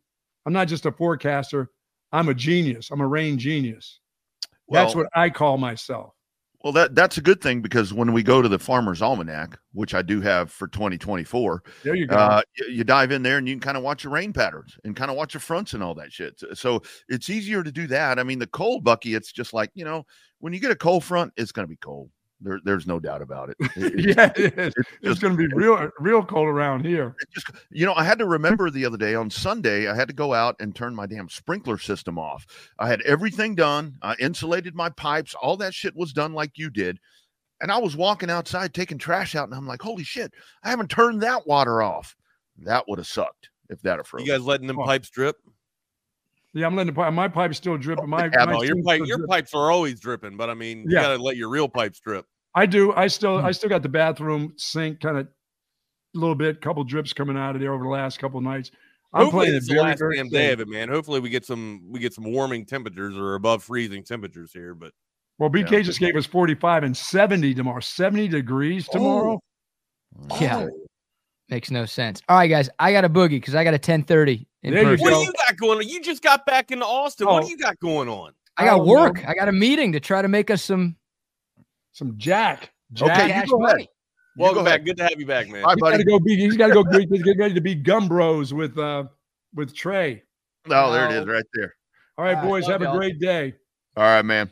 I'm not just a forecaster. I'm a genius. I'm a rain genius. Well, that's what I call myself. Well, that's a good thing because when we go to the Farmer's Almanac, which I do have for 2024, there you go. You dive in there and you can kind of watch the rain patterns and kind of watch the fronts and all that shit. So it's easier to do that. I mean, the cold, Bucky, it's just like, when you get a cold front, it's going to be cold. There's no doubt about it. Yeah, it is. It's going to be real cold around here. Just, I had to remember the other day on Sunday, I had to go out and turn my damn sprinkler system off. I had everything done. I insulated my pipes. All that shit was done like you did. And I was walking outside taking trash out, and I'm like, holy shit, I haven't turned that water off. That would have sucked if that had frozen. You guys letting them pipes drip? Yeah, I'm letting my pipes still drip. Your pipes are always dripping, but I mean, you gotta let your real pipes drip. I do. I still got the bathroom sink kind of a little bit, couple drips coming out of there over the last couple of nights. Hopefully it's the last damn day of it, man. Hopefully we get some warming temperatures or above freezing temperatures here. But BK just gave us 45 and 70 tomorrow, 70 degrees tomorrow. Oh. Yeah. Makes no sense. All right, guys, I got a boogie because I got a 10:30. What do you got going on? You just got back into Austin. What do you got going on? I got work. I got a meeting to try to make us some Jack. Okay, you go ahead. Welcome back. Good to have you back, man. All right, buddy. He's got to go get ready to be Gum Bros with Trey. Oh, there it is right there. All right, boys, have a great day. All right, man.